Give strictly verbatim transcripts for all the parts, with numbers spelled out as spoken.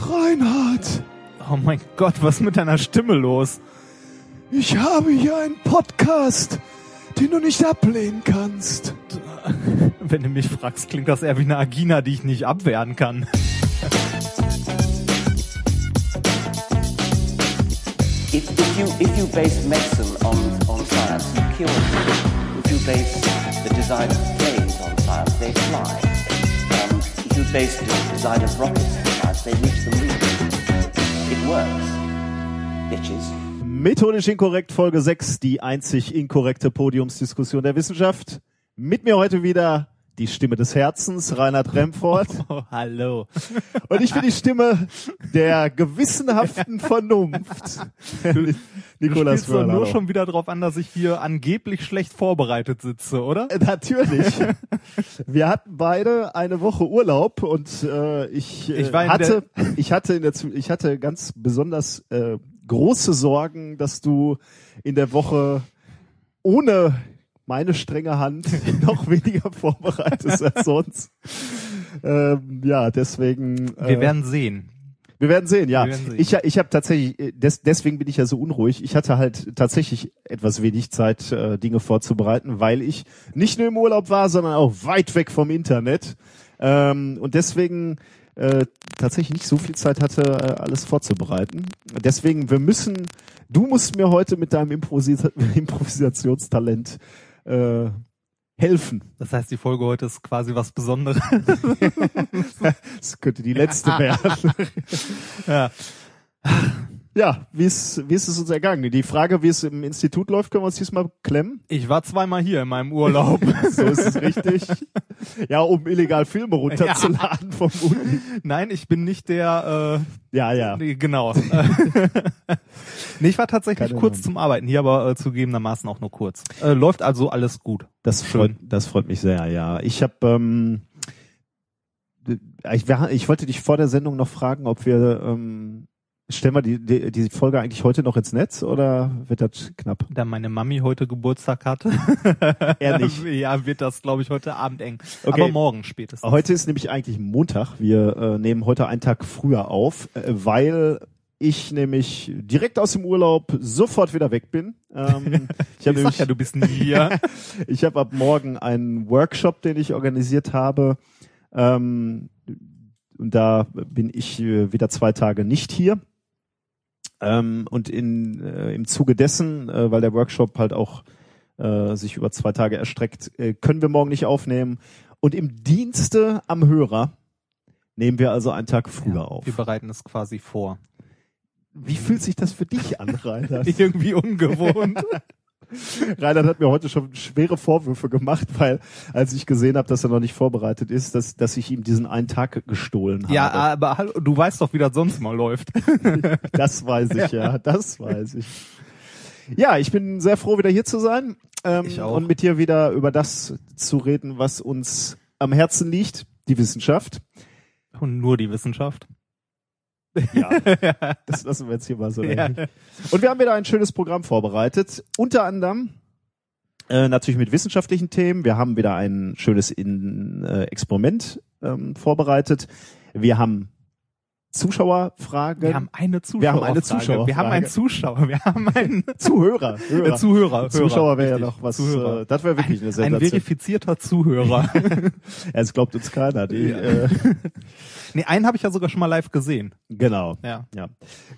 Reinhard! Oh mein Gott, was ist mit deiner Stimme los? Ich habe hier einen Podcast, den du nicht ablehnen kannst. Wenn du mich fragst, klingt das eher wie eine Agina, die ich nicht abwehren kann. If, if, you, if you base medicine on, on science, you cure people. If you base the design of planes on science, they fly. Um, if you base the design of rockets on science, they reach the moon. It works, bitches. Methodisch inkorrekt, Folge sechs, die einzig inkorrekte Podiumsdiskussion der Wissenschaft. Mit mir heute wieder die Stimme des Herzens, Reinhard Remfort. Oh, hallo. Und ich bin die Stimme der gewissenhaften Vernunft. Du, Nicolas du Wörner. Nur schon wieder drauf an, dass ich hier angeblich schlecht vorbereitet sitze, oder? Natürlich. Wir hatten beide eine Woche Urlaub und äh, ich, äh, ich, war hatte, ich hatte in der ich hatte ganz besonders äh, große Sorgen, dass du in der Woche ohne meine strenge Hand noch weniger vorbereitet als sonst. Ähm, ja, deswegen. Äh, wir werden sehen. Wir werden sehen, ja. Werden sehen. Ich, ich habe tatsächlich, des, deswegen bin ich ja so unruhig. Ich hatte halt tatsächlich etwas wenig Zeit, äh, Dinge vorzubereiten, weil ich nicht nur im Urlaub war, sondern auch weit weg vom Internet. Ähm, und deswegen äh, tatsächlich nicht so viel Zeit hatte, äh, alles vorzubereiten. Deswegen, wir müssen, du musst mir heute mit deinem Improvisa- Improvisationstalent Äh, helfen. Das heißt, die Folge heute ist quasi was Besonderes. Das könnte die letzte werden. Ja, ja wie, ist, wie ist es uns ergangen? Die Frage, wie es im Institut läuft, können wir uns diesmal klemmen? Ich war zweimal hier in meinem Urlaub. So ist es richtig. Ja, um illegal Filme runterzuladen ja. vom Uni. Nein, ich bin nicht der... Äh, ja, ja. Nee, genau. Nee, ich war tatsächlich Keine kurz Ahnung. Zum Arbeiten hier, aber äh, zugegebenermaßen auch nur kurz. Äh, läuft also alles gut. Das freut, das freut mich sehr, ja. Ich habe... Ähm, ich, ich wollte dich vor der Sendung noch fragen, ob wir... Ähm, Stellen wir die, die, die Folge eigentlich heute noch ins Netz oder wird das knapp? Da meine Mami heute Geburtstag hatte, ehrlich, ja, wird das, glaube ich, heute Abend eng. Okay. Aber morgen spätestens. Heute ist nämlich eigentlich Montag. Wir äh, nehmen heute einen Tag früher auf, äh, weil ich nämlich direkt aus dem Urlaub sofort wieder weg bin. Ähm, ich ich nämlich, sag ja, du bist nie hier. Ich habe ab morgen einen Workshop, den ich organisiert habe. Ähm, und da bin ich äh, wieder zwei Tage nicht hier. Ähm, und in, äh, im Zuge dessen, äh, weil der Workshop halt auch äh, sich über zwei Tage erstreckt, äh, können wir morgen nicht aufnehmen. Und im Dienste am Hörer nehmen wir also einen Tag früher ja, auf. Wir bereiten es quasi vor. Wie fühlt sich das für dich an, Reinhard? Irgendwie ungewohnt. Reinhard hat mir heute schon schwere Vorwürfe gemacht, weil als ich gesehen habe, dass er noch nicht vorbereitet ist, dass dass ich ihm diesen einen Tag gestohlen habe. Ja, aber hallo, du weißt doch, wie das sonst mal läuft. Das weiß ich, ja, das weiß ich. Ja, ich bin sehr froh, wieder hier zu sein ähm, ich auch. Und mit dir wieder über das zu reden, was uns am Herzen liegt, die Wissenschaft. Und nur die Wissenschaft. Ja, das lassen wir jetzt hier mal so. Ja. Und wir haben wieder ein schönes Programm vorbereitet, unter anderem äh, natürlich mit wissenschaftlichen Themen. Wir haben wieder ein schönes in, äh, Experiment ähm, vorbereitet. Wir haben Zuschauerfragen. Wir haben eine Zuschauerfrage. Wir haben eine Zuschauerfrage. Wir haben einen Zuschauer. Wir haben einen Zuhörer. Hörer. Zuhörer. Zuschauer wäre ja noch was. Äh, das wäre wirklich ein, eine Sensation. Ein verifizierter Zuhörer. Es glaubt uns keiner. Die, ja. äh, nee, einen habe ich ja sogar schon mal live gesehen. Genau. Ja. ja.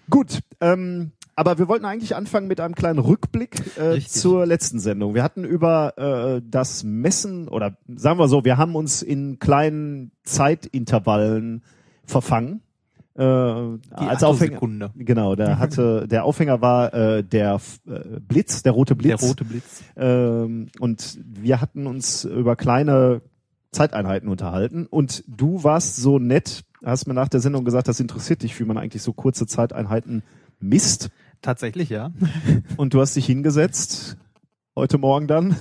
Gut. Ähm, aber wir wollten eigentlich anfangen mit einem kleinen Rückblick äh, zur letzten Sendung. Wir hatten über äh, das Messen oder sagen wir so, wir haben uns in kleinen Zeitintervallen verfangen. Äh, als Aufhänger, Sekunde. Genau, der hatte der Aufhänger war äh, der F- äh, Blitz, der rote Blitz. Der rote Blitz. Ähm, und wir hatten uns über kleine Zeiteinheiten unterhalten und du warst so nett, hast mir nach der Sendung gesagt, das interessiert dich, wie man eigentlich so kurze Zeiteinheiten misst. Tatsächlich, ja. Und du hast dich hingesetzt. Heute Morgen dann?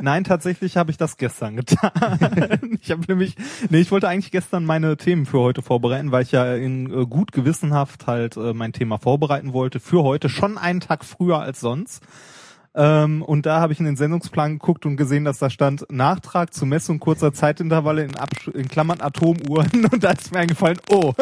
Nein, tatsächlich habe ich das gestern getan. Ich habe nämlich, nee, ich wollte eigentlich gestern meine Themen für heute vorbereiten, weil ich ja in äh, gut gewissenhaft halt äh, mein Thema vorbereiten wollte für heute, schon einen Tag früher als sonst. Ähm, und da habe ich in den Sendungsplan geguckt und gesehen, dass da stand Nachtrag zur Messung kurzer Zeitintervalle in, Absch in Klammern Atomuhren. Und da ist mir eingefallen, oh.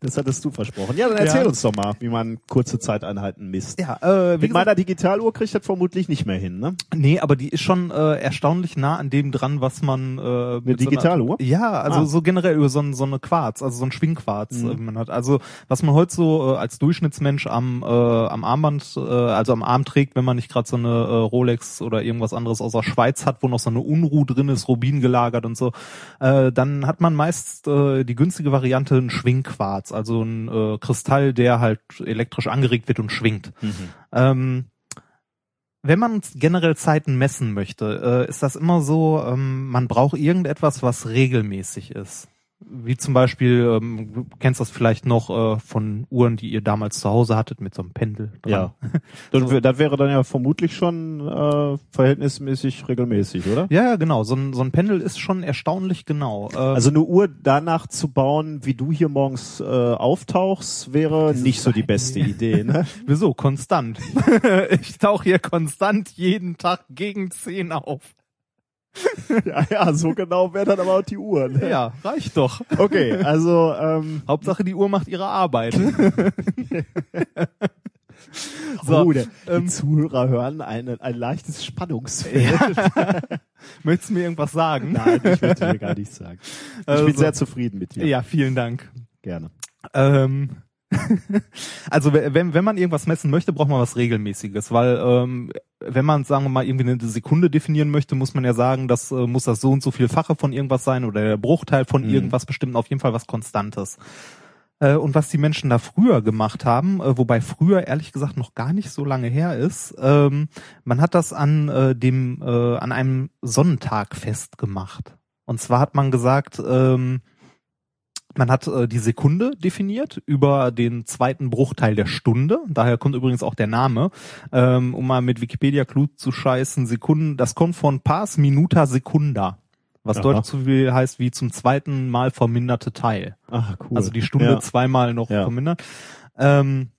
Das hattest du versprochen. Ja, dann erzähl ja. uns doch mal, wie man kurze Zeiteinheiten misst. Ja, äh, wie Mit gesagt, meiner Digitaluhr kriegt das vermutlich nicht mehr hin, ne? Nee, aber die ist schon äh, erstaunlich nah an dem dran, was man... Äh, eine Digitaluhr? So ja, also ah. so generell über so, so eine Quarz, also so ein Schwingquarz mhm. äh, man hat. Also was man heute so äh, als Durchschnittsmensch am, äh, am Armband, äh, also am Arm trägt, wenn man nicht gerade so eine äh, Rolex oder irgendwas anderes aus der Schweiz hat, wo noch so eine Unruh drin ist, Rubin gelagert und so, äh, dann hat man meist äh, die günstige Variante ein Schwingquarz, also ein äh, Kristall, der halt elektrisch angeregt wird und schwingt. Mhm. Ähm, wenn man generell Zeiten messen möchte, äh, ist das immer so, ähm, man braucht irgendetwas, was regelmäßig ist. Wie zum Beispiel, ähm, du kennst das vielleicht noch äh, von Uhren, die ihr damals zu Hause hattet, mit so einem Pendel dran. Ja. Das, wär, das wäre dann ja vermutlich schon äh, verhältnismäßig regelmäßig, oder? Ja, ja, genau. So ein, so ein Pendel ist schon erstaunlich genau. Ähm, also eine Uhr danach zu bauen, wie du hier morgens äh, auftauchst, wäre nicht so die beste Idee. Ne? Wieso? Konstant. Ich tauche hier konstant jeden Tag gegen zehn auf. Ja, ja, so genau wäre dann aber auch die Uhr. Ne? Ja, reicht doch. Okay, also... Ähm, Hauptsache, die Uhr macht ihre Arbeit. So, oh, der, ähm, die Zuhörer hören eine, ein leichtes Spannungsfeld. Ja. Möchtest du mir irgendwas sagen? Nein, ich möchte dir gar nichts sagen. Ich also, bin sehr zufrieden mit dir. Ja, vielen Dank. Gerne. Ähm... Also wenn, wenn man irgendwas messen möchte, braucht man was Regelmäßiges, weil ähm, wenn man, sagen wir mal, irgendwie eine Sekunde definieren möchte, muss man ja sagen, das äh, muss das so und so viel Fache von irgendwas sein oder der Bruchteil von mhm. irgendwas bestimmt, auf jeden Fall was Konstantes. Äh, und was die Menschen da früher gemacht haben, äh, wobei früher ehrlich gesagt noch gar nicht so lange her ist, ähm, man hat das an äh, dem äh, an einem Sonnentag festgemacht. Und zwar hat man gesagt, ähm, man hat äh, die Sekunde definiert über den zweiten Bruchteil der Stunde. Daher kommt übrigens auch der Name. Ähm, um mal mit Wikipedia-Clut zu scheißen, Sekunden, das kommt von pars minuta secunda. Was deutlich zu viel heißt wie zum zweiten Mal verminderte Teil. Ach, cool. Also die Stunde ja. zweimal noch ja. vermindert. Ähm,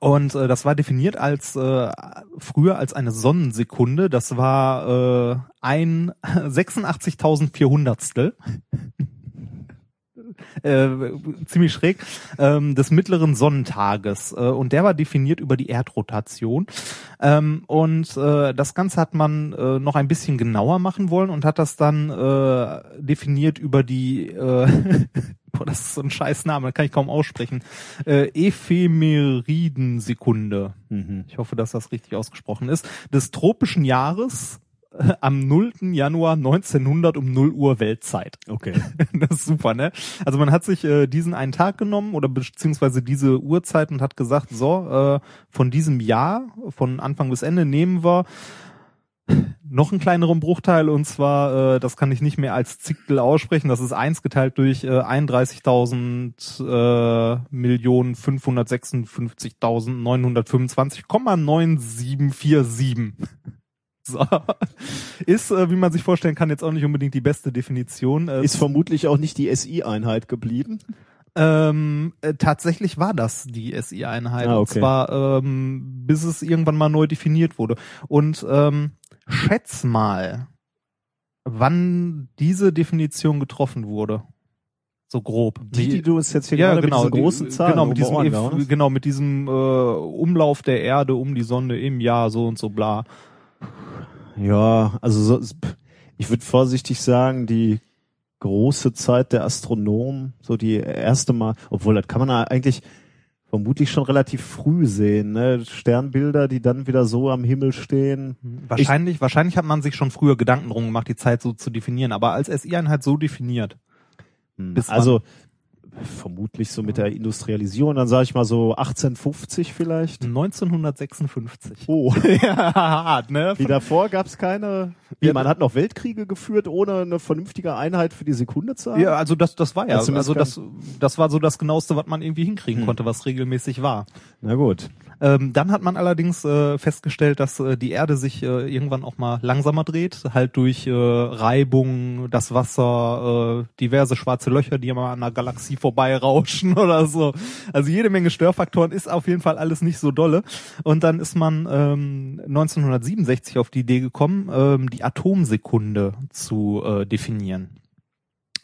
und äh, das war definiert als äh, früher als eine Sonnensekunde. Das war äh, ein sechsundachtzigtausendvierhundertstel. Äh, ziemlich schräg, ähm, des mittleren Sonnentages. Äh, und der war definiert über die Erdrotation. Ähm, und äh, das Ganze hat man äh, noch ein bisschen genauer machen wollen und hat das dann äh, definiert über die, äh, boah, das ist so ein scheiß Name, kann ich kaum aussprechen, äh, Ephemeridensekunde. Mhm. Ich hoffe, dass das richtig ausgesprochen ist. Des tropischen Jahres am nullten Januar neunzehnhundert um null Uhr Weltzeit. Okay. Das ist super, ne? Also man hat sich äh, diesen einen Tag genommen oder beziehungsweise diese Uhrzeit und hat gesagt, so, äh, von diesem Jahr, von Anfang bis Ende nehmen wir noch einen kleineren Bruchteil und zwar, äh, das kann ich nicht mehr als Zicktel aussprechen, das ist eins geteilt durch äh, einunddreißigtausend Millionen fünfhundertsechsundfünfzigtausendneunhundertfünfundzwanzig Komma neunsieben vier sieben. So. Ist, äh, wie man sich vorstellen kann, jetzt auch nicht unbedingt die beste Definition. Äh, ist vermutlich auch nicht die S I-Einheit geblieben. Ähm, äh, tatsächlich war das die S I-Einheit. Ah, okay. Und zwar, ähm, bis es irgendwann mal neu definiert wurde. Und ähm, schätz mal, wann diese Definition getroffen wurde. So grob. Die, die du es jetzt hier ja, gerade genau, mit diesen großen die, Zahlen genau, mit diesem, Ohren, genau, mit diesem äh, Umlauf der Erde um die Sonne im Jahr so und so bla. Ja, also so, ich würde vorsichtig sagen, die große Zeit der Astronomen, so die erste Mal, obwohl das kann man eigentlich vermutlich schon relativ früh sehen, ne? Sternbilder, die dann wieder so am Himmel stehen. Wahrscheinlich, ich, wahrscheinlich hat man sich schon früher Gedanken drum gemacht, die Zeit so zu definieren, aber als S I-Einheit so definiert. Bis also vermutlich so mit der Industrialisierung, dann sage ich mal so achtzehnhundertfünfzig vielleicht. neunzehnhundertsechsundfünfzig. Oh, ja, hart, ne? Wie davor gab es keine... Wie, man hat noch Weltkriege geführt, ohne eine vernünftige Einheit für die Sekundezahl? Ja, also das das war ja, also, also das das war so das Genaueste, was man irgendwie hinkriegen hm. konnte, was regelmäßig war. Na gut. Ähm, dann hat man allerdings äh, festgestellt, dass äh, die Erde sich äh, irgendwann auch mal langsamer dreht, halt durch äh, Reibung, das Wasser, äh, diverse schwarze Löcher, die immer an der Galaxie vorbeirauschen oder so. Also jede Menge Störfaktoren, ist auf jeden Fall alles nicht so dolle. Und dann ist man ähm, neunzehnhundertsiebenundsechzig auf die Idee gekommen, ähm, die Atomsekunde zu äh, definieren.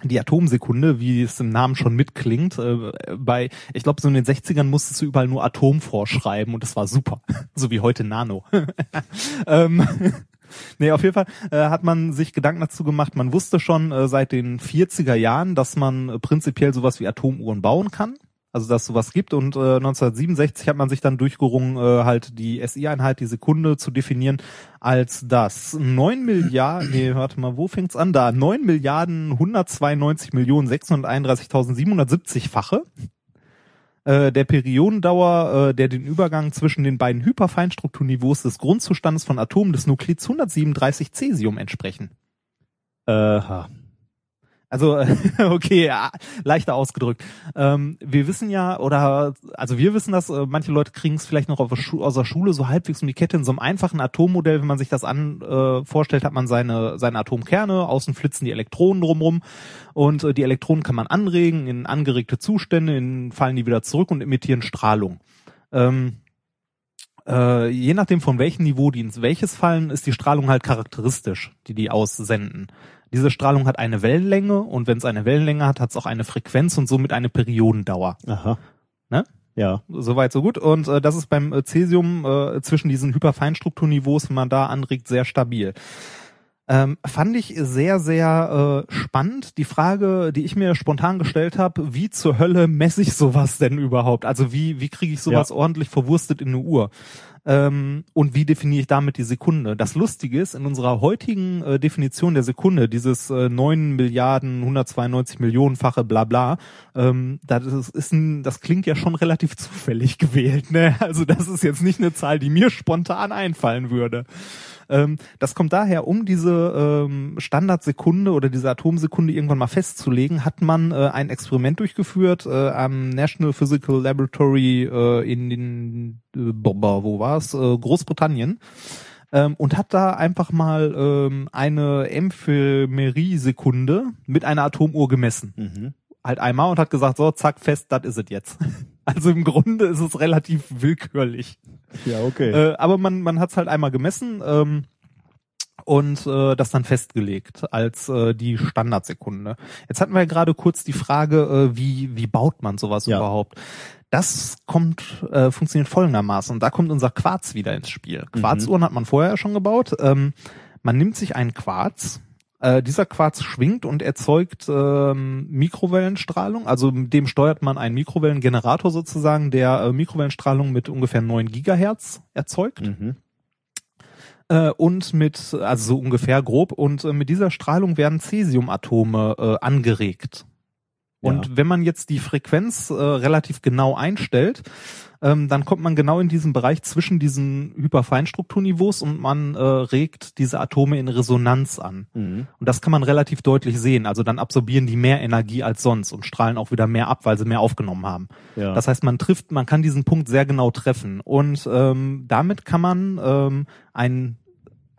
Die Atomsekunde, wie es im Namen schon mitklingt, äh, bei, ich glaube, so in den sechzigern musstest du überall nur Atom vorschreiben und das war super. So wie heute Nano. ähm, nee, auf jeden Fall äh, hat man sich Gedanken dazu gemacht. Man wusste schon äh, seit den vierziger Jahren, dass man äh, prinzipiell sowas wie Atomuhren bauen kann. Also, dass sowas gibt, und äh, neunzehnhundertsiebenundsechzig hat man sich dann durchgerungen, äh, halt die S I-Einheit, die Sekunde, zu definieren als das neun Milliarden, nee, warte mal, wo fängt's an? Da, neun Milliarden hundertzweiundneunzig Millionen sechshunderteinunddreißigtausendsiebenhundertsiebzigfache äh, der Periodendauer, äh, der den Übergang zwischen den beiden Hyperfeinstrukturniveaus des Grundzustandes von Atomen des Nuklids hundertsiebenunddreißig Caesium entsprechen. Äh, Also, okay, ja, leichter ausgedrückt. Ähm, wir wissen ja, oder also wir wissen das, äh, manche Leute kriegen es vielleicht noch auf Schu- aus der Schule so halbwegs um die Kette in so einem einfachen Atommodell. Wenn man sich das an äh, vorstellt, hat man seine seine Atomkerne, außen flitzen die Elektronen drumrum und äh, die Elektronen kann man anregen in angeregte Zustände, in, fallen die wieder zurück und emittieren Strahlung. Ähm, äh, je nachdem, von welchem Niveau die ins welches fallen, ist die Strahlung halt charakteristisch, die die aussenden. Diese Strahlung hat eine Wellenlänge, und wenn es eine Wellenlänge hat, hat es auch eine Frequenz und somit eine Periodendauer. Aha. Ne? Ja. Soweit, so gut. Und äh, das ist beim äh, Caesium äh, zwischen diesen Hyperfeinstrukturniveaus, wenn man da anregt, sehr stabil. Ähm, fand ich sehr, sehr äh, spannend. Die Frage, die ich mir spontan gestellt habe, wie zur Hölle messe ich sowas denn überhaupt? Also wie wie kriege ich sowas ja. ordentlich verwurstet in eine Uhr? Ähm, und wie definiere ich damit die Sekunde? Das Lustige ist, in unserer heutigen äh, Definition der Sekunde, dieses äh, neun Milliarden hundertzweiundneunzig Millionenfache Blabla, ähm, das ist, ist ein, das klingt ja schon relativ zufällig gewählt, ne? Also das ist jetzt nicht eine Zahl, die mir spontan einfallen würde. Ähm, das kommt daher, um diese ähm, Standardsekunde oder diese Atomsekunde irgendwann mal festzulegen, hat man äh, ein Experiment durchgeführt äh, am National Physical Laboratory äh, in den äh, wo war es? Großbritannien, ähm, und hat da einfach mal ähm, eine Ephemeridensekunde mit einer Atomuhr gemessen. Mhm. Halt einmal und hat gesagt, so, zack, fest, das is it jetzt. Also im Grunde ist es relativ willkürlich. Ja, okay. Äh, aber man man hat es halt einmal gemessen ähm, und äh, das dann festgelegt als äh, die Standardsekunde. Jetzt hatten wir ja gerade kurz die Frage, äh, wie wie baut man sowas ja. überhaupt? Das kommt, äh, funktioniert folgendermaßen. Und da kommt unser Quarz wieder ins Spiel. Quarzuhren mhm. hat man vorher schon gebaut. Ähm, man nimmt sich einen Quarz. Äh, dieser Quarz schwingt und erzeugt ähm, Mikrowellenstrahlung. Also dem steuert man einen Mikrowellengenerator sozusagen, der äh, Mikrowellenstrahlung mit ungefähr neun Gigahertz erzeugt. Mhm. Äh, und mit, also so ungefähr grob. Und äh, mit dieser Strahlung werden Cäsiumatome äh, angeregt. Und ja. wenn man jetzt die Frequenz äh, relativ genau einstellt, ähm, dann kommt man genau in diesen Bereich zwischen diesen Hyperfeinstrukturniveaus und man äh, regt diese Atome in Resonanz an. Mhm. Und das kann man relativ deutlich sehen. Also dann absorbieren die mehr Energie als sonst und strahlen auch wieder mehr ab, weil sie mehr aufgenommen haben. Ja. Das heißt, man trifft, man kann diesen Punkt sehr genau treffen. Und ähm, damit kann man ähm, ein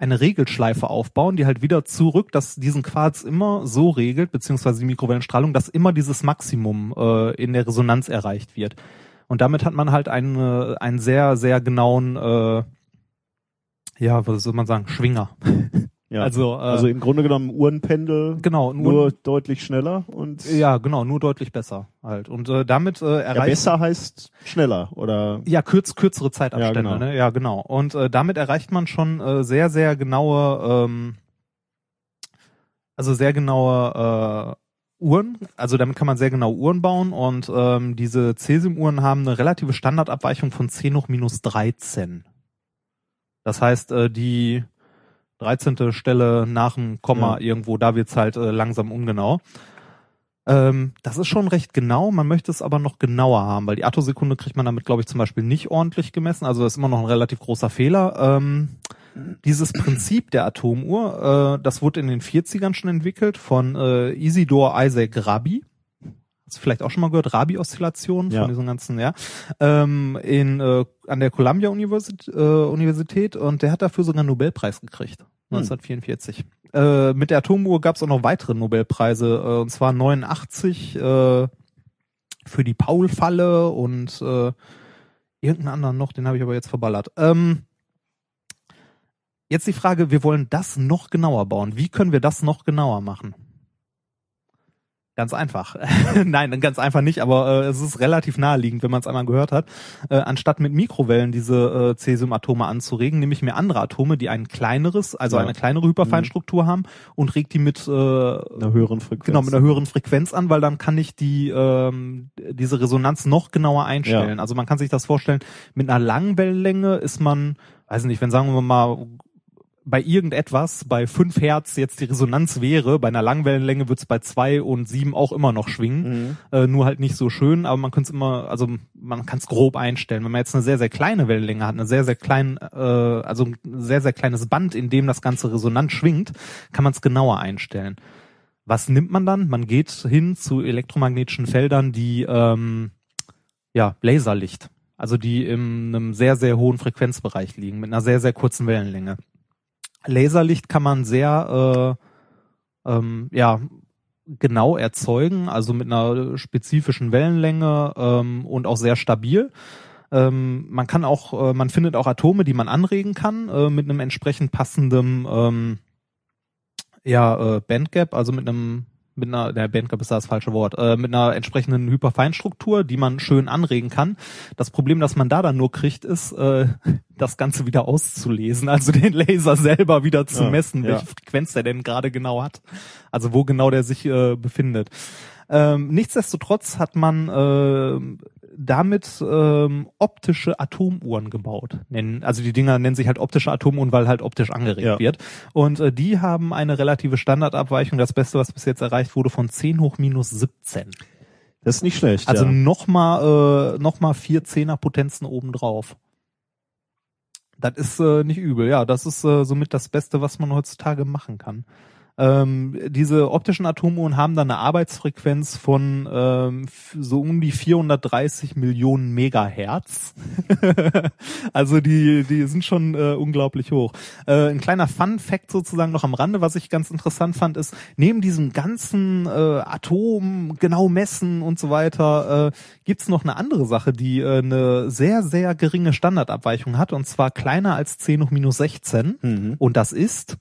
eine Regelschleife aufbauen, die halt wieder zurück, dass diesen Quarz immer so regelt, beziehungsweise die Mikrowellenstrahlung, dass immer dieses Maximum äh, in der Resonanz erreicht wird. Und damit hat man halt einen, einen sehr, sehr genauen, äh, ja, was soll man sagen, Schwinger. Ja. Also, äh, also im Grunde genommen ein Uhrenpendel, genau, ein Uhren- nur deutlich schneller und ja, genau, nur deutlich besser halt. Und äh, damit äh, erreicht ja, besser heißt schneller oder ja kürz, kürzere Zeitabstände, ja, genau. Ne? Ja, genau. Und äh, damit erreicht man schon äh, sehr, sehr genaue, ähm, also sehr genaue äh, Uhren. Also damit kann man sehr genau Uhren bauen, und ähm, diese Cäsium-Uhren haben eine relative Standardabweichung von zehn hoch minus dreizehn. Das heißt, äh, die dreizehnte Stelle nach dem Komma ja. irgendwo, da wird's halt äh, langsam ungenau. Ähm, das ist schon recht genau, man möchte es aber noch genauer haben, weil die Attosekunde kriegt man damit, glaube ich, zum Beispiel nicht ordentlich gemessen, also das ist immer noch ein relativ großer Fehler. Ähm, dieses Prinzip der Atomuhr, äh, das wurde in den vierzigern schon entwickelt von äh, Isidor Isaac Rabi. Vielleicht auch schon mal gehört, Rabi-Oszillation ja. von diesem ganzen, ja, ähm, in, äh, an der Columbia University, äh, Universität, und der hat dafür sogar einen Nobelpreis gekriegt, neunzehnhundertvierundvierzig. Hm. Äh, mit der Atomuhr gab es auch noch weitere Nobelpreise, äh, und zwar neunundachtzig äh, für die Paul-Falle und äh, irgendeinen anderen noch, den habe ich aber jetzt verballert. Ähm, jetzt die Frage, wir wollen das noch genauer bauen. Wie können wir das noch genauer machen? Ganz einfach. Nein, ganz einfach nicht, aber äh, es ist relativ naheliegend, wenn man es einmal gehört hat. Äh, anstatt mit Mikrowellen diese äh, Caesium-Atome anzuregen, nehme ich mir andere Atome, die ein kleineres, also ja. eine kleinere Hyperfeinstruktur mhm. haben und reg die mit äh, einer höheren Frequenz. Genau, mit einer höheren Frequenz an, weil dann kann ich die ähm, diese Resonanz noch genauer einstellen. Ja. Also man kann sich das vorstellen, mit einer langen Wellenlänge ist man, weiß nicht, wenn sagen wir mal bei irgendetwas bei fünf Hertz jetzt die Resonanz wäre, bei einer Langwellenlänge wird es bei zwei und sieben auch immer noch schwingen, mhm. äh, nur halt nicht so schön, aber man kann es immer, also man kann es grob einstellen. Wenn man jetzt eine sehr, sehr kleine Wellenlänge hat, eine sehr, sehr klein, äh, also ein sehr, sehr kleines Band, in dem das Ganze resonant schwingt, kann man es genauer einstellen. Was nimmt man dann? Man geht hin zu elektromagnetischen Feldern, die ähm, ja Laserlicht, also die in einem sehr, sehr hohen Frequenzbereich liegen, mit einer sehr, sehr kurzen Wellenlänge. Laserlicht kann man sehr äh, ähm, ja genau erzeugen, also mit einer spezifischen Wellenlänge ähm, und auch sehr stabil. Ähm, man kann auch, äh, man findet auch Atome, die man anregen kann äh, mit einem entsprechend passenden ähm, ja äh, Bandgap, also mit einem mit einer, der Bandgap ist da das falsche Wort, äh, mit einer entsprechenden Hyperfeinstruktur, die man schön anregen kann. Das Problem, das man da dann nur kriegt, ist, äh, das Ganze wieder auszulesen, also den Laser selber wieder zu ja, messen, welche ja. Frequenz der denn gerade genau hat, also wo genau der sich äh, befindet. Ähm, nichtsdestotrotz hat man äh, damit ähm, optische Atomuhren gebaut. Nennen, also die Dinger nennen sich halt optische Atomuhren, weil halt optisch angeregt ja. wird. Und äh, die haben eine relative Standardabweichung. Das Beste, was bis jetzt erreicht wurde, von zehn hoch minus siebzehn. Das ist nicht schlecht. Also ja. nochmal äh, noch mal vier Zehner-Potenzen obendrauf. Das ist äh, nicht übel. Ja, das ist äh, somit das Beste, was man heutzutage machen kann. Ähm, diese optischen Atomuhren haben dann eine Arbeitsfrequenz von ähm, so um die vierhundertdreißig Millionen Megahertz. Also die die sind schon äh, unglaublich hoch. Äh, ein kleiner Fun-Fact sozusagen noch am Rande, was ich ganz interessant fand, ist, neben diesem ganzen äh, Atom genau messen und so weiter, äh, gibt's noch eine andere Sache, die äh, eine sehr, sehr geringe Standardabweichung hat, und zwar kleiner als zehn hoch minus sechzehn. Mhm. Und das ist...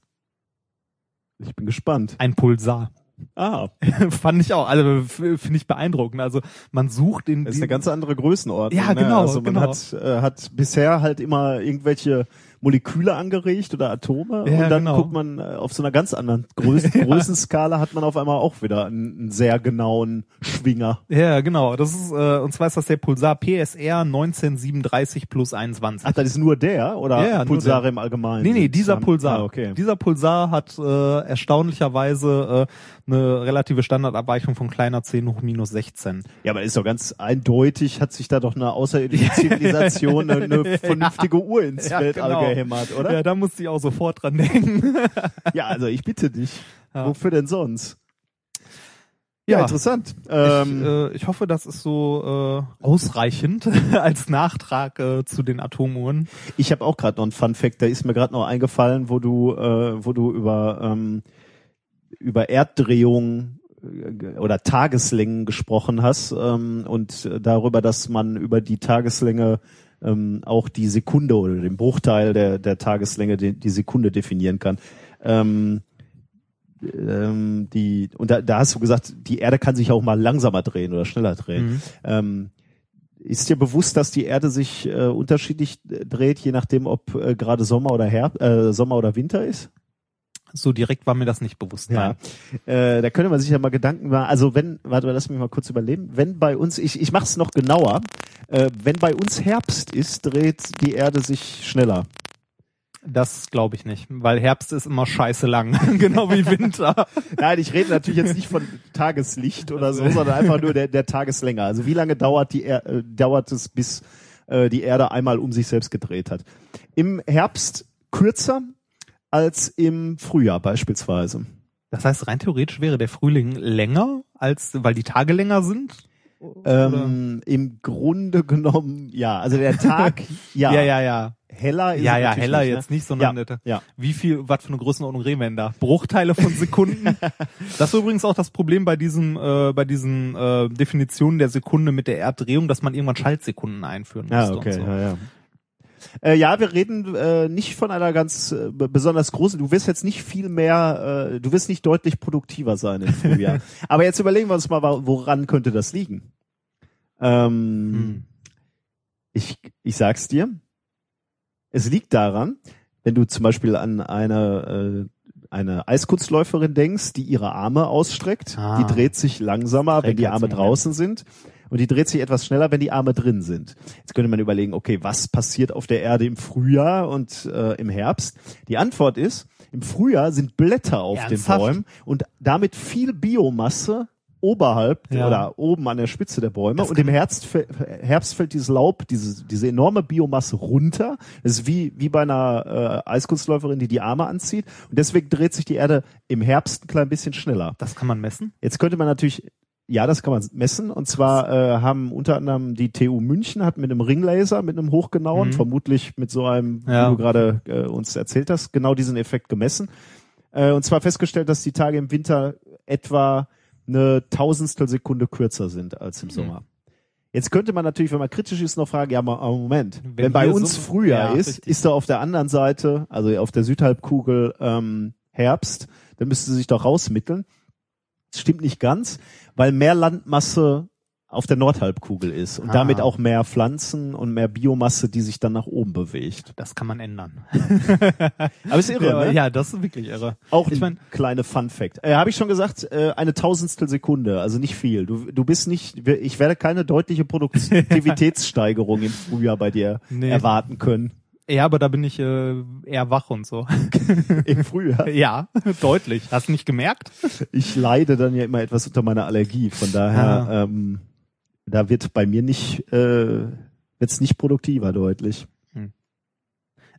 Ich bin gespannt. Ein Pulsar. Ah. Fand ich auch, also finde ich beeindruckend. Also man sucht in... Das ist eine ganz andere Größenordnung. Ja, genau. Ne? Also man genau. hat, äh, hat bisher halt immer irgendwelche Moleküle angeregt oder Atome ja, und dann genau. guckt man auf so einer ganz anderen Größen ja. Größenskala, hat man auf einmal auch wieder einen, einen sehr genauen Schwinger. Ja, genau. Das ist äh, und zwar ist das der Pulsar P S R neunzehnhundertsiebenunddreißig plus einundzwanzig. Ach, das ist nur der oder ja, Pulsare im Allgemeinen? Nee, nee, dieser Pulsar. Ah, okay. Dieser Pulsar hat äh, erstaunlicherweise äh, eine relative Standardabweichung von kleiner zehn hoch minus sechzehn. Ja, aber ist doch ganz eindeutig, hat sich da doch eine außerirdische Zivilisation eine, eine vernünftige ja. Uhr ins ja, Weltall genau. gehämmert, oder? Ja, da musste ich auch sofort dran denken. Ja, also ich bitte dich. Ja. Wofür denn sonst? Ja, ja interessant. Ähm, ich, äh, ich hoffe, das ist so äh, ausreichend als Nachtrag äh, zu den Atomuhren. Ich habe auch gerade noch einen Fun-Fact, da ist mir gerade noch eingefallen, wo du, äh, wo du über, ähm, über Erddrehung oder Tageslängen gesprochen hast ähm, und darüber, dass man über die Tageslänge Ähm, auch die Sekunde oder den Bruchteil der, der Tageslänge, die, die Sekunde definieren kann. Ähm, ähm, die, und da, da hast du gesagt, die Erde kann sich auch mal langsamer drehen oder schneller drehen. Mhm. Ähm, ist dir bewusst, dass die Erde sich äh, unterschiedlich dreht, je nachdem, ob äh, gerade Sommer oder Herbst, äh, Sommer oder Winter ist? So direkt war mir das nicht bewusst. Ja. Äh, da könnte man sich ja mal Gedanken machen. Also wenn, warte mal, lass mich mal kurz überleben. Wenn bei uns, ich, ich mache es noch genauer, äh, wenn bei uns Herbst ist, dreht die Erde sich schneller. Das glaube ich nicht, weil Herbst ist immer scheiße lang, genau wie Winter. Nein, ich rede natürlich jetzt nicht von Tageslicht oder so, sondern einfach nur der, der Tageslänge. Also wie lange dauert, die er äh, dauert es, bis äh, die Erde einmal um sich selbst gedreht hat. Im Herbst kürzer als im Frühjahr beispielsweise. Das heißt, rein theoretisch wäre der Frühling länger, als weil die Tage länger sind? Ähm, Im Grunde genommen, ja. Also der Tag, ja. Ja, ja, ja. heller ist. Ja, ja, heller nicht, jetzt ne? nicht, sondern ja, netter. Ja. Wie viel, was für eine Größenordnung reden wir denn da? Bruchteile von Sekunden. Das ist übrigens auch das Problem bei diesem, äh, bei diesen äh, Definitionen der Sekunde mit der Erddrehung, dass man irgendwann Schaltsekunden einführen muss. Ja, okay, und so. ja, ja. Äh, ja, wir reden äh, nicht von einer ganz äh, besonders großen, du wirst jetzt nicht viel mehr, äh, du wirst nicht deutlich produktiver sein im Frühjahr. Aber jetzt überlegen wir uns mal, woran könnte das liegen? Ähm, hm. ich, ich sag's dir, es liegt daran, wenn du zum Beispiel an eine, äh, eine Eiskunstläuferin denkst, die ihre Arme ausstreckt, ah. die dreht sich langsamer, wenn die Arme draußen sind. Und die dreht sich etwas schneller, wenn die Arme drin sind. Jetzt könnte man überlegen, okay, was passiert auf der Erde im Frühjahr und äh, im Herbst? Die Antwort ist, im Frühjahr sind Blätter auf Ernsthaft? den Bäumen und damit viel Biomasse oberhalb ja. oder oben an der Spitze der Bäume. Das und im Herbst, Herbst fällt dieses Laub, dieses, diese enorme Biomasse runter. Das ist wie, wie bei einer äh, Eiskunstläuferin, die die Arme anzieht. Und deswegen dreht sich die Erde im Herbst ein klein bisschen schneller. Das kann man messen? Jetzt könnte man natürlich... Ja, das kann man messen. Und zwar äh, haben unter anderem die T U München hat mit einem Ringlaser, mit einem hochgenauen, mhm. vermutlich mit so einem, ja. wie du gerade äh, uns erzählt hast, genau diesen Effekt gemessen. Äh, und zwar festgestellt, dass die Tage im Winter etwa eine Tausendstel Sekunde kürzer sind als im mhm. Sommer. Jetzt könnte man natürlich, wenn man kritisch ist, noch fragen, ja, Moment, wenn, wenn bei uns so Frühjahr ja, ist, richtig. ist da auf der anderen Seite, also auf der Südhalbkugel ähm, Herbst, dann müsste sie sich doch rausmitteln. Das stimmt nicht ganz, weil mehr Landmasse auf der Nordhalbkugel ist und ah. damit auch mehr Pflanzen und mehr Biomasse, die sich dann nach oben bewegt. Das kann man ändern. Aber ist irre, ja, ne? Ja, das ist wirklich irre. Auch ich mein, kleine Funfact. Äh, Habe ich schon gesagt, äh, eine Tausendstel Sekunde, also nicht viel. Du, du bist nicht, ich werde keine deutliche Produktivitätssteigerung im Frühjahr bei dir nee. erwarten können. Ja, aber da bin ich äh, eher wach und so. Im Frühjahr? Ja, deutlich. Hast du nicht gemerkt? Ich leide dann ja immer etwas unter meiner Allergie. Von daher, ja. ähm, da wird bei mir nicht, äh, wird's nicht produktiver deutlich. Hm.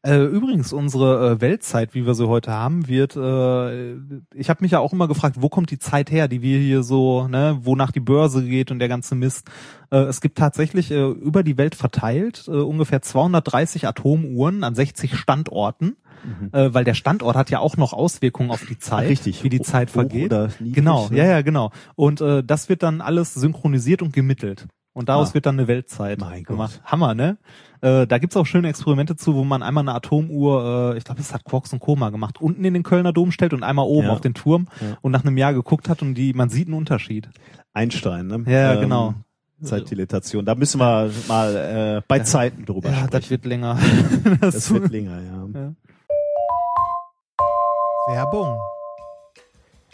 Äh, übrigens, unsere äh, Weltzeit, wie wir sie heute haben, wird, äh, ich habe mich ja auch immer gefragt, wo kommt die Zeit her, die wir hier so, ne, wonach die Börse geht und der ganze Mist. Es gibt tatsächlich äh, über die Welt verteilt äh, ungefähr zweihundertdreißig Atomuhren an sechzig Standorten, mhm. äh, weil der Standort hat ja auch noch Auswirkungen auf die Zeit, Ach, richtig. wie die o Zeit vergeht. Oder niedrig, genau, ne? ja, ja, genau. Und äh, das wird dann alles synchronisiert und gemittelt. Und daraus ah. wird dann eine Weltzeit mein gemacht. Gott. Hammer, ne? Äh, da gibt's auch schöne Experimente zu, wo man einmal eine Atomuhr, äh, ich glaube, das hat Quarks und Koma gemacht, unten in den Kölner Dom stellt und einmal oben ja. auf den Turm ja. und nach einem Jahr geguckt hat und die, man sieht einen Unterschied. Einstein, ne? Ja, ähm, genau. Zeitdilatation. Da müssen wir mal äh, bei ja. Zeiten drüber ja, sprechen. Ja, das wird länger. das, das wird länger, ja. ja. Werbung.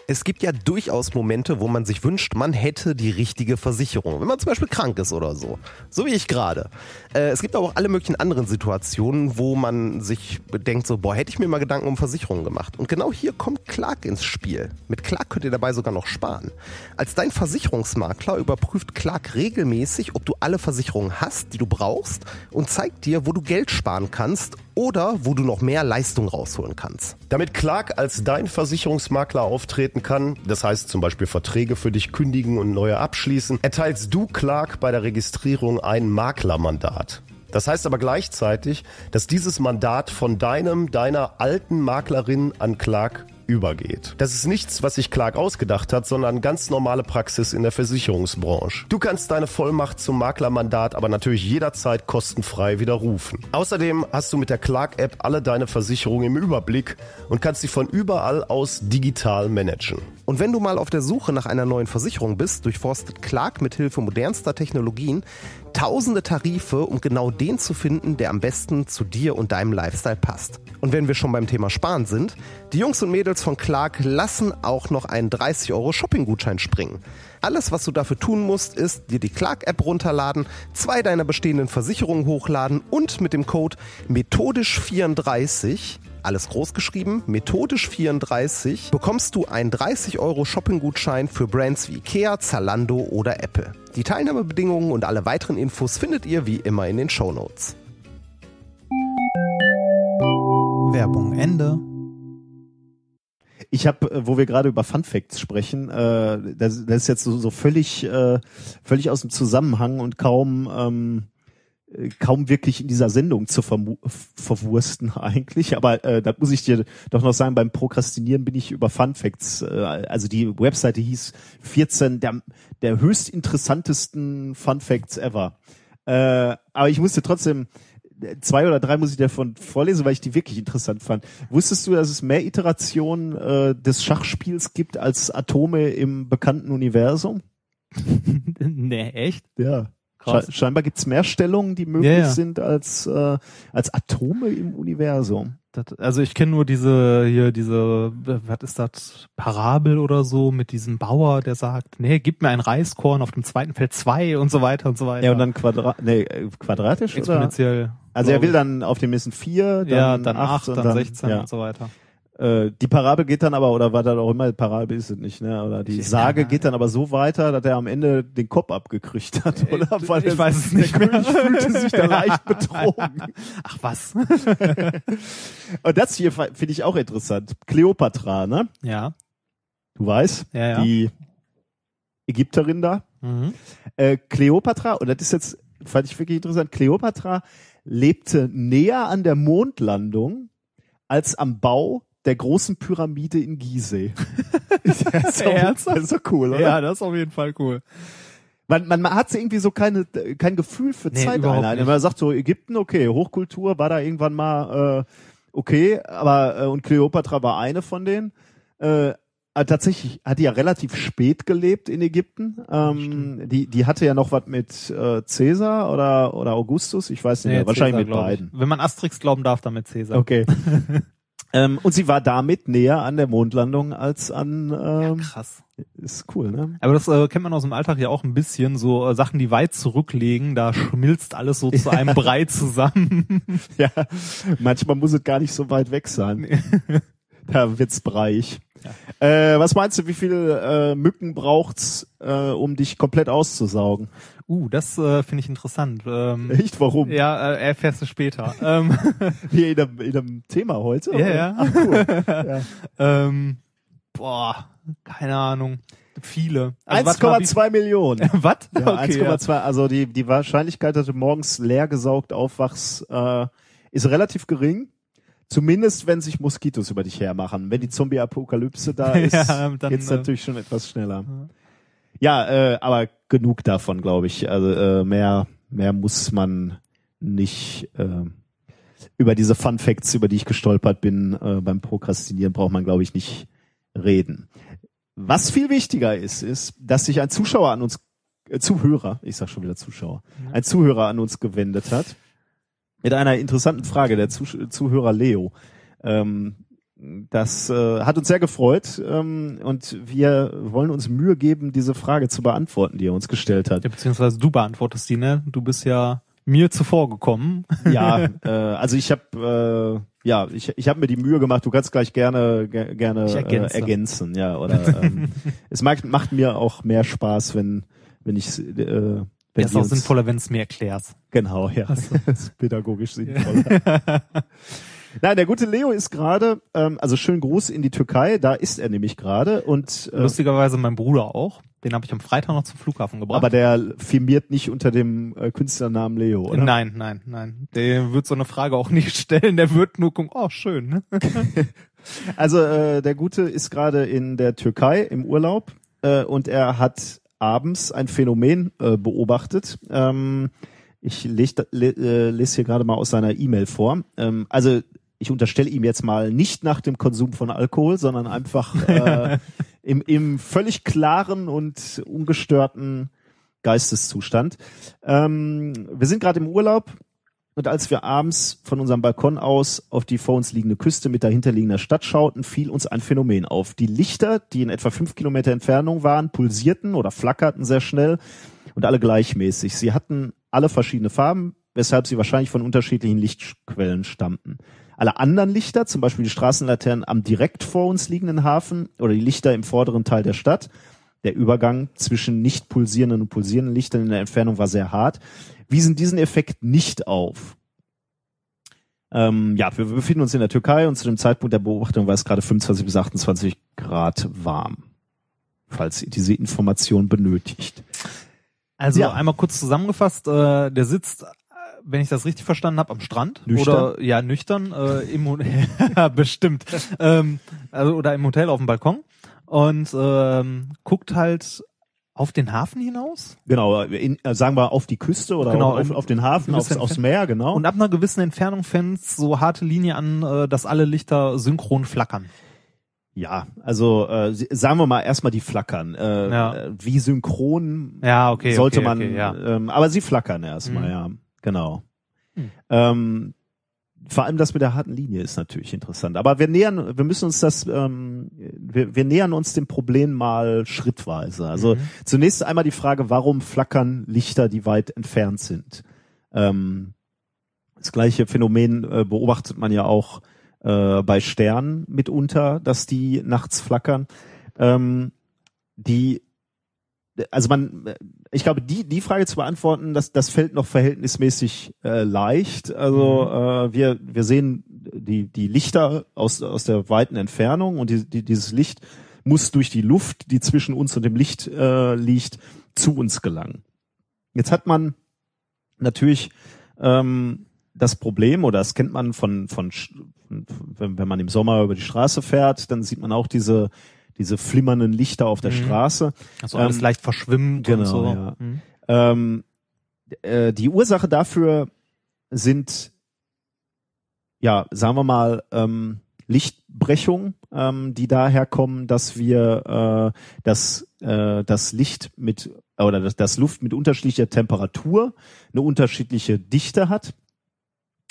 Es gibt ja durchaus Momente, wo man sich wünscht, man hätte die richtige Versicherung. Wenn man zum Beispiel krank ist oder so. So wie ich gerade. Äh, es gibt aber auch alle möglichen anderen Situationen, wo man sich denkt so, boah, hätte ich mir mal Gedanken um Versicherungen gemacht. Und genau hier kommt Clark ins Spiel. Mit Clark könnt ihr dabei sogar noch sparen. Als dein Versicherungsmakler überprüft Clark regelmäßig, ob du alle Versicherungen hast, die du brauchst und zeigt dir, wo du Geld sparen kannst oder wo du noch mehr Leistung rausholen kannst. Damit Clark als dein Versicherungsmakler auftreten kann, das heißt zum Beispiel Verträge für dich kündigen und neue abschließen, erteilst du Clark bei der Registrierung ein Maklermandat. Das heißt aber gleichzeitig, dass dieses Mandat von deinem, deiner alten Maklerin an Clark übergeht. Das ist nichts, was sich Clark ausgedacht hat, sondern ganz normale Praxis in der Versicherungsbranche. Du kannst deine Vollmacht zum Maklermandat aber natürlich jederzeit kostenfrei widerrufen. Außerdem hast du mit der Clark-App alle deine Versicherungen im Überblick und kannst sie von überall aus digital managen. Und wenn du mal auf der Suche nach einer neuen Versicherung bist, durchforstet Clark mit Hilfe modernster Technologien tausende Tarife, um genau den zu finden, der am besten zu dir und deinem Lifestyle passt. Und wenn wir schon beim Thema Sparen sind, die Jungs und Mädels von Clark lassen auch noch einen dreißig Euro Shopping-Gutschein springen. Alles, was du dafür tun musst, ist, dir die Clark-App runterladen, zwei deiner bestehenden Versicherungen hochladen und mit dem Code methodisch vierunddreißig, alles groß geschrieben, methodisch vierunddreißig, bekommst du einen dreißig Euro Shopping-Gutschein für Brands wie Ikea, Zalando oder Apple. Die Teilnahmebedingungen und alle weiteren Infos findet ihr wie immer in den Shownotes. Werbung Ende. Ich habe, wo wir gerade über Fun Facts sprechen, äh, das, das ist jetzt so, so völlig, äh, völlig aus dem Zusammenhang und kaum ähm, kaum wirklich in dieser Sendung zu verwursten eigentlich, aber äh, das muss ich dir doch noch sagen, beim Prokrastinieren bin ich über Fun Facts, äh, also die Webseite hieß vierzehn der, der höchst interessantesten Fun Facts ever. Äh, aber ich musste trotzdem, zwei oder drei muss ich davon vorlesen, weil ich die wirklich interessant fand. Wusstest du, dass es mehr Iterationen äh, des Schachspiels gibt als Atome im bekannten Universum? Nee, echt? Ja. Scheinbar gibt es mehr Stellungen, die möglich ja, ja. sind als äh, als Atome im Universum. Das, also ich kenne nur diese hier diese was ist das Parabel oder so mit diesem Bauer, der sagt, nee, gib mir ein Reiskorn auf dem zweiten Feld zwei und so weiter und so weiter. Ja und dann Quadra nee, quadratisch exponentiell. Oder? Also er will dann auf dem nächsten vier, dann, ja, dann acht, dann, dann sechzehn ja. und so weiter. Die Parabel geht dann aber, oder war das auch immer, Parabel ist es nicht, ne? Oder die Sage geht dann aber so weiter, dass er am Ende den Kopf abgekriegt hat, oder? Ey, weil ich er, weiß es nicht mehr. König fühlte sich da leicht betrogen. Ach was. Und das hier finde ich auch interessant. Kleopatra, ne? Ja. Du weißt, ja, ja. die Ägypterin da. Mhm. Äh, Kleopatra, und das ist jetzt, fand ich wirklich interessant, Kleopatra lebte näher an der Mondlandung als am Bau der großen Pyramide in Gizeh. Das ist so cool, oder? Ja, das ist auf jeden Fall cool. Man, man, man hat irgendwie so keine, kein Gefühl für nee, Zeiteinheit. Man sagt so, Ägypten, okay, Hochkultur war da irgendwann mal äh, okay, aber äh, und Kleopatra war eine von denen. Äh, tatsächlich hat die ja relativ spät gelebt in Ägypten. Ähm, die, die hatte ja noch was mit äh, Caesar oder, oder Augustus, ich weiß nicht nee, mehr, wahrscheinlich Caesar, mit beiden. Ich. Wenn man Asterix glauben darf, dann mit Caesar. Okay. Ähm, und sie war damit näher an der Mondlandung als an... Ähm, ja, krass. Ist cool, ne? Aber das äh, kennt man aus dem Alltag ja auch ein bisschen, so äh, Sachen, die weit zurücklegen, da schmilzt alles so zu einem Brei zusammen. Ja, manchmal muss es gar nicht so weit weg sein. Da wird's breich. Ja. Äh, was meinst du, wie viele äh, Mücken braucht's, äh, um dich komplett auszusaugen? Uh, das äh, finde ich interessant. Ähm, Echt? Warum? Ja, äh, erfährst du später. Hier in einem, in einem Thema heute? Ja, ja. Ach, cool. ja. Ähm, boah, keine Ahnung. Viele. Also eins Komma zwei Millionen. Was? Ja, okay, eins Komma zwei, ja. Also die, die Wahrscheinlichkeit, dass du morgens leer gesaugt aufwachst, äh, ist relativ gering. Zumindest, wenn sich Moskitos über dich hermachen. Wenn die Zombie-Apokalypse da ist, ja, geht's äh, natürlich schon etwas schneller. Ja, ja äh, aber genug davon, glaube ich. Also äh, mehr, mehr muss man nicht äh, über diese Fun Facts, über die ich gestolpert bin, äh, beim Prokrastinieren braucht man, glaube ich, nicht reden. Was viel wichtiger ist, ist, dass sich ein Zuschauer an uns, äh, Zuhörer, ich sag schon wieder Zuschauer, ja. ein Zuhörer an uns gewendet hat. Mit einer interessanten Frage, der Zuhörer Leo. Ähm, das äh, hat uns sehr gefreut ähm, und wir wollen uns Mühe geben, diese Frage zu beantworten, die er uns gestellt hat. Ja, beziehungsweise du beantwortest die, ne? Du bist ja mir zuvor gekommen. Ja, äh, also ich habe äh, ja, ich, ich hab mir die Mühe gemacht, du kannst gleich gerne ge gerne äh, ergänzen. Ja, oder ähm, es mag, macht mir auch mehr Spaß, wenn, wenn ich... Äh, Ja, ist auch sinnvoller, wenn es mir erklärst. Genau, ja. So. Das ist pädagogisch sinnvoller. Nein, der gute Leo ist gerade, ähm, also schönen Gruß in die Türkei, da ist er nämlich gerade. Und äh, lustigerweise mein Bruder auch, den habe ich am Freitag noch zum Flughafen gebracht. Aber der firmiert nicht unter dem äh, Künstlernamen Leo, oder? Nein, nein, nein. Der wird so eine Frage auch nicht stellen, der wird nur gucken, oh schön. Ne? Also äh, der Gute ist gerade in der Türkei im Urlaub äh, und er hat... abends ein Phänomen äh, beobachtet. Ähm, ich lese le, äh, les hier gerade mal aus seiner E-Mail vor. Ähm, also ich unterstelle ihm jetzt mal nicht nach dem Konsum von Alkohol, sondern einfach äh, im, im völlig klaren und ungestörten Geisteszustand. Ähm, wir sind gerade im Urlaub und als wir abends von unserem Balkon aus auf die vor uns liegende Küste mit dahinterliegender Stadt schauten, fiel uns ein Phänomen auf. Die Lichter, die in etwa fünf Kilometer Entfernung waren, pulsierten oder flackerten sehr schnell und alle gleichmäßig. Sie hatten alle verschiedene Farben, weshalb sie wahrscheinlich von unterschiedlichen Lichtquellen stammten. Alle anderen Lichter, zum Beispiel die Straßenlaternen am direkt vor uns liegenden Hafen oder die Lichter im vorderen Teil der Stadt, der Übergang zwischen nicht pulsierenden und pulsierenden Lichtern in der Entfernung war sehr hart, wiesen diesen Effekt nicht auf. Ähm, ja, wir befinden uns in der Türkei und zu dem Zeitpunkt der Beobachtung war es gerade fünfundzwanzig bis achtundzwanzig Grad warm, falls ihr diese Information benötigt. Also ja. Einmal kurz zusammengefasst, äh, der sitzt wenn ich das richtig verstanden habe, am Strand. Nüchtern? Oder ja, nüchtern. Äh, im Bestimmt. ähm, also, oder im Hotel auf dem Balkon. Und ähm, guckt halt auf den Hafen hinaus? Genau, in, sagen wir auf die Küste oder genau, auf, auf den Hafen, aufs, aufs Meer, genau. Und ab einer gewissen Entfernung fängt so harte Linie an, dass alle Lichter synchron flackern. Ja, also äh, sagen wir mal erstmal, die flackern. Äh, ja. Wie synchron ja, okay, sollte okay, man, okay, ja. ähm, aber sie flackern erstmal, mhm. ja, genau. Mhm. Ähm, vor allem das mit der harten Linie ist natürlich interessant. Aber wir nähern, wir müssen uns das, ähm, wir, wir nähern uns dem Problem mal schrittweise. Also mhm. zunächst einmal die Frage, warum flackern Lichter, die weit entfernt sind? Ähm, das gleiche Phänomen äh, beobachtet man ja auch Äh, bei Sternen mitunter, dass die nachts flackern. Ähm, die, also man, ich glaube, die die Frage zu beantworten, das das fällt noch verhältnismäßig äh, leicht. Also äh, wir wir sehen die die Lichter aus aus der weiten Entfernung und die, die, dieses Licht muss durch die Luft, die zwischen uns und dem Licht äh, liegt, zu uns gelangen. Jetzt hat man natürlich ähm, das Problem, oder das kennt man von, von, wenn man im Sommer über die Straße fährt, dann sieht man auch diese, diese flimmernden Lichter auf der mhm. Straße. Also alles ähm, leicht verschwimmt genau, und so. Ja. Mhm. Ähm, äh, die Ursache dafür sind, ja, sagen wir mal, ähm, Lichtbrechungen, ähm, die daherkommen, dass wir äh, das, äh, das Licht mit, oder dass das Luft mit unterschiedlicher Temperatur eine unterschiedliche Dichte hat.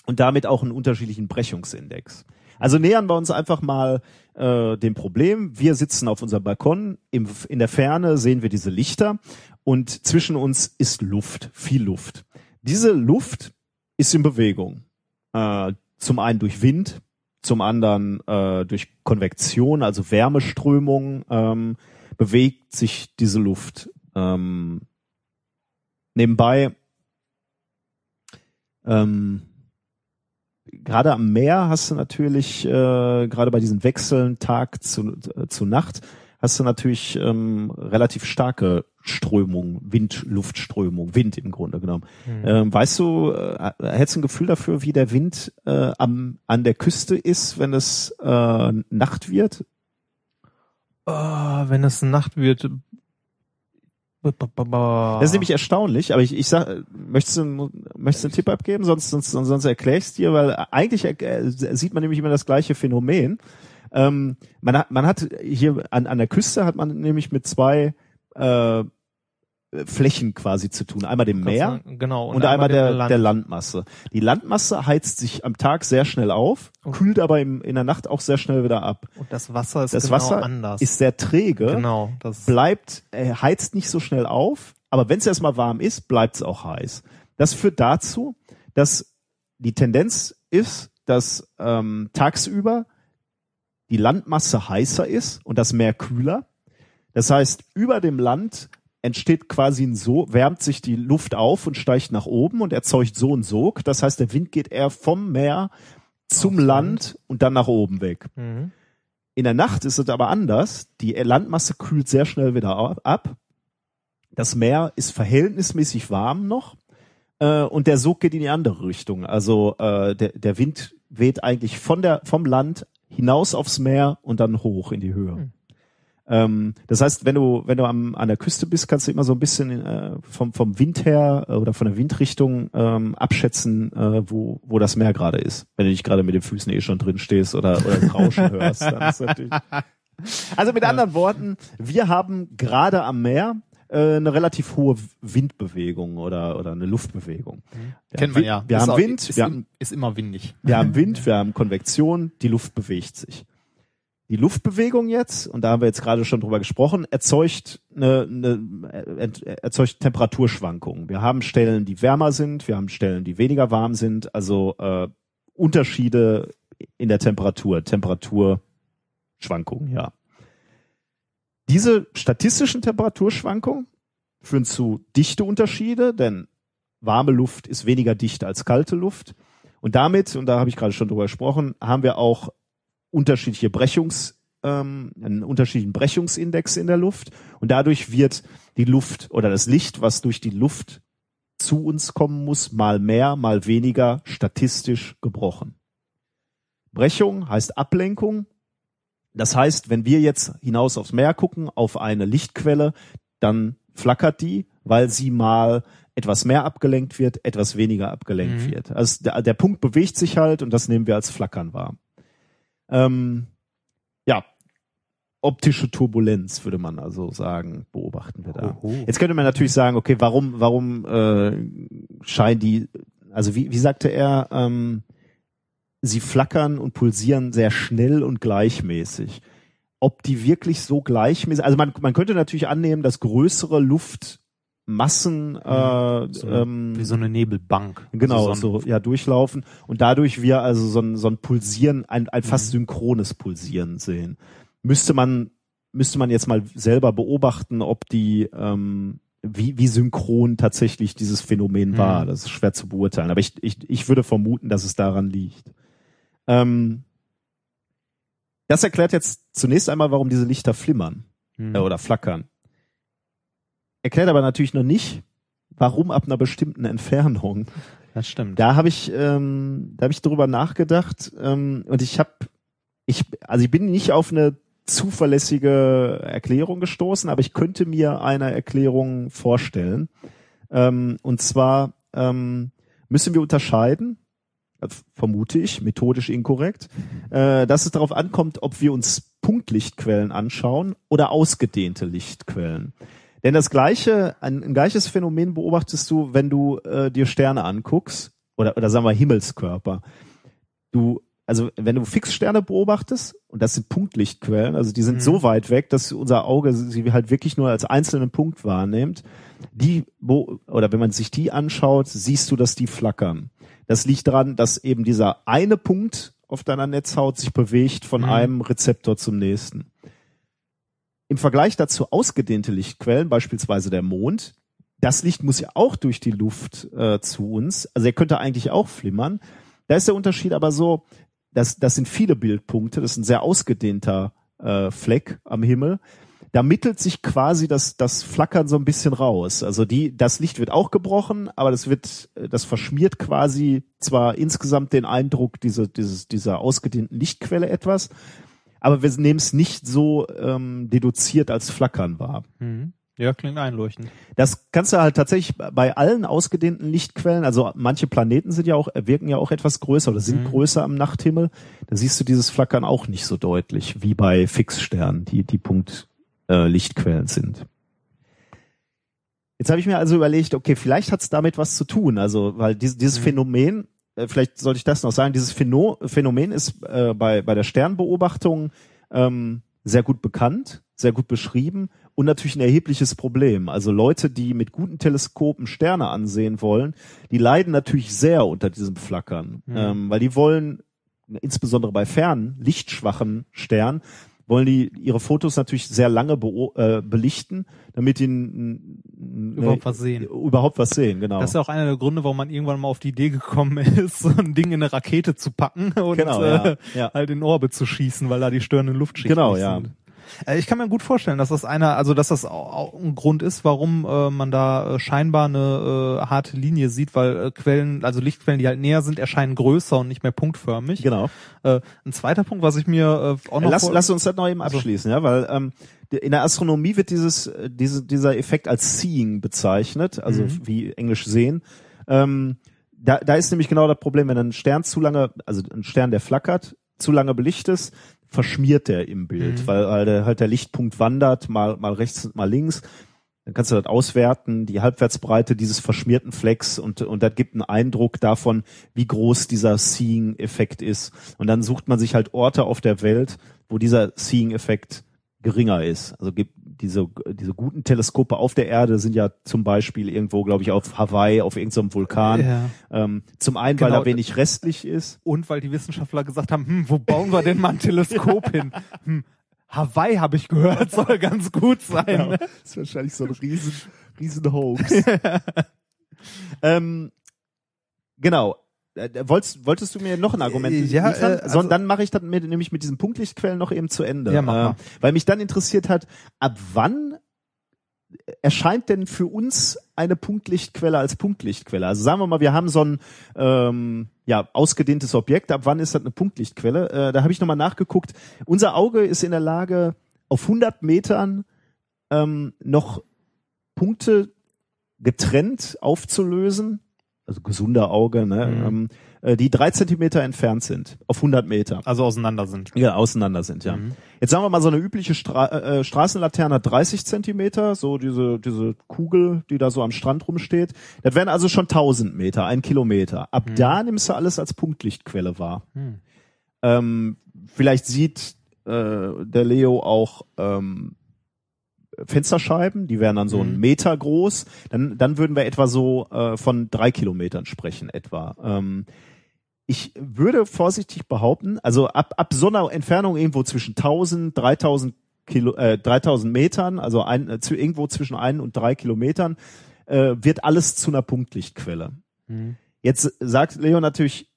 Und damit auch einen unterschiedlichen Brechungsindex. Also nähern wir uns einfach mal äh, dem Problem. Wir sitzen auf unserem Balkon, Im, in der Ferne sehen wir diese Lichter und zwischen uns ist Luft, viel Luft. Diese Luft ist in Bewegung. Äh, zum einen durch Wind, zum anderen äh, durch Konvektion, also Wärmeströmung, ähm, bewegt sich diese Luft. Ähm, nebenbei ähm, gerade am Meer hast du natürlich, äh, gerade bei diesen Wechseln Tag zu, zu Nacht, hast du natürlich ähm, relativ starke Strömung, Wind, Luftströmung, Wind im Grunde genommen. Mhm. Ähm, weißt du, äh, hättest du ein Gefühl dafür, wie der Wind äh, am, an der Küste ist, wenn es äh, Nacht wird? Oh, wenn es Nacht wird... Das ist nämlich erstaunlich, aber ich, ich sag, möchtest du, möchtest du einen Tipp abgeben? Sonst, sonst, sonst erkläre ich es dir, weil eigentlich sieht man nämlich immer das gleiche Phänomen. Ähm, man hat, man hat hier an, an der Küste hat man nämlich mit zwei äh, Flächen quasi zu tun. Einmal dem Meer sagen, genau, und, und einmal, einmal der, Land. der Landmasse. Die Landmasse heizt sich am Tag sehr schnell auf, okay. kühlt aber im, in der Nacht auch sehr schnell wieder ab. Und das Wasser ist das genau Wasser anders. Ist sehr träge, genau, das bleibt, äh, heizt nicht so schnell auf, aber wenn es erstmal warm ist, bleibt es auch heiß. Das führt dazu, dass die Tendenz ist, dass ähm, tagsüber die Landmasse heißer ist und das Meer kühler. Das heißt, über dem Land entsteht quasi ein Sog, wärmt sich die Luft auf und steigt nach oben und erzeugt so einen Sog. Das heißt, der Wind geht eher vom Meer zum Land und dann nach oben weg. Mhm. In der Nacht ist es aber anders. Die Landmasse kühlt sehr schnell wieder ab. Das Meer ist verhältnismäßig warm noch äh, und der Sog geht in die andere Richtung. Also äh, der, der Wind weht eigentlich von der, vom Land hinaus aufs Meer und dann hoch in die Höhe. Mhm. Das heißt, wenn du wenn du am, an der Küste bist, kannst du immer so ein bisschen äh, vom vom Wind her äh, oder von der Windrichtung ähm, abschätzen, äh, wo wo das Meer gerade ist. Wenn du nicht gerade mit den Füßen eh schon drin stehst oder oder das Rauschen hörst, dann ist natürlich. Also mit anderen Worten, wir haben gerade am Meer äh, eine relativ hohe Windbewegung oder oder eine Luftbewegung. Mhm. Ja, kennt man ja. Wir ist haben Wind, ist, wir haben, ist immer windig. Wir haben Wind, wir haben Konvektion, die Luft bewegt sich. Die Luftbewegung jetzt, und da haben wir jetzt gerade schon drüber gesprochen, erzeugt eine, eine erzeugt Temperaturschwankungen. Wir haben Stellen, die wärmer sind, wir haben Stellen, die weniger warm sind, also äh, Unterschiede in der Temperatur, Temperaturschwankungen, ja. Diese statistischen Temperaturschwankungen führen zu Dichteunterschiede, denn warme Luft ist weniger dicht als kalte Luft. Und damit, und da habe ich gerade schon drüber gesprochen, haben wir auch unterschiedliche Brechungs, ähm, einen unterschiedlichen Brechungsindex in der Luft und dadurch wird die Luft oder das Licht, was durch die Luft zu uns kommen muss, mal mehr, mal weniger, statistisch gebrochen. Brechung heißt Ablenkung. Das heißt, wenn wir jetzt hinaus aufs Meer gucken, auf eine Lichtquelle, dann flackert die, weil sie mal etwas mehr abgelenkt wird, etwas weniger abgelenkt mhm. wird. Also der, der Punkt bewegt sich halt und das nehmen wir als Flackern wahr. Ähm, ja, optische Turbulenz würde man also sagen, beobachten wir da. Oho. Jetzt könnte man natürlich sagen, okay, warum, warum äh, scheint die, also wie, wie sagte er, ähm, sie flackern und pulsieren sehr schnell und gleichmäßig. Ob die wirklich so gleichmäßig, also man, man könnte natürlich annehmen, dass größere Luftmassen äh, so, ähm, wie so eine Nebelbank genau so, so ja durchlaufen und dadurch wir also so ein, so ein Pulsieren, ein, ein fast mhm. synchrones Pulsieren sehen. Müsste man müsste man jetzt mal selber beobachten, ob die ähm, Wie, wie synchron tatsächlich dieses Phänomen war. Hm. Das ist schwer zu beurteilen. Aber ich, ich, ich würde vermuten, dass es daran liegt. Ähm, das erklärt jetzt zunächst einmal, warum diese Lichter flimmern hm. äh, oder flackern. Erklärt aber natürlich noch nicht, warum ab einer bestimmten Entfernung. Das stimmt. Da habe ich, ähm, da habe ich drüber nachgedacht ähm, und ich habe, ich, also ich bin nicht auf eine zuverlässige Erklärung gestoßen, aber ich könnte mir eine Erklärung vorstellen. Ähm, und zwar ähm, müssen wir unterscheiden, vermute ich, methodisch inkorrekt, äh, dass es darauf ankommt, ob wir uns Punktlichtquellen anschauen oder ausgedehnte Lichtquellen. Denn das gleiche, ein, ein gleiches Phänomen beobachtest du, wenn du äh, dir Sterne anguckst, oder, oder sagen wir Himmelskörper. Du Also wenn du Fixsterne beobachtest, und das sind Punktlichtquellen, also die sind mhm. so weit weg, dass unser Auge sie halt wirklich nur als einzelnen Punkt wahrnimmt, die, oder wenn man sich die anschaut, siehst du, dass die flackern. Das liegt daran, dass eben dieser eine Punkt auf deiner Netzhaut sich bewegt von mhm. einem Rezeptor zum nächsten. Im Vergleich dazu ausgedehnte Lichtquellen, beispielsweise der Mond, das Licht muss ja auch durch die Luft äh, zu uns, also er könnte eigentlich auch flimmern. Da ist der Unterschied aber so, Das, das sind viele Bildpunkte, das ist ein sehr ausgedehnter äh, Fleck am Himmel. Da mittelt sich quasi das, das Flackern so ein bisschen raus. Also die, das Licht wird auch gebrochen, aber das wird, das verschmiert quasi zwar insgesamt den Eindruck dieser, dieses, dieser ausgedehnten Lichtquelle etwas, aber wir nehmen es nicht so ähm, deduziert als Flackern wahr. Mhm. Ja, klingt einleuchtend. Das kannst du halt tatsächlich bei allen ausgedehnten Lichtquellen, also manche Planeten sind ja auch, wirken ja auch etwas größer oder sind mhm. größer am Nachthimmel, da siehst du dieses Flackern auch nicht so deutlich wie bei Fixsternen, die die Punkt äh, Lichtquellen sind. Jetzt habe ich mir also überlegt, okay, vielleicht hat es damit was zu tun, also weil dies, dieses mhm. Phänomen, äh, vielleicht sollte ich das noch sagen, dieses Phäno- Phänomen ist äh, bei, bei der Sternbeobachtung ähm, sehr gut bekannt, sehr gut beschrieben. Und natürlich ein erhebliches Problem. Also Leute, die mit guten Teleskopen Sterne ansehen wollen, die leiden natürlich sehr unter diesem Flackern. Mhm. Ähm, weil die wollen, insbesondere bei fernen, lichtschwachen Sternen, wollen die ihre Fotos natürlich sehr lange be- äh, belichten, damit die n- n- überhaupt was sehen. Überhaupt was sehen, genau. Das ist ja auch einer der Gründe, warum man irgendwann mal auf die Idee gekommen ist, so ein Ding in eine Rakete zu packen und genau, ja, äh, ja. halt in Orbit zu schießen, weil da die störenden Luftschichten genau, nicht ja. sind. Ich kann mir gut vorstellen, dass das einer, also dass das auch ein Grund ist, warum äh, man da äh, scheinbar eine äh, harte Linie sieht, weil äh, Quellen, also Lichtquellen, die halt näher sind, erscheinen größer und nicht mehr punktförmig. Genau. Äh, ein zweiter Punkt, was ich mir äh, auch noch lass, vor- lass uns das noch eben abschließen, also. ja, weil ähm, in der Astronomie wird dieses, diese, dieser Effekt als Seeing bezeichnet, also mhm. wie Englisch sehen. Ähm, da, da ist nämlich genau das Problem, wenn ein Stern zu lange, also ein Stern, der flackert, zu lange belichtet, verschmiert der im Bild, mhm. weil, weil der, halt der Lichtpunkt wandert, mal, mal rechts, mal links. Dann kannst du das auswerten, die Halbwertsbreite dieses verschmierten Flecks und, und das gibt einen Eindruck davon, wie groß dieser Seeing-Effekt ist. Und dann sucht man sich halt Orte auf der Welt, wo dieser Seeing-Effekt geringer ist. Also gibt diese, diese guten Teleskope auf der Erde sind ja zum Beispiel irgendwo, glaube ich, auf Hawaii, auf irgendeinem Vulkan. Ja. Ähm, zum einen, genau. weil da wenig restlich ist. Und weil die Wissenschaftler gesagt haben, hm, wo bauen wir denn mal ein Teleskop hin? Hm, Hawaii, habe ich gehört, soll ganz gut sein. Genau. Ne? Das ist wahrscheinlich so ein riesen, riesen Hoax. ähm, genau. Wolltest, wolltest du mir noch ein Argument ja, liefern? Äh, also Sondern dann mache ich das mit, nämlich mit diesen Punktlichtquellen noch eben zu Ende. Ja, mach mal. Äh, weil mich dann interessiert hat, ab wann erscheint denn für uns eine Punktlichtquelle als Punktlichtquelle? Also sagen wir mal, wir haben so ein ähm, ja, ausgedehntes Objekt. Ab wann ist das eine Punktlichtquelle? Äh, da habe ich nochmal nachgeguckt. Unser Auge ist in der Lage, auf hundert Metern ähm, noch Punkte getrennt aufzulösen. Also gesunder Auge, ne? Mhm. Ähm, die drei Zentimeter entfernt sind, auf hundert Meter. Also auseinander sind. Ja, auseinander sind, ja. Mhm. Jetzt sagen wir mal, so eine übliche Stra äh, Straßenlaterne hat dreißig Zentimeter, so diese diese Kugel, die da so am Strand rumsteht. Das wären also schon tausend Meter, ein Kilometer. Ab mhm. da nimmst du alles als Punktlichtquelle wahr. Mhm. Ähm, vielleicht sieht äh, der Leo auch ähm, Fensterscheiben, die wären dann so mhm. einen Meter groß. Dann dann würden wir etwa so äh, von drei Kilometern sprechen, etwa. Ähm, Ich würde vorsichtig behaupten, also ab, ab so einer Entfernung irgendwo zwischen tausend, dreitausend Kilo, äh, dreitausend Metern, also ein, äh, irgendwo zwischen ein und drei Kilometern, äh, wird alles zu einer Punktlichtquelle. Mhm. Jetzt sagt Leon natürlich,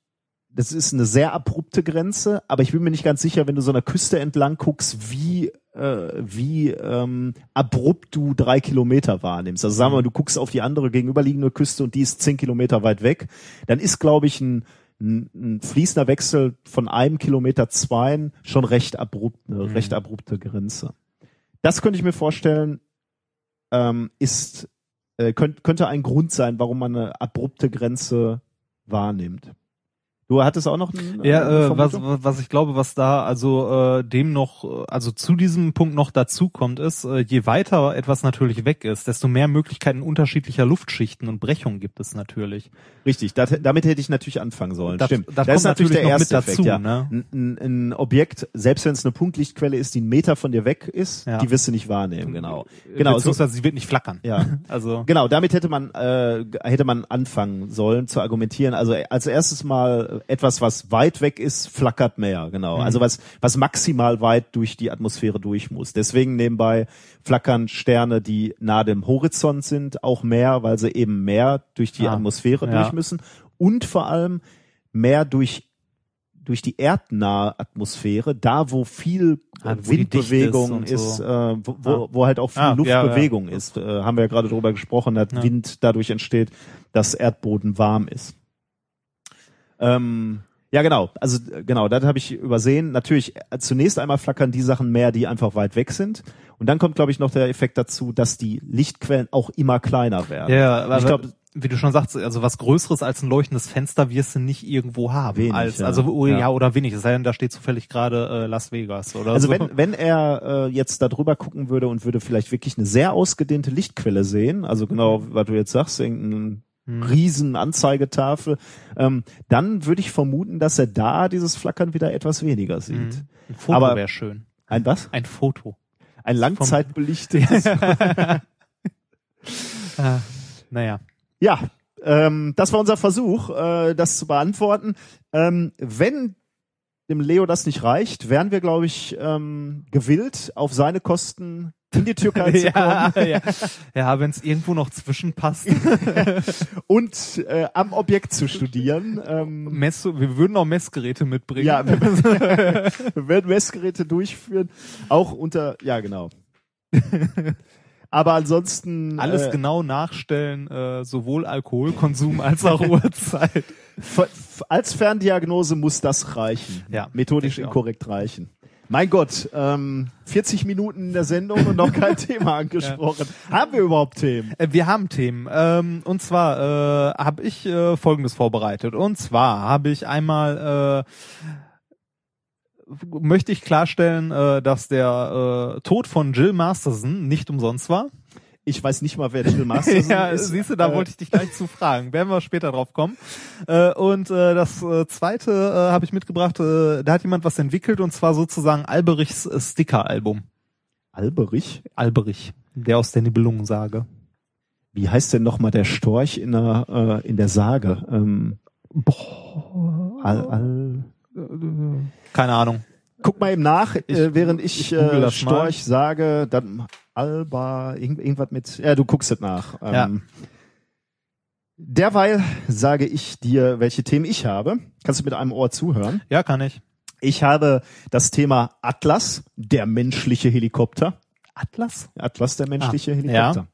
das ist eine sehr abrupte Grenze, aber ich bin mir nicht ganz sicher, wenn du so einer Küste entlang guckst, wie äh, wie ähm, abrupt du drei Kilometer wahrnimmst. Also sagen wir mal, du guckst auf die andere gegenüberliegende Küste und die ist zehn Kilometer weit weg, dann ist, glaube ich, ein ein fließender Wechsel von einem Kilometer zweien schon recht abrupt, eine mhm. recht abrupte Grenze. Das könnte ich mir vorstellen, ähm, ist, äh, könnt, könnte ein Grund sein, warum man eine abrupte Grenze wahrnimmt. Du hattest auch noch einen, äh, ja, äh, was, was ich glaube, was da also äh, dem noch, also zu diesem Punkt noch dazu kommt, ist, äh, je weiter etwas natürlich weg ist, desto mehr Möglichkeiten unterschiedlicher Luftschichten und Brechungen gibt es natürlich. Richtig, das, damit hätte ich natürlich anfangen sollen. Das, Stimmt. Das, das kommt ist natürlich, natürlich der erste mit dazu, Effekt, ja. Ne? Ein, ein Objekt, selbst wenn es eine Punktlichtquelle ist, die einen Meter von dir weg ist, ja. die wirst du nicht wahrnehmen, genau. genau Beziehungsweise so, sie wird nicht flackern. Ja. Also genau, damit hätte man äh, hätte man anfangen sollen zu argumentieren. Also als erstes mal etwas, was weit weg ist, flackert mehr, genau. Mhm. Also was was maximal weit durch die Atmosphäre durch muss. Deswegen nebenbei flackern Sterne, die nahe dem Horizont sind, auch mehr, weil sie eben mehr durch die ah, Atmosphäre ja. durch müssen und vor allem mehr durch durch die erdnahe Atmosphäre, da wo viel ah, wo Windbewegung ist, ist so. äh, wo, wo, wo halt auch viel ah, Luftbewegung ja, ja. ist. Äh, haben wir ja gerade drüber gesprochen, dass ja. Wind dadurch entsteht, dass Erdboden warm ist. Ähm, ja, genau. Also genau, das habe ich übersehen. Natürlich, zunächst einmal flackern die Sachen mehr, die einfach weit weg sind. Und dann kommt, glaube ich, noch der Effekt dazu, dass die Lichtquellen auch immer kleiner werden. Ja, aber ich glaube, wie du schon sagst, also was Größeres als ein leuchtendes Fenster wirst du nicht irgendwo haben. Wenig, als, ja. Also oh, ja. ja oder wenig. Es sei denn, da steht zufällig gerade äh, Las Vegas oder also so. Also wenn wenn er äh, jetzt da drüber gucken würde und würde vielleicht wirklich eine sehr ausgedehnte Lichtquelle sehen, also genau, was du jetzt sagst, irgendein riesen Anzeigetafel, ähm, dann würde ich vermuten, dass er da dieses Flackern wieder etwas weniger sieht. Mhm. Ein Foto wäre schön. Ein was? Ein Foto. Ein langzeitbelichtetes. ah, naja. Ja, ähm, das war unser Versuch, äh, das zu beantworten. Ähm, wenn dem Leo das nicht reicht, wären wir, glaube ich, ähm, gewillt, auf seine Kosten in die Türkei zu kommen. Ja, ja. ja wenn es irgendwo noch zwischenpasst. Und äh, am Objekt zu studieren. Ähm, Mess, wir würden auch Messgeräte mitbringen. Ja, wir, wir werden Messgeräte durchführen. Auch unter, ja genau. Aber ansonsten... Alles äh, genau nachstellen, äh, sowohl Alkoholkonsum als auch Uhrzeit. Als Ferndiagnose muss das reichen. Ja, methodisch inkorrekt auch. reichen. Mein Gott, ähm, vierzig Minuten in der Sendung und noch kein Thema angesprochen. Ja. Haben wir überhaupt Themen? Wir haben Themen. Ähm, und zwar äh, habe ich äh, Folgendes vorbereitet. Und zwar habe ich einmal... Äh, möchte ich klarstellen, äh, dass der äh, Tod von Jill Masterson nicht umsonst war. Ich weiß nicht mal, wer Jill Masterson ja, ist. Siehst du, da äh. wollte ich dich gleich zu fragen. Werden wir später drauf kommen. Äh, und äh, das äh, Zweite äh, habe ich mitgebracht, äh, da hat jemand was entwickelt, und zwar sozusagen Alberichs äh, Sticker-Album. Alberich? Alberich, der aus der Nibelungensage. Wie heißt denn nochmal der Storch in der, äh, in der Sage? Ähm, boah. Al... al Keine Ahnung. Guck mal eben nach, ich, äh, während ich, ich äh, Storch mal. sage, dann Alba, irgend, irgendwas mit... Ja, du guckst es nach. Ähm, ja. Derweil sage ich dir, welche Themen ich habe. Kannst du mit einem Ohr zuhören? Ja, kann ich. Ich habe das Thema Atlas, der menschliche Helikopter. Atlas? Atlas, der menschliche ah, Helikopter.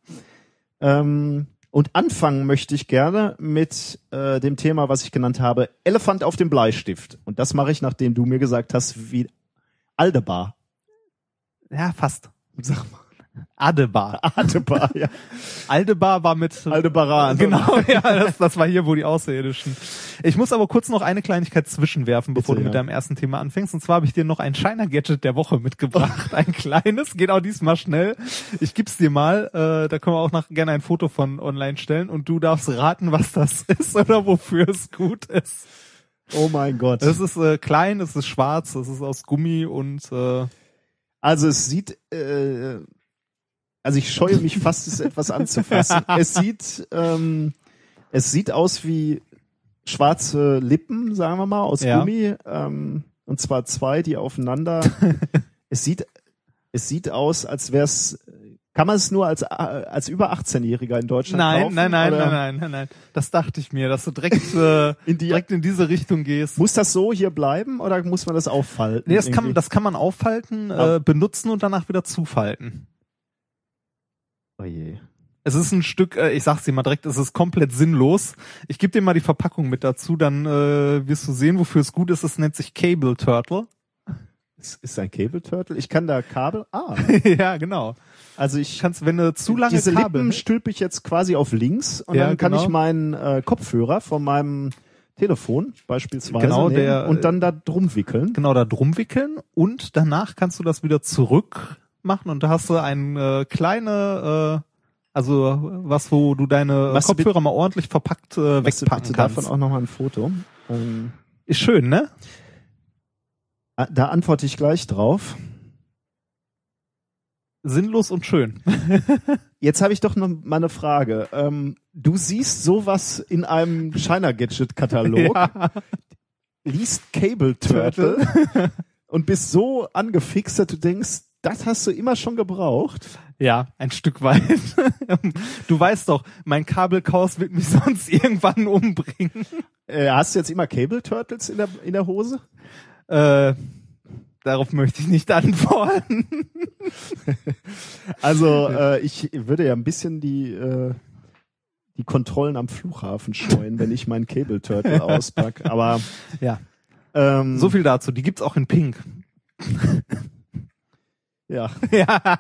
Ja. Ähm, und anfangen möchte ich gerne mit äh, dem Thema, was ich genannt habe, Elefant auf dem Bleistift. Und das mache ich, nachdem du mir gesagt hast, wie Aldebar. Ja, fast. Sag mal. Adebar. Adebar, ja. Adebar war mit... Aldebaran. Genau, ja, das, das war hier, wo die Außerirdischen... Ich muss aber kurz noch eine Kleinigkeit zwischenwerfen, bevor Bitte, du ja. mit deinem ersten Thema anfängst. Und zwar habe ich dir noch ein Shiner-Gadget der Woche mitgebracht. Ein kleines, geht auch diesmal schnell. Ich gib's dir mal, äh, da können wir auch noch gerne ein Foto von online stellen. Und du darfst raten, was das ist oder wofür es gut ist. Oh mein Gott. Es ist äh, klein, es ist schwarz, es ist aus Gummi und... Äh, also es sieht... Äh, Also ich scheue mich fast, es etwas anzufassen. Es sieht, ähm, es sieht aus wie schwarze Lippen, sagen wir mal, aus ja. Gummi. Ähm, und zwar zwei, die aufeinander. es sieht, es sieht aus, als wäre es. Kann man es nur als als über achtzehnjähriger in Deutschland nein, kaufen? Nein, nein, nein, nein, nein, nein. Das dachte ich mir, dass du direkt äh, in die, direkt in diese Richtung gehst. Muss das so hier bleiben oder muss man das auffalten? Nee, das irgendwie? kann das kann man auffalten, ja. äh, benutzen und danach wieder zufalten. Oh je. Es ist ein Stück, ich sag's dir mal direkt, es ist komplett sinnlos. Ich gebe dir mal die Verpackung mit dazu, dann äh, wirst du sehen, wofür es gut ist. Es nennt sich Cable Turtle. Es ist ein Cable Turtle? Ich kann da Kabel... Ah. ja, genau. Also ich... Kannst, wenn du zu lange diese Kabel... Lippen stülpe ich jetzt quasi auf links und ja, dann kann genau. ich meinen äh, Kopfhörer von meinem Telefon beispielsweise genau, nehmen der, und dann da drum wickeln. Genau, da drum wickeln und danach kannst du das wieder zurück... machen und da hast du ein äh, kleine, äh, also was, wo du deine was Kopfhörer du mal ordentlich verpackt äh, wegpacken kannst. Davon auch nochmal ein Foto. Ähm, Ist schön, ne? Da antworte ich gleich drauf. Sinnlos und schön. Jetzt habe ich doch noch mal eine Frage. Ähm, du siehst sowas in einem Shiner-Gadget-Katalog, ja. liest Cable Turtle und bist so angefixt, dass du denkst, das hast du immer schon gebraucht? Ja, ein Stück weit. Du weißt doch, mein Kabelchaos wird mich sonst irgendwann umbringen. Äh, hast du jetzt immer Cable Turtles in der, in der Hose? Äh, darauf möchte ich nicht antworten. Also äh, ich würde ja ein bisschen die, äh, die Kontrollen am Flughafen scheuen, wenn ich meinen Cable Turtle auspacke. Aber ja, ähm, so viel dazu. Die gibt's auch in Pink. Ja. ja.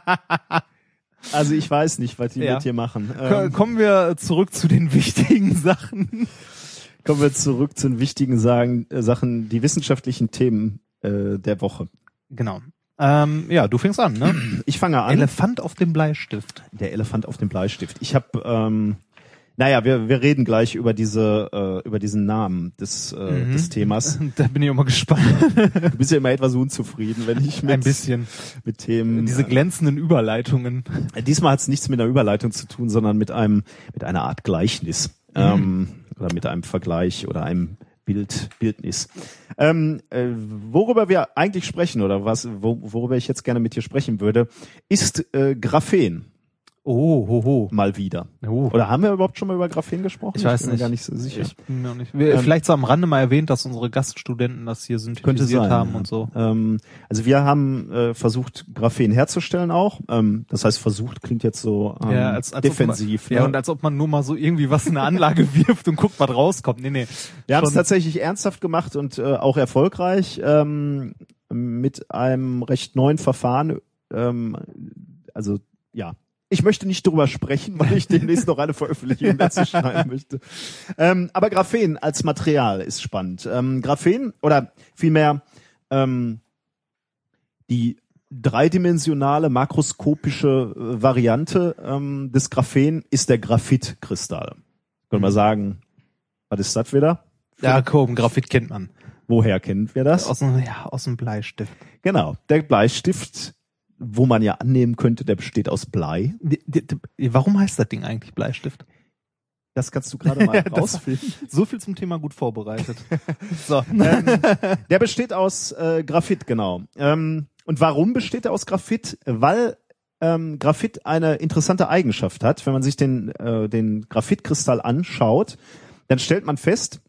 Also ich weiß nicht, was die ja. mit hier machen. Ähm, Kommen wir zurück zu den wichtigen Sachen. Kommen wir zurück zu den wichtigen Sagen, äh, Sachen, die wissenschaftlichen Themen äh, der Woche. Genau. Ähm, ja, du fängst an, ne? Ich fange an. Elefant auf dem Bleistift. Der Elefant auf dem Bleistift. Ich habe, ähm, naja, wir wir reden gleich über diese äh, über diesen Namen des äh, mhm. des Themas. Da bin ich immer gespannt. Du bist ja immer etwas unzufrieden, wenn ich mit ein bisschen mit Themen diese glänzenden Überleitungen. Diesmal hat es nichts mit einer Überleitung zu tun, sondern mit einem mit einer Art Gleichnis mhm. ähm, oder mit einem Vergleich oder einem Bild Bildnis. Ähm, äh, worüber wir eigentlich sprechen oder was wo, worüber ich jetzt gerne mit dir sprechen würde, ist äh, Graphen. Oh, ho, ho. Mal wieder. Oh. Oder haben wir überhaupt schon mal über Graphen gesprochen? Ich weiß ich bin nicht. Mir gar nicht so sicher. Ich bin mir auch nicht. Wir, ähm, vielleicht so am Rande mal erwähnt, dass unsere Gaststudenten das hier synthetisiert sein, haben ja. und so. Ähm, also wir haben äh, versucht, Graphen herzustellen auch. Ähm, das heißt, versucht klingt jetzt so ähm, ja, als, als defensiv. Man, ja, und als ob man nur mal so irgendwie was in eine Anlage wirft und guckt, was rauskommt. Nee, nee. Wir haben es tatsächlich ernsthaft gemacht und äh, auch erfolgreich ähm, mit einem recht neuen Verfahren. Ähm, also, ja. Ich möchte nicht drüber sprechen, weil ich demnächst noch eine Veröffentlichung dazu schreiben möchte. Ähm, aber Graphen als Material ist spannend. Ähm, Graphen oder vielmehr ähm, die dreidimensionale makroskopische äh, Variante ähm, des Graphen ist der Graphitkristall. Können wir sagen, was ist das wieder? Ja, komm, Graphit kennt man. Woher kennen wir das? Aus dem, ja, aus dem Bleistift. Genau, der Bleistift, wo man ja annehmen könnte, der besteht aus Blei. Warum heißt das Ding eigentlich Bleistift? Das kannst du gerade mal rausfinden. So viel zum Thema gut vorbereitet. So. ähm, der besteht aus äh, Graphit, genau. Ähm, und warum besteht er aus Graphit? Weil ähm, Graphit eine interessante Eigenschaft hat. Wenn man sich den, äh, den Graphitkristall anschaut, dann stellt man fest,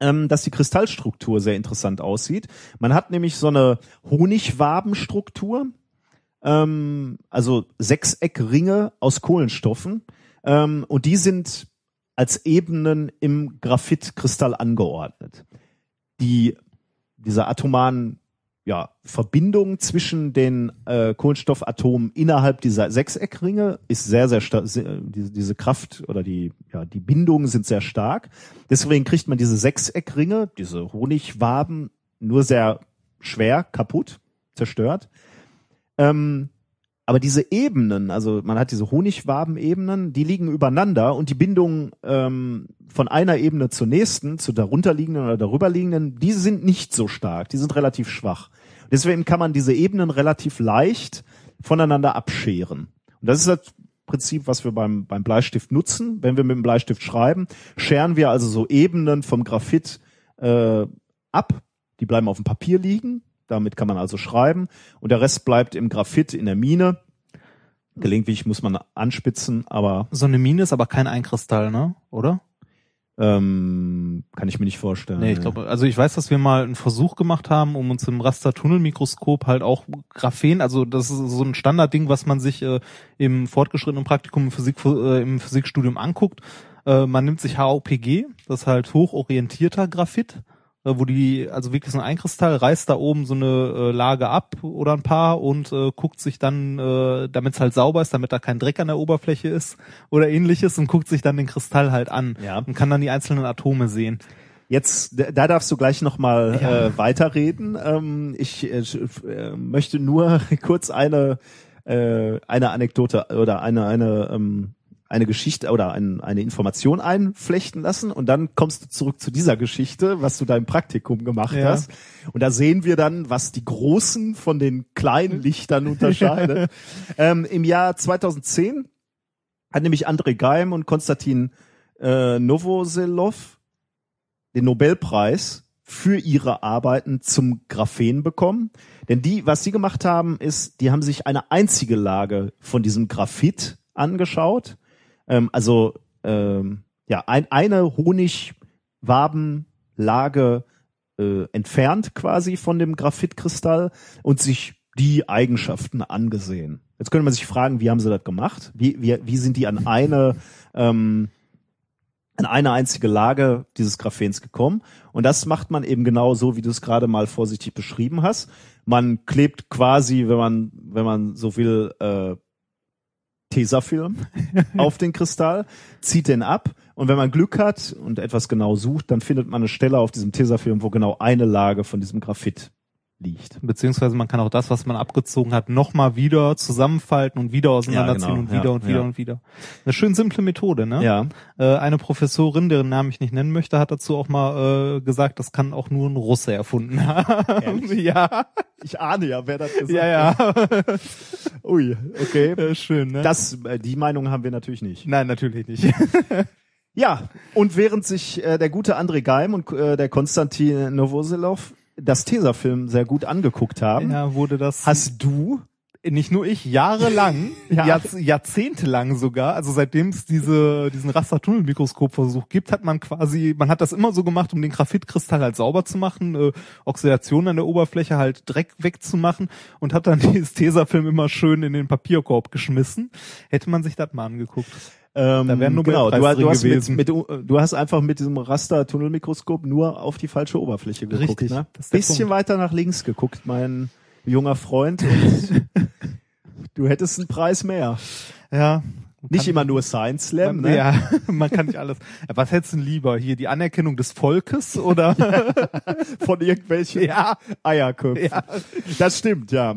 Ähm, dass die Kristallstruktur sehr interessant aussieht. Man hat nämlich so eine Honigwabenstruktur, ähm, also Sechseckringe aus Kohlenstoffen, ähm, und die sind als Ebenen im Graphitkristall angeordnet. Die, diese atomaren ja, Verbindung zwischen den äh, Kohlenstoffatomen innerhalb dieser Sechseckringe ist sehr, sehr stark. Diese, diese Kraft oder die, ja, die Bindungen sind sehr stark. Deswegen kriegt man diese Sechseckringe, diese Honigwaben, nur sehr schwer kaputt, zerstört. Ähm, aber diese Ebenen, also man hat diese Honigwabenebenen, die liegen übereinander und die Bindungen ähm, von einer Ebene zur nächsten, zur darunterliegenden oder darüberliegenden, die sind nicht so stark, die sind relativ schwach. Deswegen kann man diese Ebenen relativ leicht voneinander abscheren. Und das ist das Prinzip, was wir beim, beim Bleistift nutzen. Wenn wir mit dem Bleistift schreiben, scheren wir also so Ebenen vom Graphit äh, ab. Die bleiben auf dem Papier liegen, damit kann man also schreiben. Und der Rest bleibt im Graphit in der Mine. Gelegentlich muss man anspitzen, aber... So eine Mine ist aber kein Einkristall, ne? Oder? Ähm, kann ich mir nicht vorstellen. Nee, ich glaube, also ich weiß, dass wir mal einen Versuch gemacht haben, um uns im Raster-Tunnel-Mikroskop halt auch Graphen, also das ist so ein Standardding, was man sich äh, im fortgeschrittenen Praktikum im, Physik, äh, im Physikstudium anguckt. Äh, man nimmt sich H O P G, das ist halt hochorientierter Graphit, wo die, also wirklich so ein Einkristall, reißt da oben so eine äh, Lage ab oder ein paar und äh, guckt sich dann, äh, damit es halt sauber ist, damit da kein Dreck an der Oberfläche ist oder ähnliches, und guckt sich dann den Kristall halt an, ja, und kann dann die einzelnen Atome sehen. Jetzt, da darfst du gleich nochmal ja. äh, weiterreden. Ähm, ich äh, möchte nur kurz eine äh, eine Anekdote oder eine eine ähm, eine Geschichte oder ein, eine Information einflechten lassen, und dann kommst du zurück zu dieser Geschichte, was du da im Praktikum gemacht ja. hast. Und da sehen wir dann, was die großen von den kleinen Lichtern unterscheidet. ähm, Im Jahr zweitausendzehn hat nämlich André Geim und Konstantin äh, Novoselov den Nobelpreis für ihre Arbeiten zum Graphen bekommen. Denn die, was sie gemacht haben, ist, die haben sich eine einzige Lage von diesem Graphit angeschaut. Also ähm, ja, ein, eine Honigwabenlage äh, entfernt quasi von dem Graphitkristall und sich die Eigenschaften angesehen. Jetzt könnte man sich fragen, wie haben sie das gemacht? Wie, wie, wie sind die an eine ähm, an eine einzige Lage dieses Graphens gekommen? Und das macht man eben genau so, wie du es gerade mal vorsichtig beschrieben hast. Man klebt quasi, wenn man wenn man so will, äh, Tesafilm auf den Kristall, zieht den ab, und wenn man Glück hat und etwas genau sucht, dann findet man eine Stelle auf diesem Tesafilm, wo genau eine Lage von diesem Graphit liegt. Beziehungsweise man kann auch das, was man abgezogen hat, nochmal wieder zusammenfalten und wieder auseinanderziehen, ja, genau. und wieder ja, und wieder ja. und wieder. Eine schön simple Methode, ne? Ja. Äh, eine Professorin, deren Namen ich nicht nennen möchte, hat dazu auch mal äh, gesagt, das kann auch nur ein Russe erfunden haben. Ja. Ich ahne ja, wer das gesagt ja, hat. Ja, ja. Ui, okay. Äh, schön, ne? Das, äh, die Meinung haben wir natürlich nicht. Nein, natürlich nicht. Ja, und während sich äh, der gute André Geim und äh, der Konstantin Novoselov das Tesafilm sehr gut angeguckt haben, ja, wurde das hast du, nicht nur ich, jahrelang, ja. Jahrz jahrzehntelang sogar, also seitdem es diese, diesen Raster-Tunnel-Mikroskop-Versuch gibt, hat man quasi, man hat das immer so gemacht, um den Graphitkristall halt sauber zu machen, äh, Oxidation an der Oberfläche halt Dreck wegzumachen, und hat dann dieses Tesafilm immer schön in den Papierkorb geschmissen. Hätte man sich das mal angeguckt. Ähm, da wären nur genau, du, du, hast mit, mit, du hast einfach mit diesem Raster-Tunnelmikroskop nur auf die falsche Oberfläche geguckt. Richtig, ne? Ein bisschen Punkt. Weiter nach links geguckt, mein junger Freund. Du hättest einen Preis mehr. Ja. Nicht immer nur Science Slam, man, ne? Ja, man kann nicht alles. Was hättest du denn lieber? Hier die Anerkennung des Volkes oder von irgendwelchen ja. Eierköpfen? Ja. Das stimmt, ja.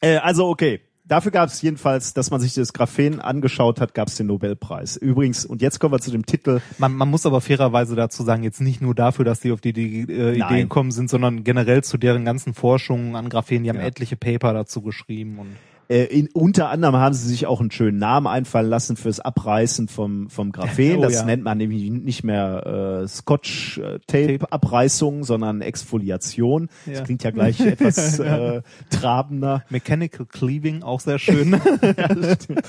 Äh, also okay. Dafür gab es jedenfalls, dass man sich das Graphen angeschaut hat, gab es den Nobelpreis. Übrigens, und jetzt kommen wir zu dem Titel. Man, man muss aber fairerweise dazu sagen, jetzt nicht nur dafür, dass die auf die, die äh, Ideen gekommen sind, sondern generell zu deren ganzen Forschungen an Graphen. Die haben ja. etliche Paper dazu geschrieben. Und äh, in, unter anderem haben sie sich auch einen schönen Namen einfallen lassen fürs Abreißen vom, vom Graphen. Oh, das ja. nennt man nämlich nicht mehr äh, Scotch-Tape-Abreißung, sondern Exfoliation. Ja. Das klingt ja gleich etwas äh, trabender. Mechanical Cleaving, auch sehr schön. Ja, das stimmt.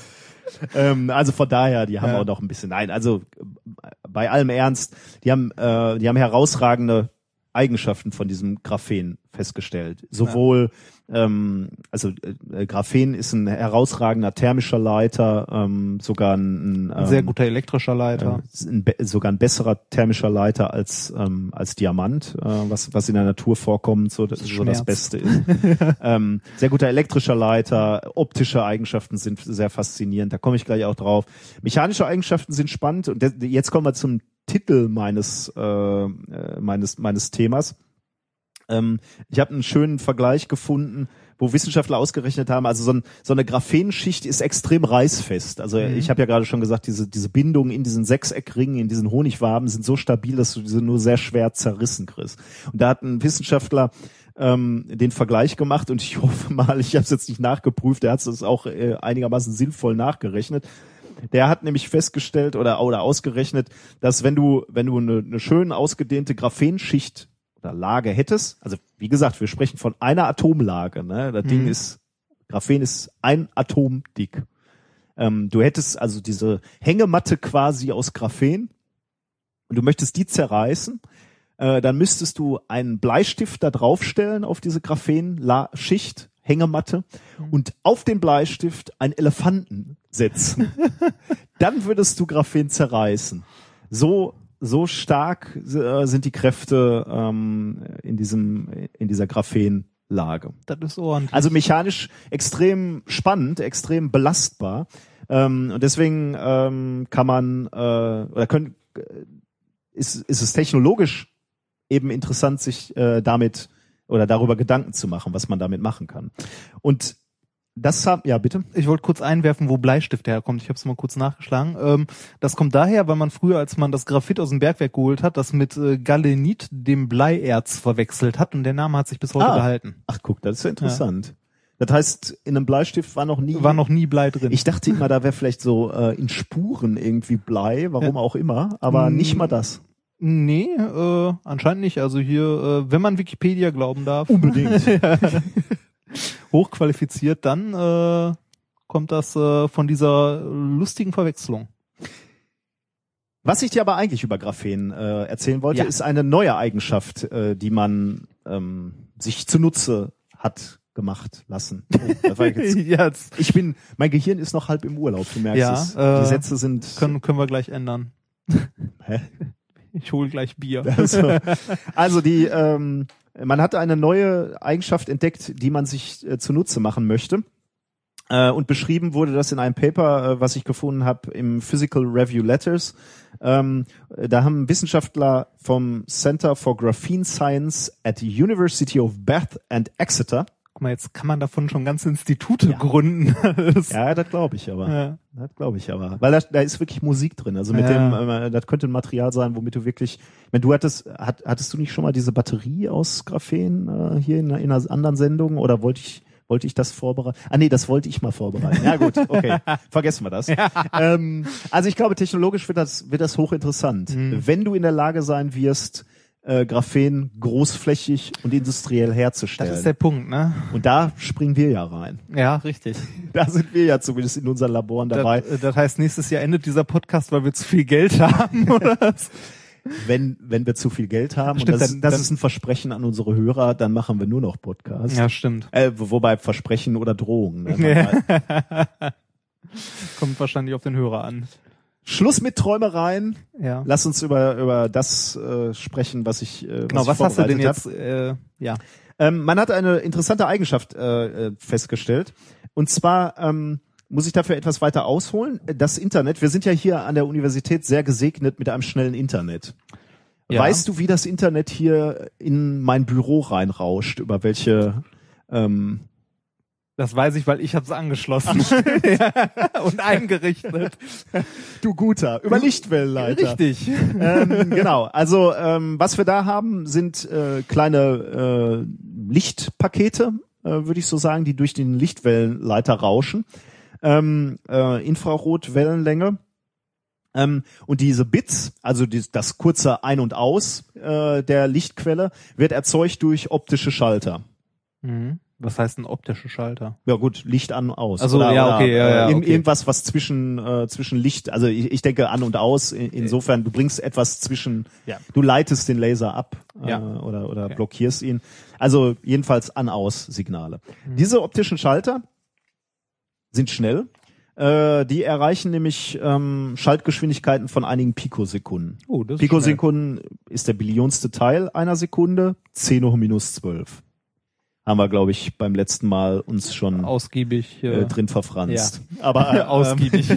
ähm, also von daher, die haben ja. auch noch ein bisschen, nein, also bei allem Ernst, die haben, äh, die haben herausragende Eigenschaften von diesem Graphen festgestellt. Sowohl, ja. ähm, also äh, Graphen ist ein herausragender thermischer Leiter, ähm, sogar ein, ein, ein sehr ähm, guter elektrischer Leiter, äh, ein sogar ein besserer thermischer Leiter als ähm, als Diamant, äh, was was in der Natur vorkommt, so das, so das Beste ist. ähm, sehr guter elektrischer Leiter, optische Eigenschaften sind sehr faszinierend. Da komme ich gleich auch drauf. Mechanische Eigenschaften sind spannend und jetzt kommen wir zum Titel meines äh, meines meines Themas. Ähm, ich habe einen schönen Vergleich gefunden, wo Wissenschaftler ausgerechnet haben, also so, ein, so eine Graphenschicht ist extrem reißfest. Also mhm. ich habe ja gerade schon gesagt, diese diese Bindungen in diesen Sechseckringen, in diesen Honigwaben sind so stabil, dass du diese nur sehr schwer zerrissen kriegst. Und da hat ein Wissenschaftler ähm, den Vergleich gemacht und ich hoffe mal, ich habe es jetzt nicht nachgeprüft, er hat es auch äh, einigermaßen sinnvoll nachgerechnet. Der hat nämlich festgestellt oder oder ausgerechnet, dass wenn du wenn du eine, eine schön ausgedehnte Graphenschicht oder Lage hättest, also wie gesagt, wir sprechen von einer Atomlage, ne? Das mhm. Ding ist, Graphen ist ein Atom dick. Ähm, du hättest also diese Hängematte quasi aus Graphen und du möchtest die zerreißen, äh, dann müsstest du einen Bleistift da draufstellen auf diese Graphenschicht, Hängematte, mhm. und auf den Bleistift einen Elefanten setzen. Dann würdest du Graphen zerreißen. So so stark äh, sind die Kräfte ähm, in diesem in dieser Graphenlage. Das ist ordentlich. Also mechanisch extrem spannend, extrem belastbar ähm, und deswegen ähm, kann man äh, oder können ist ist es technologisch eben interessant, sich äh, damit oder darüber Gedanken zu machen, was man damit machen kann. Und das haben, ja bitte. Ich wollte kurz einwerfen, wo Bleistift herkommt. Ich habe es mal kurz nachgeschlagen. Ähm, das kommt daher, weil man früher, als man das Graphit aus dem Bergwerk geholt hat, das mit äh, Galenit, dem Bleierz, verwechselt hat und der Name hat sich bis heute ah. gehalten. Ach guck, das ist ja interessant. Ja. Das heißt, in einem Bleistift war noch nie war noch nie Blei drin. Ich dachte immer, da wäre vielleicht so äh, in Spuren irgendwie Blei, warum ja. auch immer, aber hm. nicht mal das. Nee, äh, anscheinend nicht. Also hier, äh, wenn man Wikipedia glauben darf. Unbedingt. ja. Hochqualifiziert, dann äh, kommt das äh, von dieser lustigen Verwechslung. Was ich dir aber eigentlich über Graphen äh, erzählen wollte, ja. ist eine neue Eigenschaft, äh, die man ähm, sich zunutze hat gemacht lassen. Oh, war ich, jetzt, jetzt. ich bin, mein Gehirn ist noch halb im Urlaub, du merkst ja, es. Äh, die Sätze sind... Können, können wir gleich ändern. Hä? Ich hole gleich Bier. Also, also die... Ähm, Man hat eine neue Eigenschaft entdeckt, die man sich äh, zunutze machen möchte. Äh, und beschrieben wurde das in einem Paper, äh, was ich gefunden habe, im Physical Review Letters. Ähm, da haben Wissenschaftler vom Center for Graphene Science at the University of Bath and Exeter. Guck mal, jetzt kann man davon schon ganze Institute ja. gründen. das ja, das glaube ich aber. Ja. Das glaube ich aber. Weil da, da ist wirklich Musik drin. Also mit ja. dem, äh, das könnte ein Material sein, womit du wirklich, wenn du hattest, hat, hattest du nicht schon mal diese Batterie aus Graphen äh, hier in, in einer anderen Sendung oder wollte ich, wollte ich das vorbereiten? Ah nee, das wollte ich mal vorbereiten. Ja gut, okay. Vergessen wir das. Ja. Ähm, also ich glaube, technologisch wird das, wird das hochinteressant. Mhm. Wenn du in der Lage sein wirst, Äh, Graphen großflächig und industriell herzustellen. Das ist der Punkt, ne? Und da springen wir ja rein. Ja, richtig. Da sind wir ja zumindest in unseren Laboren dabei. Das, das heißt, nächstes Jahr endet dieser Podcast, weil wir zu viel Geld haben, oder? Wenn wenn wir zu viel Geld haben, stimmt, und das, dann, das dann, ist ein Versprechen an unsere Hörer, dann machen wir nur noch Podcasts. Ja, stimmt. Äh, wobei Versprechen oder Drohungen. Ne? Ja. Kommt wahrscheinlich auf den Hörer an. Schluss mit Träumereien. Ja. Lass uns über über das äh, sprechen, was ich äh, genau. Was, ich was hast du denn jetzt? Äh, ja. Ähm, man hat eine interessante Eigenschaft äh, festgestellt. Und zwar ähm, muss ich dafür etwas weiter ausholen. Das Internet. Wir sind ja hier an der Universität sehr gesegnet mit einem schnellen Internet. Ja. Weißt du, wie das Internet hier in mein Büro reinrauscht? Über welche ähm, Das weiß ich, weil ich habe es angeschlossen ja, und eingerichtet. Du Guter, über Lichtwellenleiter. Richtig. Ähm, genau, also ähm, was wir da haben, sind äh, kleine äh, Lichtpakete, äh, würde ich so sagen, die durch den Lichtwellenleiter rauschen. Ähm, äh, Infrarotwellenlänge. Ähm, und diese Bits, also die, das kurze Ein- und Aus äh, der Lichtquelle, wird erzeugt durch optische Schalter. Mhm. Was heißt ein optischer Schalter? Ja gut, Licht an, aus. Also oder, ja, okay, ja, ja, okay. Irgendwas, was zwischen äh, zwischen Licht, also ich, ich denke an und aus. In, insofern, du bringst etwas zwischen, ja. du leitest den Laser ab äh, ja. oder oder okay. blockierst ihn. Also jedenfalls An-Aus-Signale. Mhm. Diese optischen Schalter sind schnell. Äh, die erreichen nämlich ähm, Schaltgeschwindigkeiten von einigen Pikosekunden. Oh, das ist Pikosekunden schnell. Ist der billionste Teil einer Sekunde, zehn hoch minus zwölf. Haben wir, glaube ich, beim letzten Mal uns schon ausgiebig äh, äh, drin verfranst. Ja. Aber äh, ausgiebig.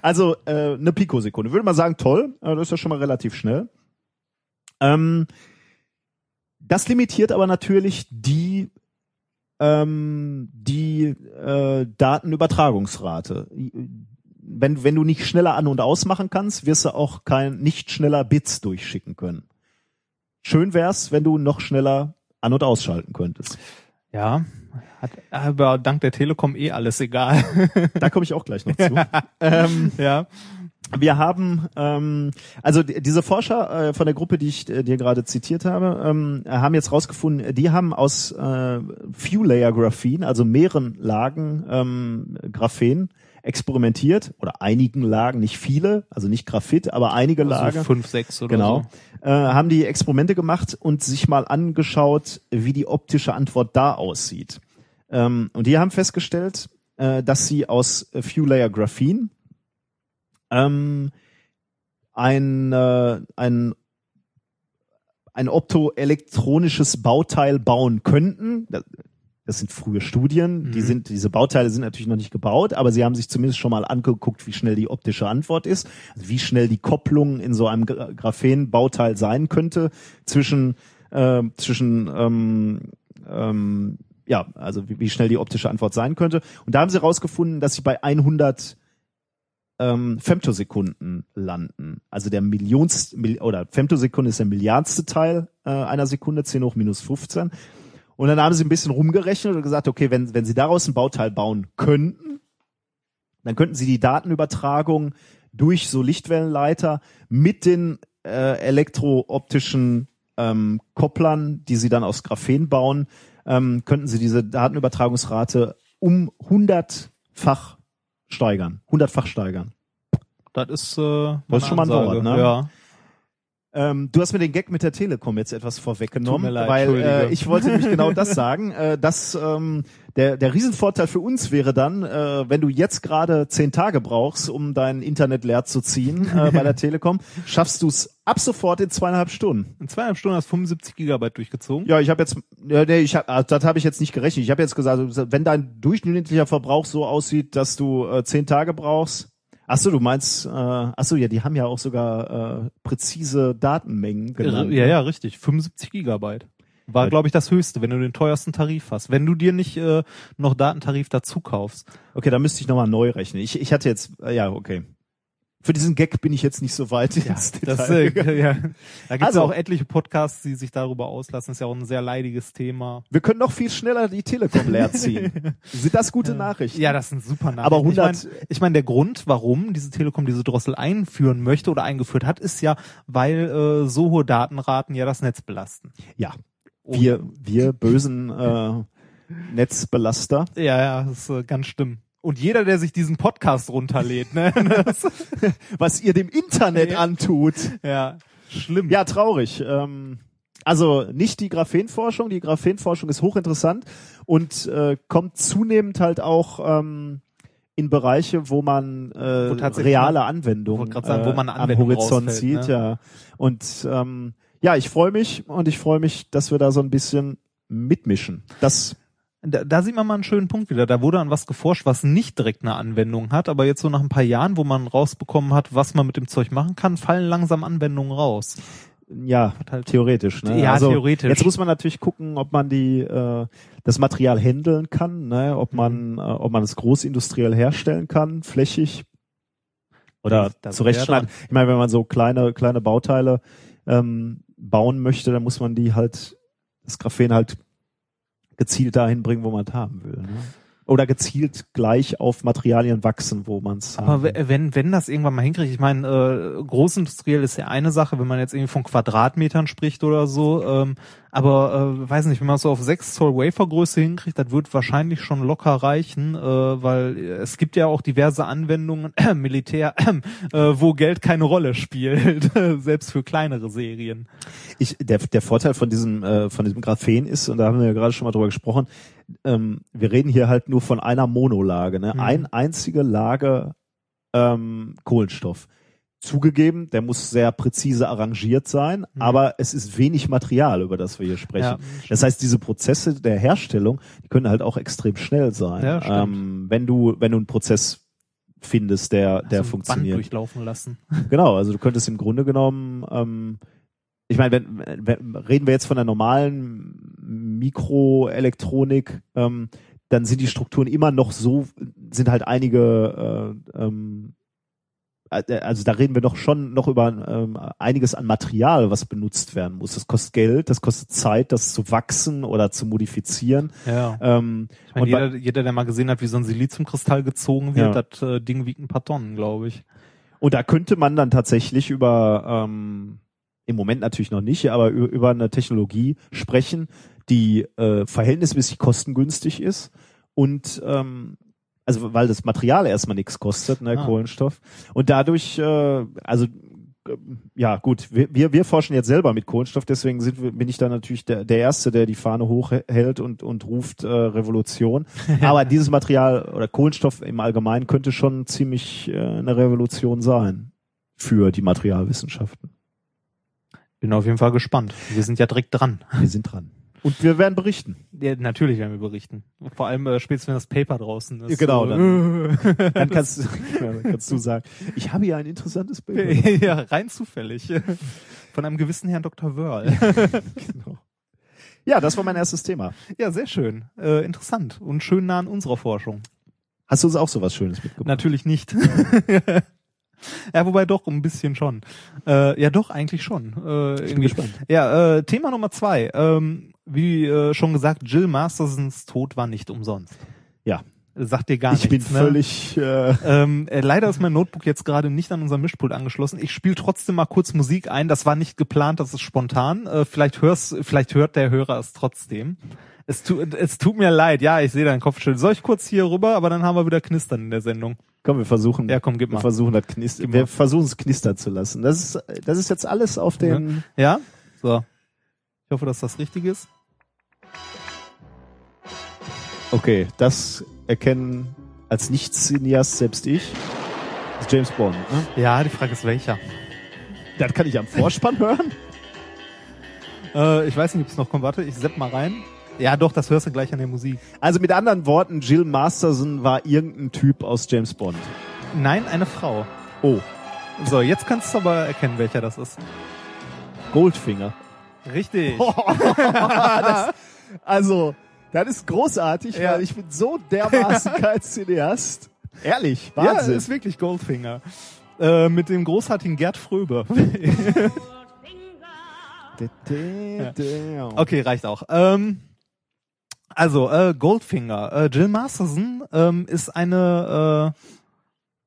Also äh, eine Pikosekunde. Würde man sagen, toll, das ist ja schon mal relativ schnell. Ähm, das limitiert aber natürlich die ähm, die äh, Datenübertragungsrate. Wenn wenn du nicht schneller an- und ausmachen kannst, wirst du auch kein nicht schneller Bits durchschicken können. Schön wär's, wenn du noch schneller an- und ausschalten könntest. Ja, hat aber dank der Telekom eh alles egal. Da komme ich auch gleich noch zu. ähm, ja. Wir haben, ähm, also diese Forscher äh, von der Gruppe, die ich äh, dir gerade zitiert habe, ähm, haben jetzt rausgefunden, die haben aus äh, Few-Layer-Graphen, also mehreren Lagen ähm, Graphen, experimentiert, oder einigen Lagen, nicht viele, also nicht Graphit, aber einige also Lagen. Fünf, sechs oder genau, so. Äh, haben die Experimente gemacht und sich mal angeschaut, wie die optische Antwort da aussieht. Ähm, und die haben festgestellt, äh, dass sie aus Few-Layer-Graphen ähm, ein, äh, ein ein optoelektronisches Bauteil bauen könnten. Das sind frühe Studien, die sind, diese Bauteile sind natürlich noch nicht gebaut, aber sie haben sich zumindest schon mal angeguckt, wie schnell die optische Antwort ist, also wie schnell die Kopplung in so einem Graphen-Bauteil sein könnte zwischen, äh, zwischen ähm, ähm, ja, also wie, wie schnell die optische Antwort sein könnte. Und da haben sie herausgefunden, dass sie bei hundert ähm, Femtosekunden landen. Also der Millionst, oder Femtosekunde ist der milliardste Teil äh, einer Sekunde, zehn hoch minus fünfzehn. Und dann haben sie ein bisschen rumgerechnet und gesagt, okay, wenn wenn sie daraus ein Bauteil bauen könnten, dann könnten sie die Datenübertragung durch so Lichtwellenleiter mit den äh, elektrooptischen ähm, Kopplern, die sie dann aus Graphen bauen, ähm, könnten sie diese Datenübertragungsrate um hundertfach steigern. Hundertfach steigern. Das ist, äh, das ist schon mal ein Wort, ne? Ja. Ähm, du hast mir den Gag mit der Telekom jetzt etwas vorweggenommen, Tut mir leid, weil äh, ich wollte nämlich genau das sagen, äh, dass ähm, der, der Riesenvorteil für uns wäre dann, äh, wenn du jetzt gerade zehn Tage brauchst, um dein Internet leer zu ziehen äh, bei der Telekom, schaffst du es ab sofort in zweieinhalb Stunden. In zweieinhalb Stunden hast du fünfundsiebzig Gigabyte durchgezogen? Ja, ich habe jetzt, ja, nee, ich hab, das habe ich jetzt nicht gerechnet. Ich habe jetzt gesagt, wenn dein durchschnittlicher Verbrauch so aussieht, dass du äh, zehn Tage brauchst, Achso, du meinst, äh, achso, ja, die haben ja auch sogar äh, präzise Datenmengen genannt. Ja, ja, richtig. fünfundsiebzig Gigabyte. War, glaube ich, das höchste, wenn du den teuersten Tarif hast. Wenn du dir nicht äh, noch Datentarif dazu kaufst. Okay, da müsste ich nochmal neu rechnen. Ich, ich hatte jetzt, äh, ja, okay. Für diesen Gag bin ich jetzt nicht so weit ja, ins Detail. Das, äh, ja. Da gibt es also auch etliche Podcasts, die sich darüber auslassen. Ist ja auch ein sehr leidiges Thema. Wir können noch viel schneller die Telekom leer ziehen. Sind das gute Nachrichten? Ja, das sind super Nachrichten. Aber hundert ich meine, ich mein, der Grund, warum diese Telekom diese Drossel einführen möchte oder eingeführt hat, ist ja, weil äh, so hohe Datenraten ja das Netz belasten. Ja, und wir wir bösen äh, Netzbelaster. Ja, ja, das ist äh, ganz schlimm. Und jeder, der sich diesen Podcast runterlädt, ne? Was ihr dem Internet antut. Ja, schlimm. Ja, traurig. Ähm, also nicht die Graphenforschung. Die Graphenforschung ist hochinteressant und äh, kommt zunehmend halt auch ähm, in Bereiche, wo man äh, wo reale Anwendungen sagen, wo man Anwendung am Horizont sieht. Ne? Ja. Und ähm, ja, ich freue mich und ich freue mich, dass wir da so ein bisschen mitmischen. Das Da, da sieht man mal einen schönen Punkt wieder. Da wurde an was geforscht, was nicht direkt eine Anwendung hat, aber jetzt so nach ein paar Jahren, wo man rausbekommen hat, was man mit dem Zeug machen kann, fallen langsam Anwendungen raus. Ja, halt theoretisch. Ne? Ja, also, theoretisch. Jetzt muss man natürlich gucken, ob man die äh, das Material handeln kann, ne? Ob man mhm. äh, ob man es großindustriell herstellen kann, flächig oder zurechtschneiden. Ich meine, wenn man so kleine kleine Bauteile ähm, bauen möchte, dann muss man die halt das Graphen halt gezielt dahin bringen, wo man es haben will. Ne? oder gezielt gleich auf Materialien wachsen, wo man es... Aber haben. wenn wenn das irgendwann mal hinkriegt, ich meine, äh, großindustriell ist ja eine Sache, wenn man jetzt irgendwie von Quadratmetern spricht oder so, ähm, aber äh, weiß nicht, wenn man es so auf sechs Zoll Wafergröße hinkriegt, das wird wahrscheinlich schon locker reichen, äh, weil es gibt ja auch diverse Anwendungen, äh, Militär, äh, wo Geld keine Rolle spielt, selbst für kleinere Serien. Ich, der, der Vorteil von diesem, äh, von diesem Graphen ist, und da haben wir ja gerade schon mal drüber gesprochen, ähm, wir reden hier halt nur von einer Monolage, ne? Mhm. Ein einzige Lage ähm, Kohlenstoff. Zugegeben, der muss sehr präzise arrangiert sein, mhm. aber es ist wenig Material, über das wir hier sprechen. Ja, das heißt, diese Prozesse der Herstellung, die können halt auch extrem schnell sein. Ja, ähm, wenn du, wenn du einen Prozess findest, der, der also funktioniert. Band durchlaufen lassen. Genau, also du könntest im Grunde genommen, ähm, ich meine, wenn, wenn, reden wir jetzt von der normalen Mikroelektronik, ähm, dann sind die Strukturen immer noch so, sind halt einige, äh, ähm, also da reden wir doch schon noch über ähm, einiges an Material, was benutzt werden muss. Das kostet Geld, das kostet Zeit, das zu wachsen oder zu modifizieren. Ja. Ähm, ich meine, jeder, jeder, der mal gesehen hat, wie so ein Siliziumkristall gezogen wird, ja. das äh, Ding wiegt ein paar Tonnen, glaube ich. Und da könnte man dann tatsächlich über, ähm, im Moment natürlich noch nicht, aber über, über eine Technologie sprechen, die äh, verhältnismäßig kostengünstig ist und ähm, also weil das Material erstmal nichts kostet, ne, ah. Kohlenstoff. Und dadurch, äh, also äh, ja gut, wir wir forschen jetzt selber mit Kohlenstoff, deswegen sind wir, bin ich da natürlich der, der Erste, der die Fahne hochhält und und ruft äh, Revolution. Aber dieses Material oder Kohlenstoff im Allgemeinen könnte schon ziemlich äh, eine Revolution sein für die Materialwissenschaften. Bin auf jeden Fall gespannt. Wir sind ja direkt dran. Wir sind dran. Und wir werden berichten. Ja, natürlich werden wir berichten. Vor allem äh, spätestens, wenn das Paper draußen ist. Ja, genau, dann, dann kannst, ja, kannst du sagen, ich habe ja ein interessantes Paper. Ja, rein zufällig. Von einem gewissen Herrn Doktor Wörl. Genau. Ja, das war mein erstes Thema. Ja, sehr schön. Äh, interessant und schön nah an unserer Forschung. Hast du uns auch sowas Schönes mitgebracht? Natürlich nicht. Ja, wobei doch, ein bisschen schon. Äh, ja, doch, eigentlich schon. Äh, ich bin gespannt. Ja, äh, Thema Nummer zwei. Ähm, wie äh, schon gesagt, Jill Mastersons Tod war nicht umsonst. Ja. Sagt dir gar nichts. Ich bin völlig... Ne? Äh ähm, äh, leider ist mein Notebook jetzt gerade nicht an unserem Mischpult angeschlossen. Ich spiele trotzdem mal kurz Musik ein. Das war nicht geplant, das ist spontan. Äh, vielleicht, hörst, vielleicht hört der Hörer es trotzdem. Es, tu, es tut mir leid. Ja, ich sehe deinen Kopfschütteln. Soll ich kurz hier rüber? Aber dann haben wir wieder Knistern in der Sendung. Komm, wir versuchen, ja, komm, gib mal. Wir versuchen das knistern, wir versuchen es knistern zu lassen. Das ist, das ist jetzt alles auf den. Ja? So. Ich hoffe, dass das richtig ist. Okay, das erkennen als Nicht-Cineast selbst ich. Das ist James Bond, ne? Ja, die Frage ist welcher. Das kann ich am Vorspann hören? Äh, ich weiß nicht, ob es noch kommt. Warte, ich sepp mal rein. Ja, doch, das hörst du gleich an der Musik. Also mit anderen Worten, Jill Masterson war irgendein Typ aus James Bond. Nein, eine Frau. Oh. So, jetzt kannst du aber erkennen, welcher das ist. Goldfinger. Richtig. Oh, das, also, das ist großartig, ja. Weil ich bin so dermaßen kein Cineast. Ehrlich, Wahnsinn. Ja, das ist wirklich Goldfinger. Äh, mit dem großartigen Gerd Fröbe. Ja. Okay, reicht auch. Ähm, Also, äh, Goldfinger. Äh, Jill Masterson ähm, ist eine äh,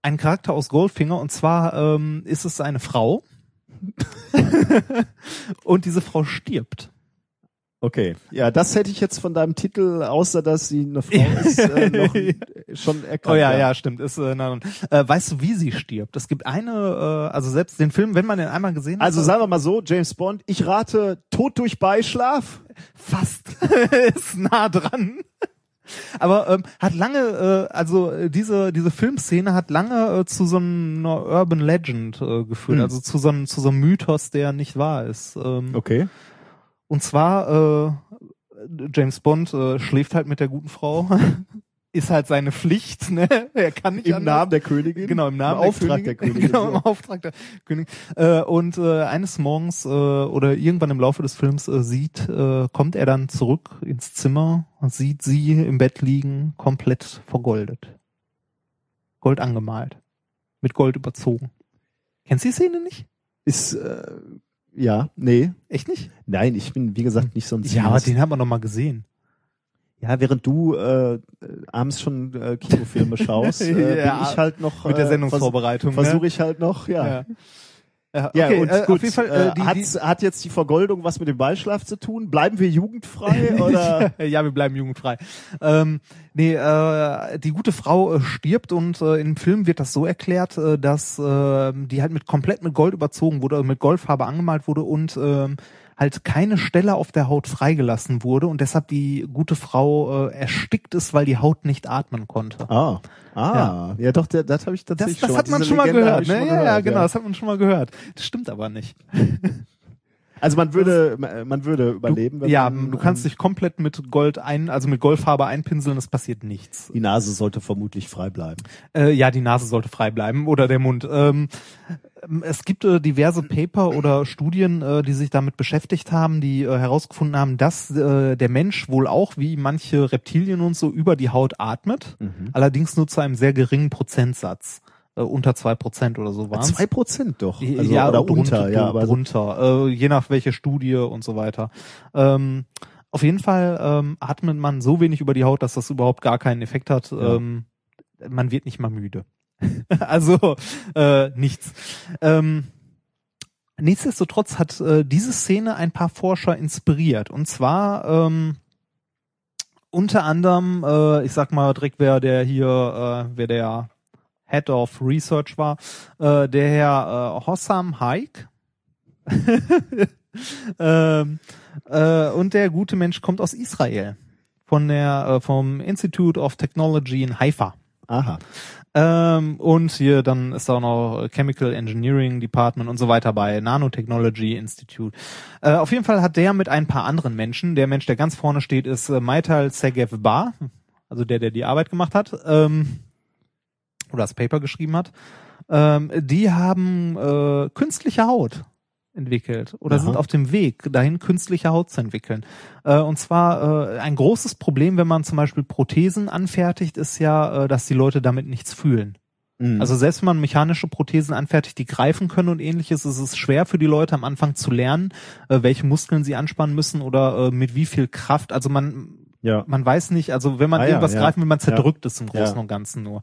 ein Charakter aus Goldfinger, und zwar ähm, ist es eine Frau und diese Frau stirbt. Okay, ja, das hätte ich jetzt von deinem Titel, außer dass sie eine Frau ist, äh, noch schon erkannt. Oh ja, ja, ja, stimmt. Ist, äh, na, äh, weißt du, wie sie stirbt? Es gibt eine, äh, also selbst den Film, wenn man den einmal gesehen hat. Also sagen wir mal so, James Bond, ich rate Tod durch Beischlaf. Fast. Ist nah dran. Aber ähm, hat lange, äh, also diese diese Filmszene hat lange äh, zu so einer Urban Legend äh, geführt, mhm. also zu so einem zu so einem Mythos, der nicht wahr ist. Ähm, okay. Und zwar äh, James Bond äh, schläft halt mit der guten Frau, ist halt seine Pflicht, ne? Er kann nicht im anders. Namen der Königin, genau im Namen im Auftrag der Königin, der Königin genau im Auftrag der Königin. Äh, und äh, eines Morgens äh, oder irgendwann im Laufe des Films äh, sieht, äh, kommt er dann zurück ins Zimmer und sieht sie im Bett liegen, komplett vergoldet, Gold angemalt, mit Gold überzogen. Kennst du die Szene nicht? Ist äh Ja, nee. Echt nicht? Nein, ich bin, wie gesagt, nicht so ein Cineast. Ja, aber den haben wir noch mal gesehen. Ja, während du äh, abends schon äh, Kinofilme schaust, äh, bin ja, ich halt noch... Äh, mit der Sendungsvorbereitung. Vers ne? Versuche ich halt noch, ja. ja. Ja, okay, ja, und äh, gut, auf jeden Fall, äh, die, die hat jetzt die Vergoldung was mit dem Beischlaf zu tun? Bleiben wir jugendfrei? Oder? Ja, wir bleiben jugendfrei. Ähm, nee, äh, die gute Frau äh, stirbt und äh, im Film wird das so erklärt, äh, dass äh, die halt mit komplett mit Gold überzogen wurde, mit Goldfarbe angemalt wurde und äh, halt keine Stelle auf der Haut freigelassen wurde und deshalb die gute Frau äh, erstickt ist, weil die Haut nicht atmen konnte. Ah. Ah, ja, ja doch, der, das habe ich tatsächlich das, das schon. Hat man schon mal gehört, ne? schon mal gehört, ne? Ja, genau, ja. Das hat man schon mal gehört. Das stimmt aber nicht. Also man würde, man würde überleben. Du, wenn ja, man, du kannst ähm, dich komplett mit Gold ein, also mit Goldfarbe einpinseln, es passiert nichts. Die Nase sollte vermutlich frei bleiben. Äh, ja, die Nase sollte frei bleiben oder der Mund. Ähm, es gibt äh, diverse Paper oder Studien, äh, die sich damit beschäftigt haben, die äh, herausgefunden haben, dass äh, der Mensch wohl auch, wie manche Reptilien und so, über die Haut atmet. Mhm. Allerdings nur zu einem sehr geringen Prozentsatz. Äh, unter zwei Prozent oder so waren. Zwei Prozent doch. Also, ja, oder drunter, unter, ja, aber drunter. Äh, je nach welche Studie und so weiter. Ähm, auf jeden Fall ähm, atmet man so wenig über die Haut, dass das überhaupt gar keinen Effekt hat. Ja. Ähm, man wird nicht mal müde. Also äh, nichts. Ähm, nichtsdestotrotz hat äh, diese Szene ein paar Forscher inspiriert. Und zwar ähm, unter anderem, äh, ich sag mal direkt, wer der hier, äh, wer der Head of Research war, äh, der Herr äh, Hossam Haick. ähm, äh, und der gute Mensch kommt aus Israel. Von der, äh, vom Institute of Technology in Haifa. Aha. Ähm, und hier dann ist auch noch Chemical Engineering Department und so weiter bei Nanotechnology Institute. Äh, auf jeden Fall hat der mit ein paar anderen Menschen, der Mensch, der ganz vorne steht, ist äh, Maital Segev Bar, also der, der die Arbeit gemacht hat, ähm, oder das Paper geschrieben hat, ähm, die haben äh, künstliche Haut entwickelt oder Aha. sind auf dem Weg, dahin künstliche Haut zu entwickeln. Äh, und zwar äh, ein großes Problem, wenn man zum Beispiel Prothesen anfertigt, ist ja, äh, dass die Leute damit nichts fühlen. Mhm. Also selbst wenn man mechanische Prothesen anfertigt, die greifen können und ähnliches, ist es schwer für die Leute am Anfang zu lernen, äh, welche Muskeln sie anspannen müssen oder äh, mit wie viel Kraft. Also man Ja. Man weiß nicht, also wenn man ah, irgendwas ja, greift, wenn man zerdrückt ja. ist im Großen ja. und Ganzen nur.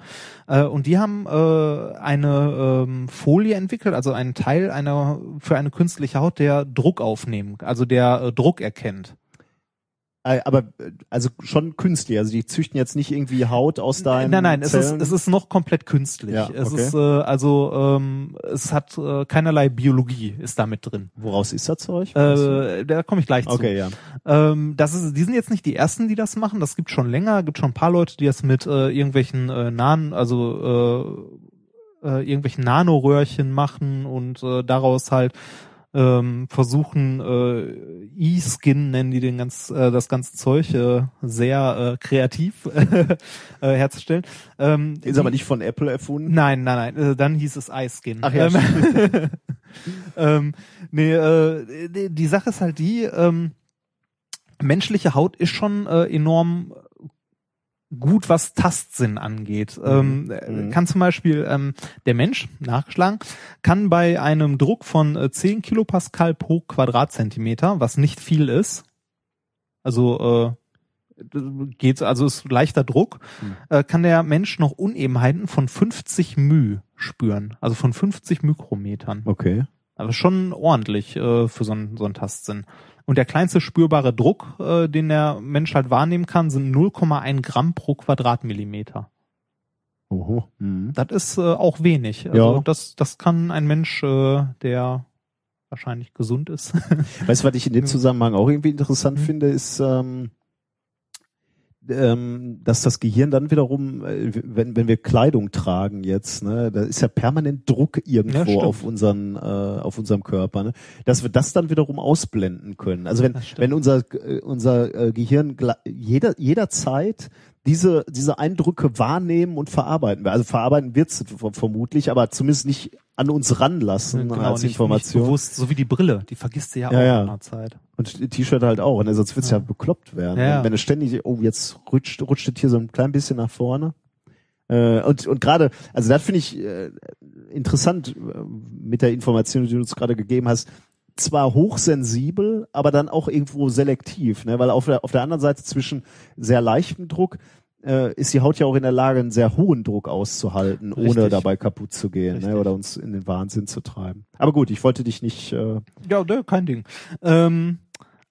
Äh, und die haben äh, eine ähm, Folie entwickelt, also einen Teil einer für eine künstliche Haut, der Druck aufnehmen, also der äh, Druck erkennt. Aber also schon künstlich, also die züchten jetzt nicht irgendwie Haut aus deinen Nein, nein, Zellen. Es ist, es ist noch komplett künstlich. Ja, okay. Es ist äh, also ähm, es hat äh, keinerlei Biologie ist damit drin. Woraus ist das Zeug? Äh, da komme ich gleich okay, zu. Okay, ja. Ähm, das ist, die sind jetzt nicht die ersten, die das machen. Das gibt schon länger, gibt schon ein paar Leute, die das mit äh, irgendwelchen äh, nahen, also äh, äh, irgendwelchen Nanoröhrchen machen und äh, daraus halt Ähm, versuchen äh, E-Skin nennen die den ganz äh, das ganze Zeug äh, sehr äh, kreativ äh, herzustellen. Ähm, ist die, aber nicht von Apple erfunden? Nein, nein, nein. Äh, dann hieß es iSkin. Ach ja. Ähm, ähm, nee, äh, die, die Sache ist halt die: ähm, menschliche Haut ist schon äh, enorm gut, was Tastsinn angeht. Mhm. Ähm, kann zum Beispiel ähm, der Mensch, nachgeschlagen, kann bei einem Druck von äh, zehn Kilopascal pro Quadratzentimeter, was nicht viel ist, also äh, geht, also ist leichter Druck, mhm. äh, kann der Mensch noch Unebenheiten von fünfzig Mü spüren, also von fünfzig Mikrometern. Okay. Aber schon ordentlich äh, für so einen, so einen Tastsinn. Und der kleinste spürbare Druck, äh, den der Mensch halt wahrnehmen kann, sind null Komma eins Gramm pro Quadratmillimeter. Oho. Mhm. Das ist äh, auch wenig. Also ja. das, das kann ein Mensch, äh, der wahrscheinlich gesund ist. Weißt du, was ich in dem Zusammenhang auch irgendwie interessant mhm. finde, ist... Ähm Ähm, dass das Gehirn dann wiederum, äh, wenn wenn wir Kleidung tragen jetzt, ne, da ist ja permanent Druck irgendwo ja, auf unseren äh, auf unserem Körper, ne, dass wir das dann wiederum ausblenden können. Also wenn wenn unser äh, unser äh, Gehirn jeder jederzeit diese diese Eindrücke wahrnehmen und verarbeiten, also verarbeiten wird's vermutlich, aber zumindest nicht an uns ranlassen genau, als nicht, Information. Nicht bewusst, so wie die Brille, die vergisst du ja, ja auch ja. in einer Zeit. Und T-Shirt halt auch, ne? Sonst wird's ja. ja bekloppt werden. Ja, ja. Wenn es ständig, oh, jetzt rutscht, rutscht es hier so ein klein bisschen nach vorne. Äh, und und gerade, also das finde ich äh, interessant äh, mit der Information, die du uns gerade gegeben hast, zwar hochsensibel, aber dann auch irgendwo selektiv, ne? Weil auf der, auf der anderen Seite zwischen sehr leichtem Druck äh, ist die Haut ja auch in der Lage, einen sehr hohen Druck auszuhalten, Richtig. ohne dabei kaputt zu gehen, ne? Oder uns in den Wahnsinn zu treiben. Aber gut, ich wollte dich nicht... Äh ja, ne, kein Ding. Ähm...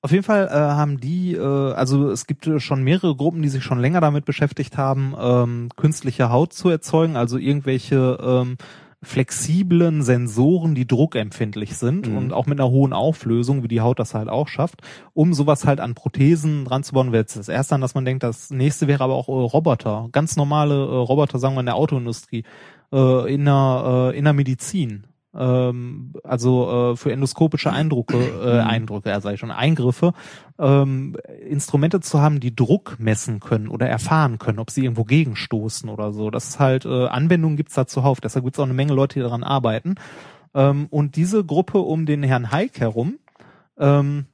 Auf jeden Fall äh, haben die, äh, also es gibt schon mehrere Gruppen, die sich schon länger damit beschäftigt haben, ähm, künstliche Haut zu erzeugen, also irgendwelche ähm, flexiblen Sensoren, die druckempfindlich sind mhm. und auch mit einer hohen Auflösung, wie die Haut das halt auch schafft, um sowas halt an Prothesen dran zu bauen. Wäre jetzt das Erste, an das man denkt, das Nächste wäre aber auch äh, Roboter, ganz normale äh, Roboter, sagen wir in der Autoindustrie, äh, in der, äh, in der Medizin. Ähm, also äh, für endoskopische Eindrücke, äh, Eindrücke, also schon Eingriffe, ähm, Instrumente zu haben, die Druck messen können oder erfahren können, ob sie irgendwo gegenstoßen oder so. Das ist halt, äh, Anwendungen gibt's da zuhauf. Deshalb gibt's auch eine Menge Leute, die daran arbeiten. Ähm, und diese Gruppe um den Herrn Haick herum, ähm,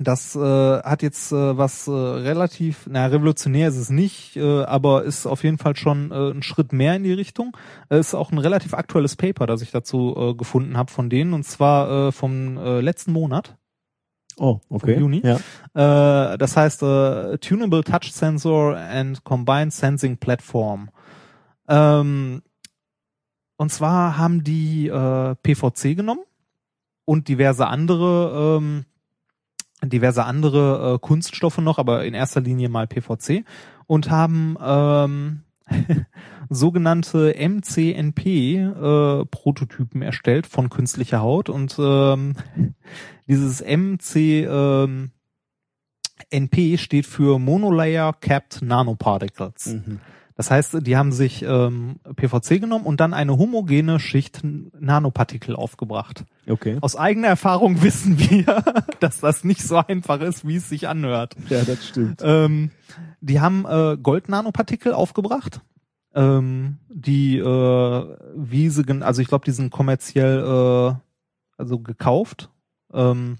das äh, hat jetzt äh, was äh, relativ, na revolutionär ist es nicht, äh, aber ist auf jeden Fall schon äh, ein Schritt mehr in die Richtung. Äh, ist auch ein relativ aktuelles Paper, das ich dazu äh, gefunden habe von denen, und zwar äh, vom äh, letzten Monat. Oh, okay. Vom Juni. Ja. Äh, das heißt äh, Tunable Touch Sensor and Combined Sensing Platform. Ähm, und zwar haben die äh, P V C genommen und diverse andere ähm, diverse andere äh, Kunststoffe noch, aber in erster Linie mal P V C, und haben ähm, sogenannte M C N P-Prototypen äh, erstellt von künstlicher Haut. Und ähm, dieses M C N P steht für Monolayer Capped Nanoparticles. Mhm. Das heißt, die haben sich ähm, P V C genommen und dann eine homogene Schicht Nanopartikel aufgebracht. Okay. Aus eigener Erfahrung wissen wir, dass das nicht so einfach ist, wie es sich anhört. Ja, das stimmt. Ähm, die haben äh, Gold-Nanopartikel aufgebracht, ähm, die, äh, wie sie, also ich glaube, die sind kommerziell äh, also gekauft. Ähm,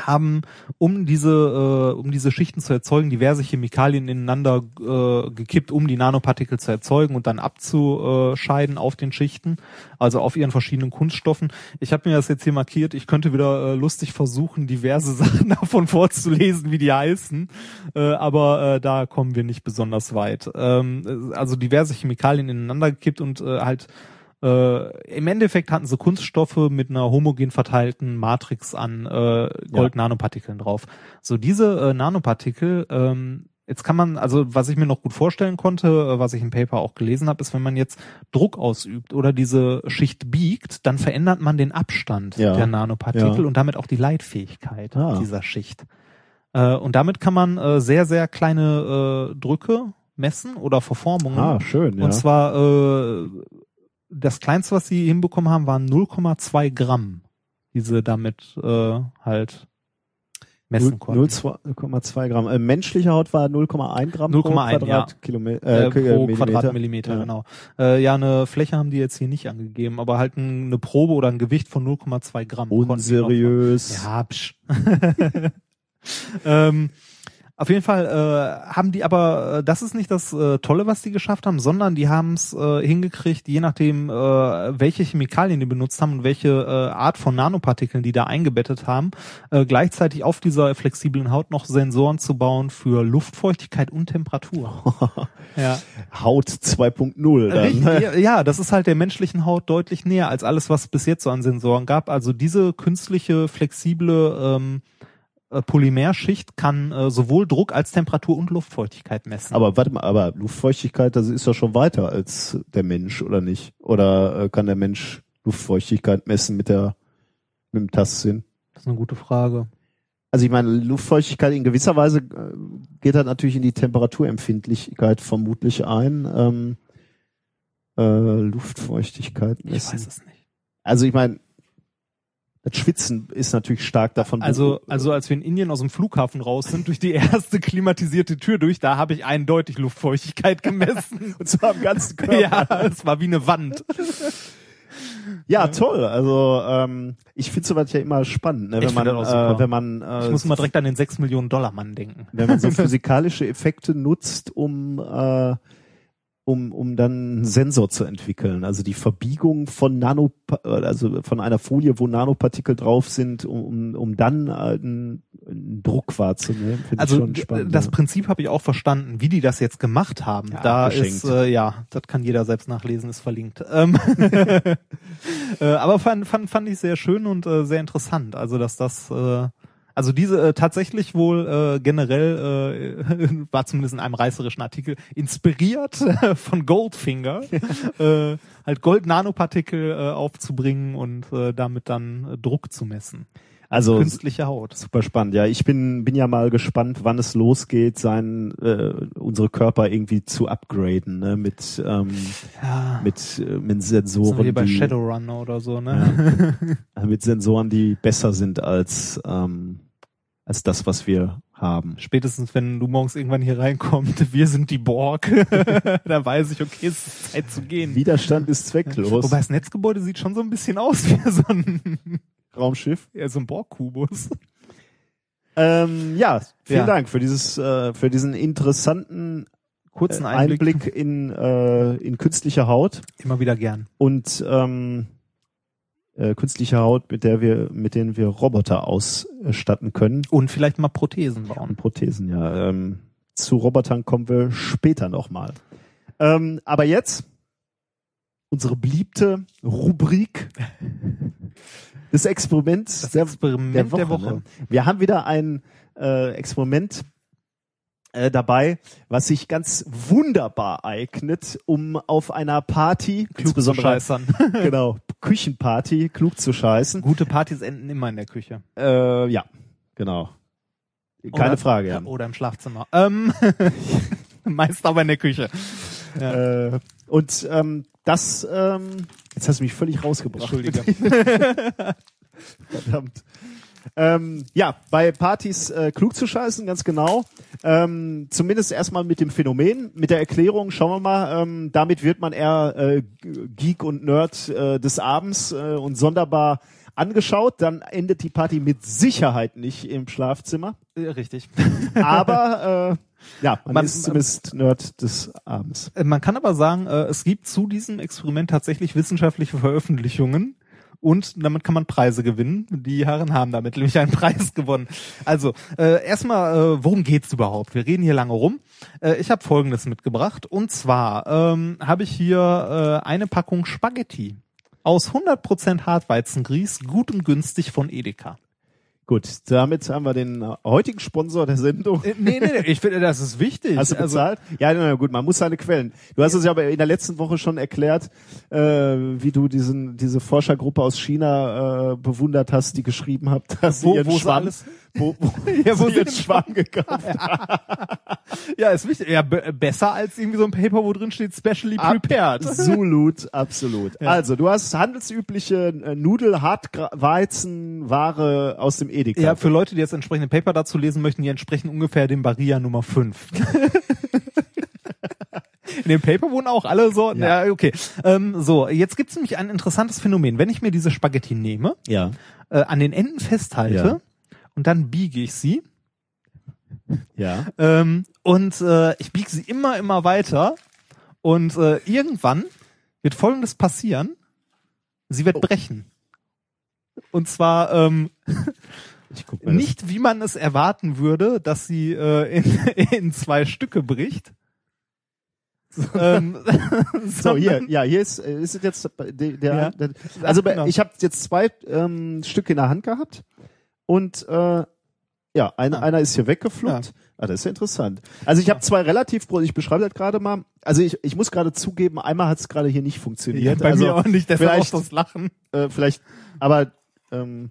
haben, um diese äh, um diese Schichten zu erzeugen, diverse Chemikalien ineinander äh, gekippt, um die Nanopartikel zu erzeugen und dann abzuscheiden auf den Schichten, also auf ihren verschiedenen Kunststoffen. Ich habe mir das jetzt hier markiert. Ich könnte wieder äh, lustig versuchen, diverse Sachen davon vorzulesen, wie die heißen, äh, aber äh, da kommen wir nicht besonders weit. Ähm, also diverse Chemikalien ineinander gekippt und äh, halt Äh, im Endeffekt hatten sie Kunststoffe mit einer homogen verteilten Matrix an äh, Gold-Nanopartikeln drauf. So, diese äh, Nanopartikel, ähm, jetzt kann man, also was ich mir noch gut vorstellen konnte, äh, was ich im Paper auch gelesen habe, ist, wenn man jetzt Druck ausübt oder diese Schicht biegt, dann verändert man den Abstand ja. der Nanopartikel ja. und damit auch die Leitfähigkeit ah. dieser Schicht. Äh, und damit kann man äh, sehr, sehr kleine äh, Drücke messen oder Verformungen. Ah, schön, ja. Und zwar äh, das Kleinste, was sie hinbekommen haben, waren null Komma zwei Gramm, die sie damit äh, halt messen konnten. null Komma zwei Gramm. Äh, menschliche Haut war null Komma eins Gramm pro Quadratmillimeter. Ja. Äh, pro Quadratmillimeter, ja. Genau. Äh, ja, eine Fläche haben die jetzt hier nicht angegeben, aber halt ein, eine Probe oder ein Gewicht von null Komma zwei Gramm. Unseriös. Ja, psch. ähm, Auf jeden Fall äh, haben die aber, äh, das ist nicht das äh, Tolle, was die geschafft haben, sondern die haben es äh, hingekriegt, je nachdem, äh, welche Chemikalien die benutzt haben und welche äh, Art von Nanopartikeln die da eingebettet haben, äh, gleichzeitig auf dieser flexiblen Haut noch Sensoren zu bauen für Luftfeuchtigkeit und Temperatur. Ja. Haut zwei Punkt null. Dann. Richtig, ja, das ist halt der menschlichen Haut deutlich näher als alles, was es bis jetzt so an Sensoren gab. Also diese künstliche, flexible ähm, Polymerschicht kann äh, sowohl Druck als Temperatur und Luftfeuchtigkeit messen. Aber warte mal, aber Luftfeuchtigkeit, das ist ja schon weiter als der Mensch, oder nicht? Oder äh, kann der Mensch Luftfeuchtigkeit messen mit der mit dem Tastsinn? Das ist eine gute Frage. Also ich meine, Luftfeuchtigkeit in gewisser Weise äh, geht halt natürlich in die Temperaturempfindlichkeit vermutlich ein. Ähm, äh, Luftfeuchtigkeit messen. Ich weiß es nicht. Also ich meine, das Schwitzen ist natürlich stark davon. Also, also als wir in Indien aus dem Flughafen raus sind, durch die erste klimatisierte Tür durch, da habe ich eindeutig Luftfeuchtigkeit gemessen. Und zwar am ganzen Körper. Ja, es war wie eine Wand. Ja, toll. Also ähm, ich finde sowas ja immer spannend, ne? wenn, man, äh, wenn man äh, ich muss mal direkt an den sechs Millionen Dollar Mann denken. Wenn man so physikalische Effekte nutzt, um äh, um, um dann einen Sensor zu entwickeln. Also die Verbiegung von Nano, also von einer Folie, wo Nanopartikel drauf sind, um, um dann einen, einen Druck wahrzunehmen. Find also ich schon spannend, das ja. Prinzip habe ich auch verstanden, wie die das jetzt gemacht haben. Ja, da geschenkt. ist, äh, ja, das kann jeder selbst nachlesen, ist verlinkt. Ähm äh, aber fand, fand, fand ich sehr schön und äh, sehr interessant. Also, dass das... Äh, Also diese äh, tatsächlich wohl äh, generell, äh, war zumindest in einem reißerischen Artikel, inspiriert äh, von Goldfinger, äh, halt Gold-Nanopartikel äh, aufzubringen und äh, damit dann äh, Druck zu messen. Also künstliche Haut. Super spannend, ja. Ich bin bin ja mal gespannt, wann es losgeht, sein äh, unsere Körper irgendwie zu upgraden, ne? Mit ähm, ja. mit äh, mit Sensoren. So wie bei die, Shadowrun oder so, ne? Ja. Mit Sensoren, die besser sind als ähm, als das, was wir haben. Spätestens, wenn du morgens irgendwann hier reinkommst, wir sind die Borg, da weiß ich, okay, es ist Zeit zu gehen. Widerstand ist zwecklos. Wobei das Netzgebäude sieht schon so ein bisschen aus wie so ein Raumschiff. Ja, so ein Borg-Kubus. ähm, ja, vielen ja. Dank für dieses, äh, für diesen interessanten kurzen Einblick, Einblick in, äh, in künstliche Haut. Immer wieder gern. Und ähm, äh, künstliche Haut, mit der wir, mit denen wir Roboter ausstatten können. Und vielleicht mal Prothesen bauen. Und Prothesen, ja. Ähm, zu Robotern kommen wir später nochmal. Ähm, aber jetzt unsere beliebte Rubrik. Das Experiment, das Experiment der, der, Woche, der Woche. Ne? Wir haben wieder ein äh, Experiment äh, dabei, was sich ganz wunderbar eignet, um auf einer Party klug zu scheißen. Genau, Küchenparty, klug zu scheißen. Gute Partys enden immer in der Küche. Äh, ja, genau. Keine oder, Frage. Ja. Oder im Schlafzimmer. Ähm, meist aber in der Küche. Ja. Äh, und ähm, das... Ähm, Jetzt hast du mich völlig rausgebracht. Entschuldige. Verdammt. Ähm, ja, bei Partys äh, klug zu scheißen, ganz genau. Ähm, zumindest erstmal mit dem Phänomen, mit der Erklärung, schauen wir mal. Ähm, damit wird man eher äh, Geek und Nerd äh, des Abends äh, und sonderbar angeschaut. Dann endet die Party mit Sicherheit nicht im Schlafzimmer. Richtig. Aber... Äh, Ja, man, man ist zumindest Nerd des Abends. Man kann aber sagen, es gibt zu diesem Experiment tatsächlich wissenschaftliche Veröffentlichungen und damit kann man Preise gewinnen. Die Herren haben damit nämlich einen Preis gewonnen. Also, äh, erstmal, äh, worum geht's überhaupt? Wir reden hier lange rum. Äh, ich habe Folgendes mitgebracht. Und zwar ähm, habe ich hier äh, eine Packung Spaghetti aus hundert Prozent Hartweizengrieß, gut und günstig von Edeka. Gut, damit haben wir den heutigen Sponsor der Sendung. Nee, nee, nee, ich finde, das ist wichtig. Hast du bezahlt? Also, ja, na gut, man muss seine Quellen. Du hast uns ja aber in der letzten Woche schon erklärt, äh, wie du diesen diese Forschergruppe aus China äh, bewundert hast, die geschrieben hat, dass wo, sie ihren Schwamm, wo, wo, ja, wo sie ihren Schwamm gekauft haben. Ja, ist wichtig. Ja, besser als irgendwie so ein Paper, wo drin steht, specially prepared. Absolut, absolut. Ja. Also, du hast handelsübliche äh, Nudel-Hartweizenware aus dem Edeka. Ja, für Leute, die jetzt entsprechende Paper dazu lesen möchten, die entsprechen ungefähr dem Barilla Nummer fünf. In dem Paper wurden auch alle Sorten. Ja, ja okay. Ähm, so, jetzt gibt's nämlich ein interessantes Phänomen. Wenn ich mir diese Spaghetti nehme, ja. äh, an den Enden festhalte ja. und dann biege ich sie. Ja. Ähm, und äh, ich biege sie immer, immer weiter. Und äh, irgendwann wird Folgendes passieren. Sie wird oh. brechen. Und zwar ähm, ich guck mal nicht, das. wie man es erwarten würde, dass sie äh, in, in zwei Stücke bricht. So, ähm, so hier, ja, hier ist, ist es jetzt der, ja. der also genau. ich habe jetzt zwei ähm, Stücke in der Hand gehabt und äh, ja, einer, ah. einer ist hier weggeflucht. Ja. Ah, das ist ja interessant. Also ich habe zwei relativ, ich beschreibe das gerade mal, also ich, ich muss gerade zugeben, einmal hat es gerade hier nicht funktioniert. Ja, bei also mir auch nicht, deshalb vielleicht, auch das Lachen. Äh, vielleicht, aber ähm,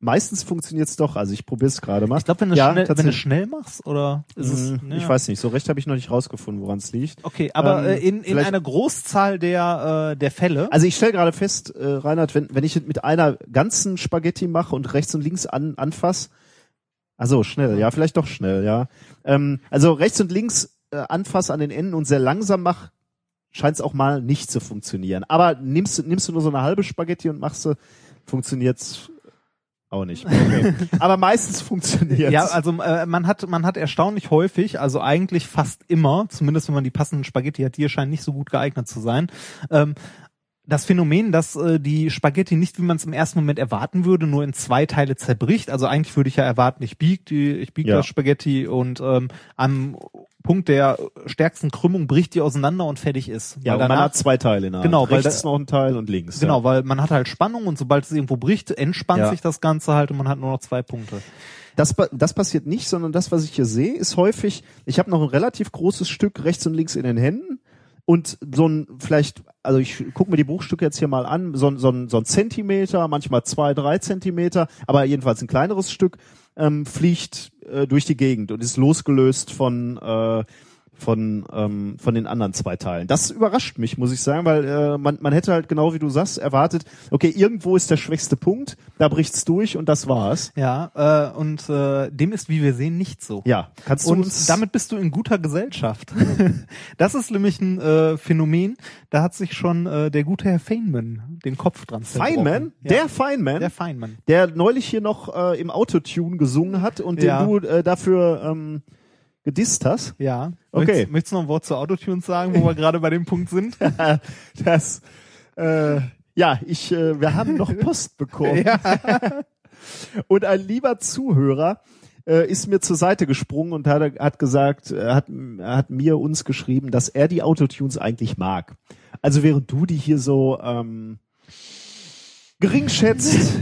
meistens funktioniert es doch, also ich probiere es gerade mal. Ich glaube, wenn du ja, schnell, schnell machst, oder? Ist es, mhm, ja. Ich weiß nicht, so recht habe ich noch nicht rausgefunden, woran es liegt. Okay, aber ähm, in, in einer Großzahl der, äh, der Fälle. Also ich stelle gerade fest, äh, Reinhard, wenn, wenn ich mit einer ganzen Spaghetti mache und rechts und links an, anfasse, also schnell, ja, vielleicht doch schnell, ja. Ähm, also rechts und links äh, anfasse an den Enden und sehr langsam mache, scheint es auch mal nicht zu funktionieren. Aber nimmst, nimmst du nur so eine halbe Spaghetti und machst sie, funktioniert's Auch nicht. Okay. Aber meistens funktioniert. Ja, also äh, man hat man hat erstaunlich häufig, also eigentlich fast immer, zumindest wenn man die passenden Spaghetti hat, die scheinen nicht so gut geeignet zu sein, ähm, das Phänomen, dass äh, die Spaghetti nicht, wie man es im ersten Moment erwarten würde, nur in zwei Teile zerbricht. Also eigentlich würde ich ja erwarten, ich biege die, ich biege ja. das Spaghetti und ähm, am Punkt der stärksten Krümmung bricht die auseinander und fertig ist. Ja, danach, man hat zwei Teile. In der genau, weil rechts da, noch ein Teil und links. Genau, ja. Weil man hat halt Spannung und sobald es irgendwo bricht, entspannt ja. sich das Ganze halt und man hat nur noch zwei Punkte. Das, das passiert nicht, sondern das, was ich hier sehe, ist häufig, ich habe noch ein relativ großes Stück rechts und links in den Händen und so ein vielleicht, also ich gucke mir die Bruchstücke jetzt hier mal an, so, so, so ein Zentimeter, manchmal zwei, drei Zentimeter, aber jedenfalls ein kleineres Stück ähm, fliegt äh, durch die Gegend und ist losgelöst von äh, von ähm, von den anderen zwei Teilen. Das überrascht mich, muss ich sagen, weil äh, man man hätte halt genau wie du sagst erwartet, okay, irgendwo ist der schwächste Punkt, da bricht's durch und das war's. Ja, äh, und äh, dem ist, wie wir sehen, nicht so. Ja, kannst du und uns damit bist du in guter Gesellschaft. Das ist nämlich ein äh, Phänomen, da hat sich schon äh, der gute Herr Feynman den Kopf dran zerbrochen. Feynman? Ja. Der Feynman? Der Feynman. Der neulich hier noch äh, im Autotune gesungen hat und ja. den du äh, dafür ähm, gedisst hast? Ja. Okay. Möchtest, möchtest du noch ein Wort zu Autotunes sagen, wo wir gerade bei dem Punkt sind? das, äh, ja, ich, äh, wir haben noch Post bekommen. Ja. Und ein lieber Zuhörer äh, ist mir zur Seite gesprungen und hat, hat gesagt, hat, hat mir uns geschrieben, dass er die Autotunes eigentlich mag. Also während du die hier so ähm, gering schätzt,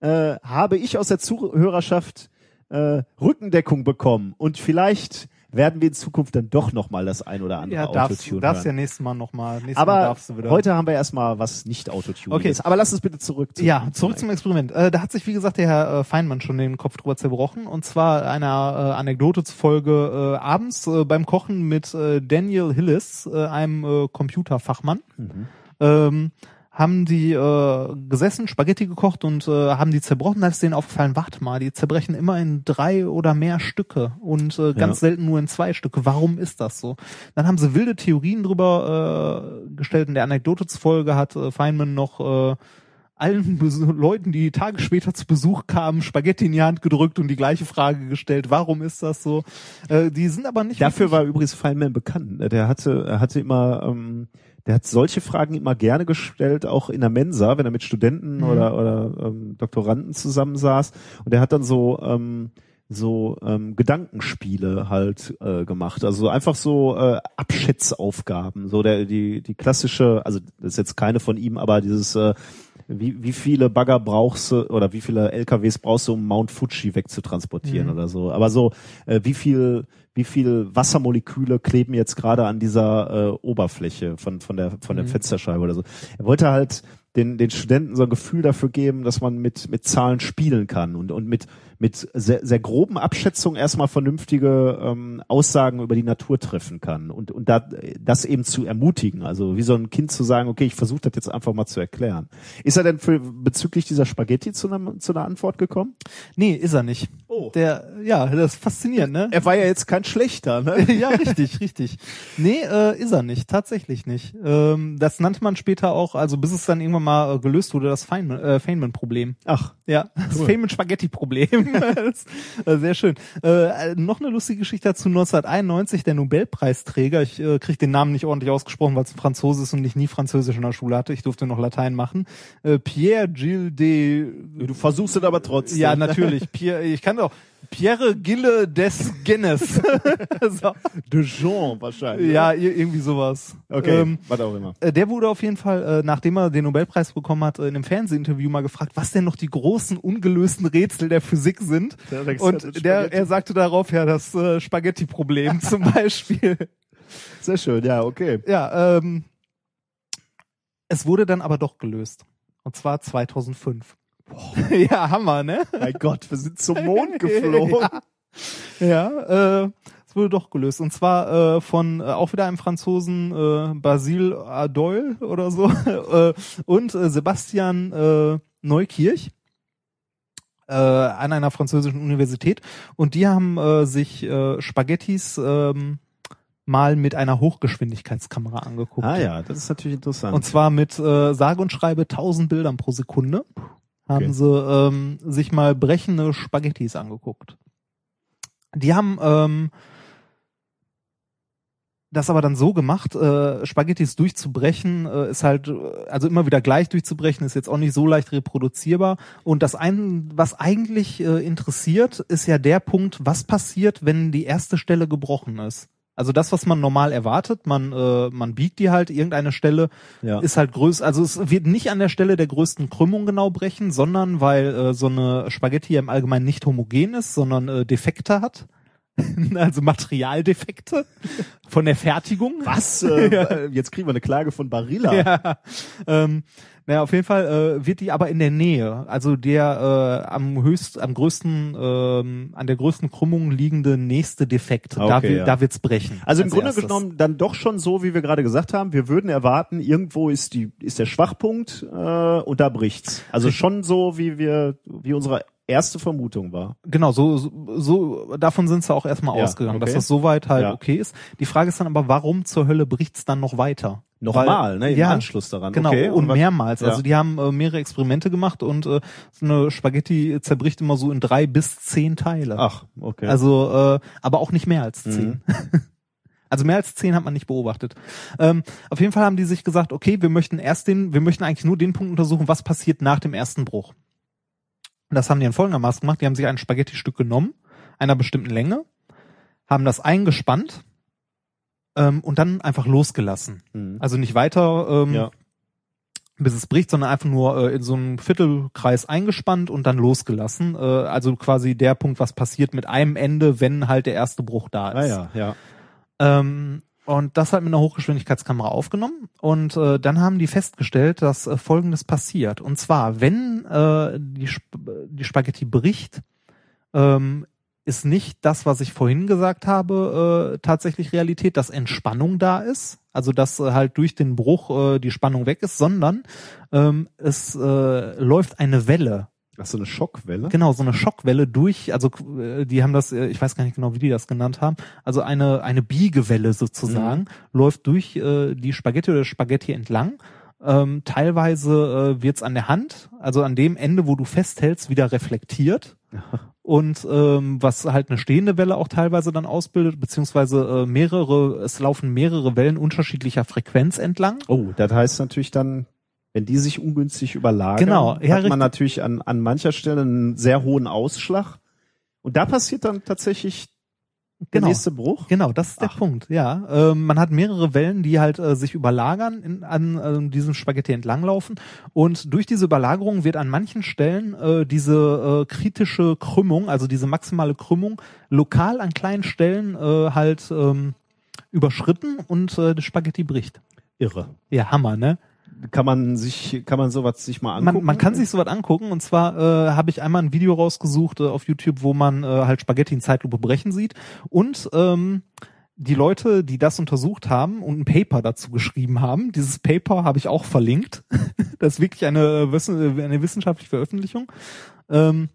äh, habe ich aus der Zuhörerschaft Äh, Rückendeckung bekommen und vielleicht werden wir in Zukunft dann doch nochmal das ein oder andere ja, Autotune darfst, hören. Ja, nächstes Mal nochmal. Aber mal darfst du wieder. Heute haben wir erstmal was nicht Autotune okay. ist. Aber lass uns bitte zurück. Zum ja, zurück Zeit. Zum Experiment. Äh, da hat sich, wie gesagt, der Herr äh, Feynman schon den Kopf drüber zerbrochen. Und zwar einer äh, Anekdote zufolge äh, abends äh, beim Kochen mit äh, Daniel Hillis, äh, einem äh, Computerfachmann. Mhm. Ähm, haben die äh, gesessen, Spaghetti gekocht und äh, haben die zerbrochen. Da ist denen aufgefallen, warte mal, die zerbrechen immer in drei oder mehr Stücke und äh, ganz ja. selten nur in zwei Stücke. Warum ist das so? Dann haben sie wilde Theorien drüber äh, gestellt. In der Anekdote zufolge hat äh, Feynman noch äh, allen Bes Leuten, die Tage später zu Besuch kamen, Spaghetti in die Hand gedrückt und die gleiche Frage gestellt, warum ist das so? Äh, die sind aber nicht... Dafür war übrigens Feynman bekannt. Der hatte, er hatte immer... Ähm Der hat solche Fragen immer gerne gestellt, auch in der Mensa, wenn er mit Studenten mhm. oder, oder ähm, Doktoranden zusammensaß. Und er hat dann so ähm, so ähm, Gedankenspiele halt äh, gemacht, also einfach so äh, Abschätzaufgaben. So der die die klassische, also das ist jetzt keine von ihm, aber dieses äh, wie wie viele Bagger brauchst du oder wie viele L K Ws brauchst du, um Mount Fuji wegzutransportieren mhm. oder so. Aber so äh, wie viel wie viel Wassermoleküle kleben jetzt gerade an dieser äh, Oberfläche von von der von der mhm. Fensterscheibe oder so. Er wollte halt den den Studenten so ein Gefühl dafür geben, dass man mit mit Zahlen spielen kann und und mit mit sehr sehr groben Abschätzungen erstmal vernünftige ähm, Aussagen über die Natur treffen kann und und da, das eben zu ermutigen, also wie so ein Kind zu sagen, okay, ich versuche das jetzt einfach mal zu erklären. Ist er denn für, bezüglich dieser Spaghetti zu einer zu einer Antwort gekommen? Nee, ist er nicht. Oh. Der ja, das ist faszinierend, ne? Er war ja jetzt kein Schlechter, ne? Ja, richtig, richtig. Nee, äh, ist er nicht, tatsächlich nicht. Ähm, das nannte man später auch, also bis es dann irgendwann mal äh, gelöst wurde, das Feynman, äh, Feynman-Problem. Ach. Ja, das cool. Feynman-Spaghetti-Problem. Sehr schön. Äh, noch eine lustige Geschichte dazu, neunzehnhunderteinundneunzig, der Nobelpreisträger, ich äh, kriege den Namen nicht ordentlich ausgesprochen, weil es ein Franzose ist und ich nie Französisch in der Schule hatte, ich durfte noch Latein machen. Äh, Pierre Gilles de... Du versuchst es aber trotzdem. Ja, natürlich. Pierre, ich kann auch Pierre Gilles des Guinness. So. De Jean wahrscheinlich. Ja, oder? Irgendwie sowas. Okay, ähm, was auch immer. Der wurde auf jeden Fall, äh, nachdem er den Nobelpreis bekommen hat, in einem Fernsehinterview mal gefragt, was denn noch die großen ungelösten Rätsel der Physik sind. Der Und der, er sagte darauf, ja, das äh, Spaghetti-Problem zum Beispiel. Sehr schön, ja, okay. Ja, ähm, es wurde dann aber doch gelöst. Und zwar zweitausendfünf. Boah. Ja, Hammer, ne? Mein Gott, wir sind zum Mond geflogen. Ja, ja äh, es wurde doch gelöst. Und zwar äh, von äh, auch wieder einem Franzosen, äh, Basile Adoil oder so, äh, und äh, Sebastian äh, Neukirch äh, an einer französischen Universität. Und die haben äh, sich äh, Spaghettis äh, mal mit einer Hochgeschwindigkeitskamera angeguckt. Ah ja, das ist natürlich interessant. Und zwar mit äh, sage und schreibe tausend Bildern pro Sekunde. haben okay. sie ähm, sich mal brechende Spaghettis angeguckt. Die haben ähm, das aber dann so gemacht, äh, Spaghettis durchzubrechen, äh, ist halt, also immer wieder gleich durchzubrechen, ist jetzt auch nicht so leicht reproduzierbar. Und das ein, was eigentlich äh, interessiert, ist ja der Punkt, was passiert, wenn die erste Stelle gebrochen ist. Also das, was man normal erwartet, man äh, man biegt die halt, irgendeine Stelle ja. ist halt größer, also es wird nicht an der Stelle der größten Krümmung genau brechen, sondern weil äh, so eine Spaghetti im Allgemeinen nicht homogen ist, sondern äh, Defekte hat. Also Materialdefekte von der Fertigung. Was? Äh, ja. Jetzt kriegen wir eine Klage von Barilla. Ja. Ähm, naja, auf jeden Fall äh, wird die aber in der Nähe, also der äh, am höchst, am größten, ähm, an der größten Krümmung liegende nächste Defekt. Okay, da, ja. da wird's brechen. Also im Grunde erstes. genommen dann doch schon so, wie wir gerade gesagt haben. Wir würden erwarten, irgendwo ist die, ist der Schwachpunkt äh, und da bricht's. Also schon so, wie wir, wie unsere erste Vermutung war. Genau, so, so, so davon sind sie auch erstmal ja, ausgegangen, okay. dass das soweit halt ja. okay ist. Die Frage ist dann aber, warum zur Hölle bricht's dann noch weiter? Nochmal, ne? Im ja, Anschluss daran. Genau, okay. und, und mehrmals. Ja. Also die haben äh, mehrere Experimente gemacht und äh, so eine Spaghetti zerbricht immer so in drei bis zehn Teile. Ach, okay. Also, äh, aber auch nicht mehr als zehn. Mhm. Also mehr als zehn hat man nicht beobachtet. Ähm, auf jeden Fall haben die sich gesagt, okay, wir möchten erst den, wir möchten eigentlich nur den Punkt untersuchen, was passiert nach dem ersten Bruch. Und das haben die dann folgendermaßen gemacht. Die haben sich ein Spaghetti-Stück genommen, einer bestimmten Länge, haben das eingespannt ähm, und dann einfach losgelassen. Mhm. Also nicht weiter, ähm, ja. bis es bricht, sondern einfach nur äh, in so einem Viertelkreis eingespannt und dann losgelassen. Äh, also quasi der Punkt, was passiert mit einem Ende, wenn halt der erste Bruch da ist. Ah ja, ja. Ähm, und das halt mit einer Hochgeschwindigkeitskamera aufgenommen. Und äh, dann haben die festgestellt, dass äh, Folgendes passiert. Und zwar, wenn äh, die, Sp die Spaghetti bricht, ähm, ist nicht das, was ich vorhin gesagt habe, äh, tatsächlich Realität, dass Entspannung da ist. Also dass äh, halt durch den Bruch äh, die Spannung weg ist, sondern ähm, es äh, läuft eine Welle. Ach, so eine Schockwelle? Genau, so eine Schockwelle durch, also die haben das, ich weiß gar nicht genau, wie die das genannt haben, also eine eine Biegewelle sozusagen, mhm. läuft durch äh, die Spaghetti oder Spaghetti entlang. Ähm, teilweise äh, wird's an der Hand, also an dem Ende, wo du festhältst, wieder reflektiert. Ja. Und ähm, was halt eine stehende Welle auch teilweise dann ausbildet, beziehungsweise äh, mehrere, es laufen mehrere Wellen unterschiedlicher Frequenz entlang. Oh, das heißt natürlich dann... Wenn die sich ungünstig überlagern, genau, ja, hat man richtig. natürlich an, an mancher Stelle einen sehr hohen Ausschlag. Und da passiert dann tatsächlich genau. der nächste Bruch. Genau, das ist Ach. der Punkt. Ja, äh, man hat mehrere Wellen, die halt äh, sich überlagern, in, an äh, diesem Spaghetti entlanglaufen. Und durch diese Überlagerung wird an manchen Stellen äh, diese äh, kritische Krümmung, also diese maximale Krümmung, lokal an kleinen Stellen äh, halt äh, überschritten und äh, das Spaghetti bricht. Irre. Ja, Hammer, ne? Kann man sich, kann man sowas sich mal angucken? Man, man kann sich sowas angucken, und zwar äh, habe ich einmal ein Video rausgesucht äh, auf YouTube, wo man äh, halt Spaghetti in Zeitlupe brechen sieht, und ähm, die Leute, die das untersucht haben und ein Paper dazu geschrieben haben, dieses Paper habe ich auch verlinkt, das ist wirklich eine, eine wissenschaftliche Veröffentlichung, ähm,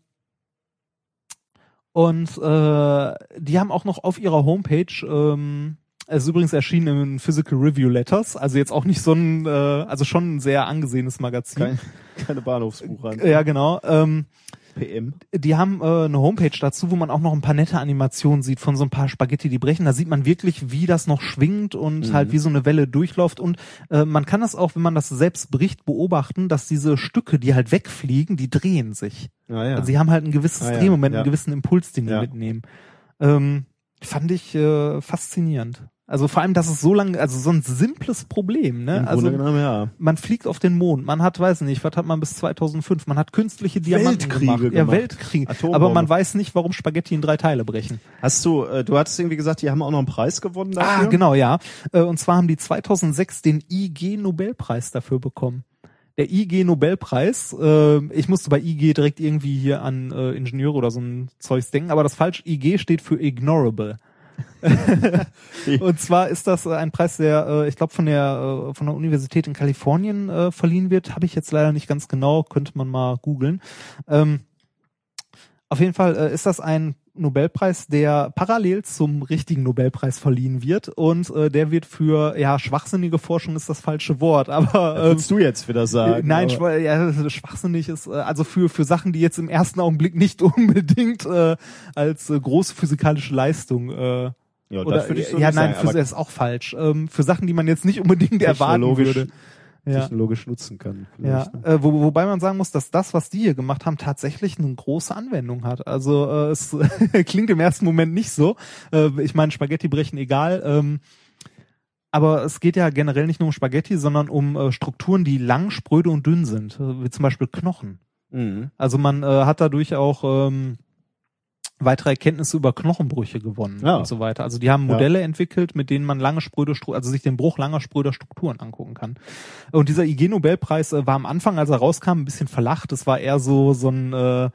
und äh, die haben auch noch auf ihrer Homepage ähm, es ist übrigens erschienen in Physical Review Letters, also jetzt auch nicht so ein, äh, also schon ein sehr angesehenes Magazin. Kein, keine Bahnhofsbuchhandlung. Ja, genau. Ähm, P M. Die haben äh, eine Homepage dazu, wo man auch noch ein paar nette Animationen sieht von so ein paar Spaghetti, die brechen. Da sieht man wirklich, wie das noch schwingt und mhm. halt wie so eine Welle durchläuft. Und äh, man kann das auch, wenn man das selbst bricht, beobachten, dass diese Stücke, die halt wegfliegen, die drehen sich. Ja, ja. Also sie haben halt ein gewisses ah, Drehmoment, ja. einen gewissen Impuls, den die ja. mitnehmen. Ähm, fand ich äh, faszinierend. Also vor allem, dass es so lange, also so ein simples Problem, ne? Im also genommen, ja. man fliegt auf den Mond, man hat, weiß nicht, was hat man bis zweitausendfünf, man hat künstliche Diamanten Weltkriege gemacht. gemacht. Ja, Weltkriege. Atombomben. Aber man weiß nicht, warum Spaghetti in drei Teile brechen. Hast du, äh, du hattest irgendwie gesagt, die haben auch noch einen Preis gewonnen dafür? Ah, genau, ja. Äh, und zwar haben die zweitausendsechs den I G Nobelpreis dafür bekommen. Der I G Nobelpreis, äh, ich musste bei I G direkt irgendwie hier an äh, Ingenieure oder so ein Zeugs denken, aber das falsch, I G steht für Ignorable. Und zwar ist das ein Preis, der, ich glaube, von der von der Universität in Kalifornien äh, verliehen wird. Habe ich jetzt leider nicht ganz genau, könnte man mal googeln. Ähm, auf jeden Fall äh, ist das ein Nobelpreis, der parallel zum richtigen Nobelpreis verliehen wird, und äh, der wird für, ja, schwachsinnige Forschung ist das falsche Wort, aber... Äh, würdest du jetzt wieder sagen? Äh, nein, schw ja, schwachsinnig ist, äh, also für für Sachen, die jetzt im ersten Augenblick nicht unbedingt äh, als äh, große physikalische Leistung... Äh, ja, oder, das würde ich so ja, nicht nein, sagen, für, das ist auch falsch. Ähm, für Sachen, die man jetzt nicht unbedingt erwarten würde. Technologisch ja. nutzen kann. Ja. Ne? Äh, wo, wobei man sagen muss, dass das, was die hier gemacht haben, tatsächlich eine große Anwendung hat. Also äh, es klingt im ersten Moment nicht so. Äh, ich meine, Spaghetti brechen, egal. Ähm, aber es geht ja generell nicht nur um Spaghetti, sondern um äh, Strukturen, die lang, spröde und dünn sind. Äh, wie zum Beispiel Knochen. Mhm. Also man äh, hat dadurch auch... Ähm, weitere Erkenntnisse über Knochenbrüche gewonnen ja. und so weiter. Also die haben Modelle ja. entwickelt, mit denen man lange spröde, also sich den Bruch langer spröder Strukturen angucken kann. Und dieser I G-Nobelpreis war am Anfang, als er rauskam, ein bisschen verlacht. Es war eher so so ein,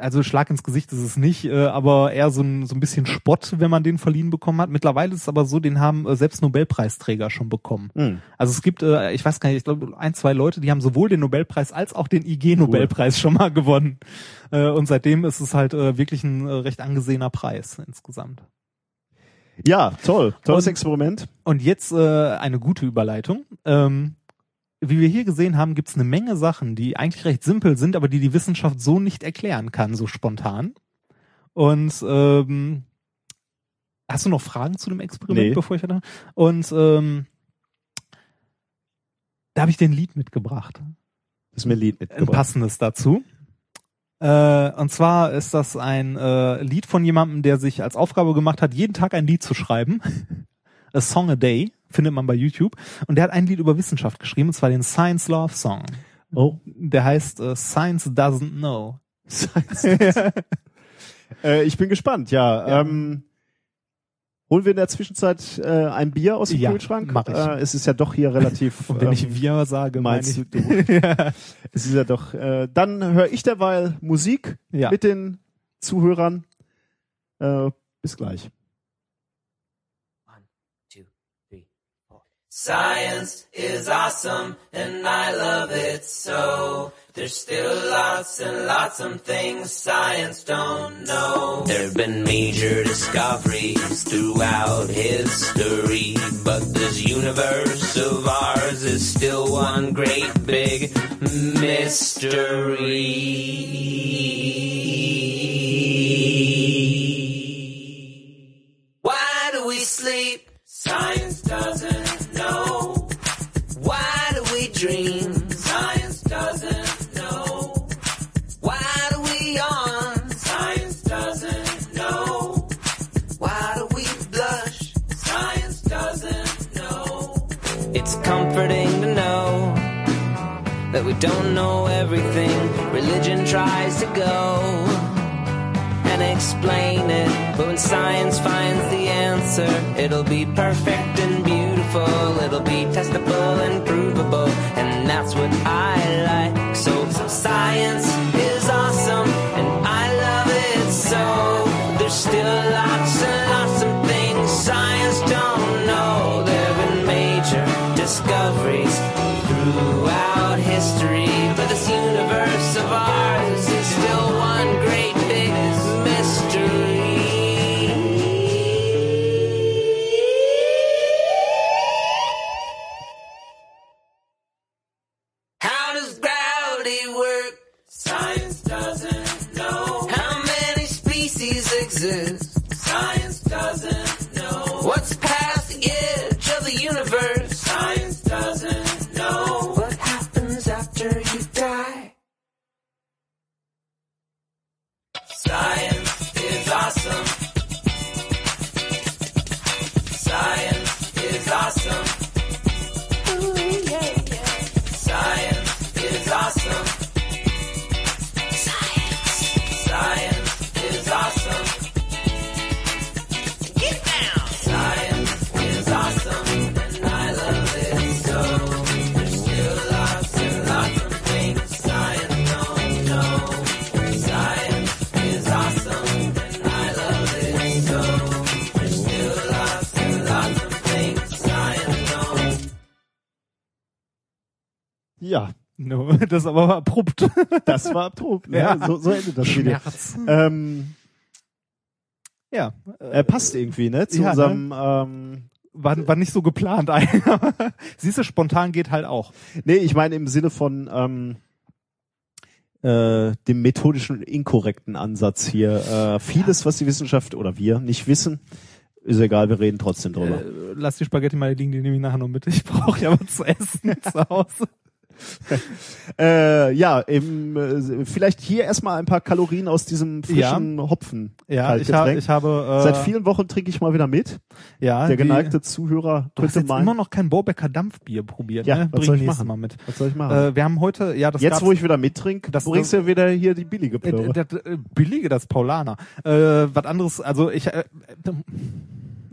also Schlag ins Gesicht ist es nicht, aber eher so ein so ein bisschen Spott, wenn man den verliehen bekommen hat. Mittlerweile ist es aber so, den haben selbst Nobelpreisträger schon bekommen. Mhm. Also es gibt, ich weiß gar nicht, ich glaube ein, zwei Leute, die haben sowohl den Nobelpreis als auch den I G-Nobelpreis cool. schon mal gewonnen. Und seitdem ist es halt wirklich ein recht angesehener Preis insgesamt. Ja, toll. Tolles und, Experiment. Und jetzt eine gute Überleitung. Wie wir hier gesehen haben, gibt es eine Menge Sachen, die eigentlich recht simpel sind, aber die die Wissenschaft so nicht erklären kann, so spontan. Und ähm, hast du noch Fragen zu dem Experiment, nee. bevor ich da? Und ähm, da habe ich dir ein Lied mitgebracht. Das ist mir ein Lied mitgebracht. Ein passendes dazu. Äh, und zwar ist das ein äh, Lied von jemandem, der sich als Aufgabe gemacht hat, jeden Tag ein Lied zu schreiben. A Song a Day. Findet man bei YouTube. Und der hat ein Lied über Wissenschaft geschrieben, und zwar den Science Love Song. Oh. Der heißt uh, Science Doesn't Know. Science doesn't äh, ich bin gespannt, ja. ja. Ähm, holen wir in der Zwischenzeit äh, ein Bier aus dem ja, Kühlschrank? Mach ich. Äh, es ist ja doch hier relativ... Und wenn ähm, ich wir sage, meine ich du. ja. Es ist ja doch... Äh, dann höre ich derweil Musik ja. mit den Zuhörern. Äh, bis gleich. Science is awesome and I love it so. There's still lots and lots of things science don't know. There have been major discoveries throughout history, but this universe of ours is still one great big mystery. Why do we sleep? Science doesn't know. Why do we dream? Science doesn't know. Why do we yawn? Science doesn't know. Why do we blush? Science doesn't know. It's comforting to know that we don't know everything. Religion tries to go and explain it, but when science finds the answer, it'll be perfect and beautiful. It'll be testable and provable, and that's what I like. So, so science is awesome, and I love it so. There's still lots and lots of things science don't know. There have been major discoveries throughout history, but this universe of ours is still one great big mystery. Science doesn't know. What's past the edge of the universe? Science doesn't know. What happens after you die? Science is awesome. Science is awesome. Ooh, yeah, yeah. Science is awesome. Science. Science is awesome. Ja, no, das aber war abrupt. Das war abrupt, ne? Ja. so, so endet das Video. Ähm, Ja, äh, passt irgendwie, ne? Zu ja, unserem... Ne? Ähm, war, war nicht so geplant. Siehst du, spontan geht halt auch. Nee, ich meine im Sinne von ähm, äh, dem methodischen inkorrekten Ansatz hier. Äh, vieles, was die Wissenschaft oder wir nicht wissen, ist egal, wir reden trotzdem drüber. Äh, lass die Spaghetti mal liegen, die nehme ich nachher noch mit. Ich brauche ja was zu essen zu Hause. äh, ja, eben, äh, vielleicht hier erstmal ein paar Kalorien aus diesem frischen ja. Hopfen. Ja, ich, ha ich habe... Äh, Seit vielen Wochen trinke ich mal wieder mit. Ja, der geneigte Zuhörer... Du hast jetzt immer noch kein Borbecker Dampfbier probiert. Ja, ne? was, soll ich machen? Mal mit. was soll ich machen? Äh, wir haben heute... Ja, das jetzt, wo ich wieder mittrinke, bringst du ja wieder hier die billige Plöre. Äh, äh, billige, das Paulaner. Äh, was anderes, also ich... Äh, äh,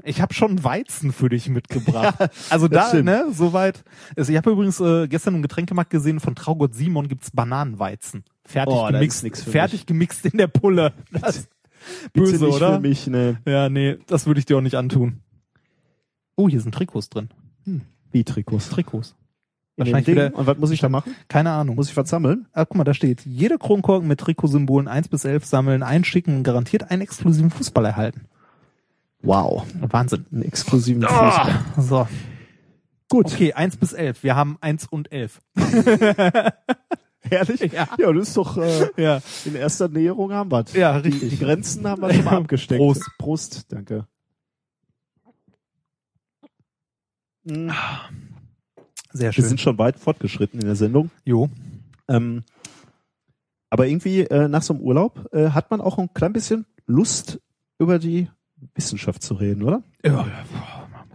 Ich habe schon Weizen für dich mitgebracht. Ja, also da, ne, soweit. Also ich habe übrigens äh, gestern im Getränkemarkt gesehen, von Traugott Simon gibt's Bananenweizen. Fertig oh, gemixt, fertig mich. gemixt in der Pulle. Das Böse, Bitte nicht oder? Für mich, ne. Ja, nee, das würde ich dir auch nicht antun. Oh, hier sind Trikots drin. Hm. Wie Trikots? Trikots. Wahrscheinlich wieder, und was muss ich da machen? Keine Ahnung. Muss ich was sammeln? Ah, guck mal, da steht, jeder Kronkorken mit Trikotsymbolen eins bis elf sammeln, einschicken und garantiert einen exklusiven Fußball erhalten. Wow. Wahnsinn. Einen exklusiven oh, Fußball. So. Gut. Okay, eins bis elf. Wir haben eins und elf. Herrlich? Ja. ja, das ist doch äh, ja. in erster Näherung haben wir. Ja, richtig. Die, die Grenzen haben wir schon mal abgesteckt. Prost. Prost, danke. Sehr schön. Wir sind schon weit fortgeschritten in der Sendung. Jo. Ähm, aber irgendwie äh, nach so einem Urlaub äh, hat man auch ein klein bisschen Lust über die Wissenschaft zu reden, oder? Ja,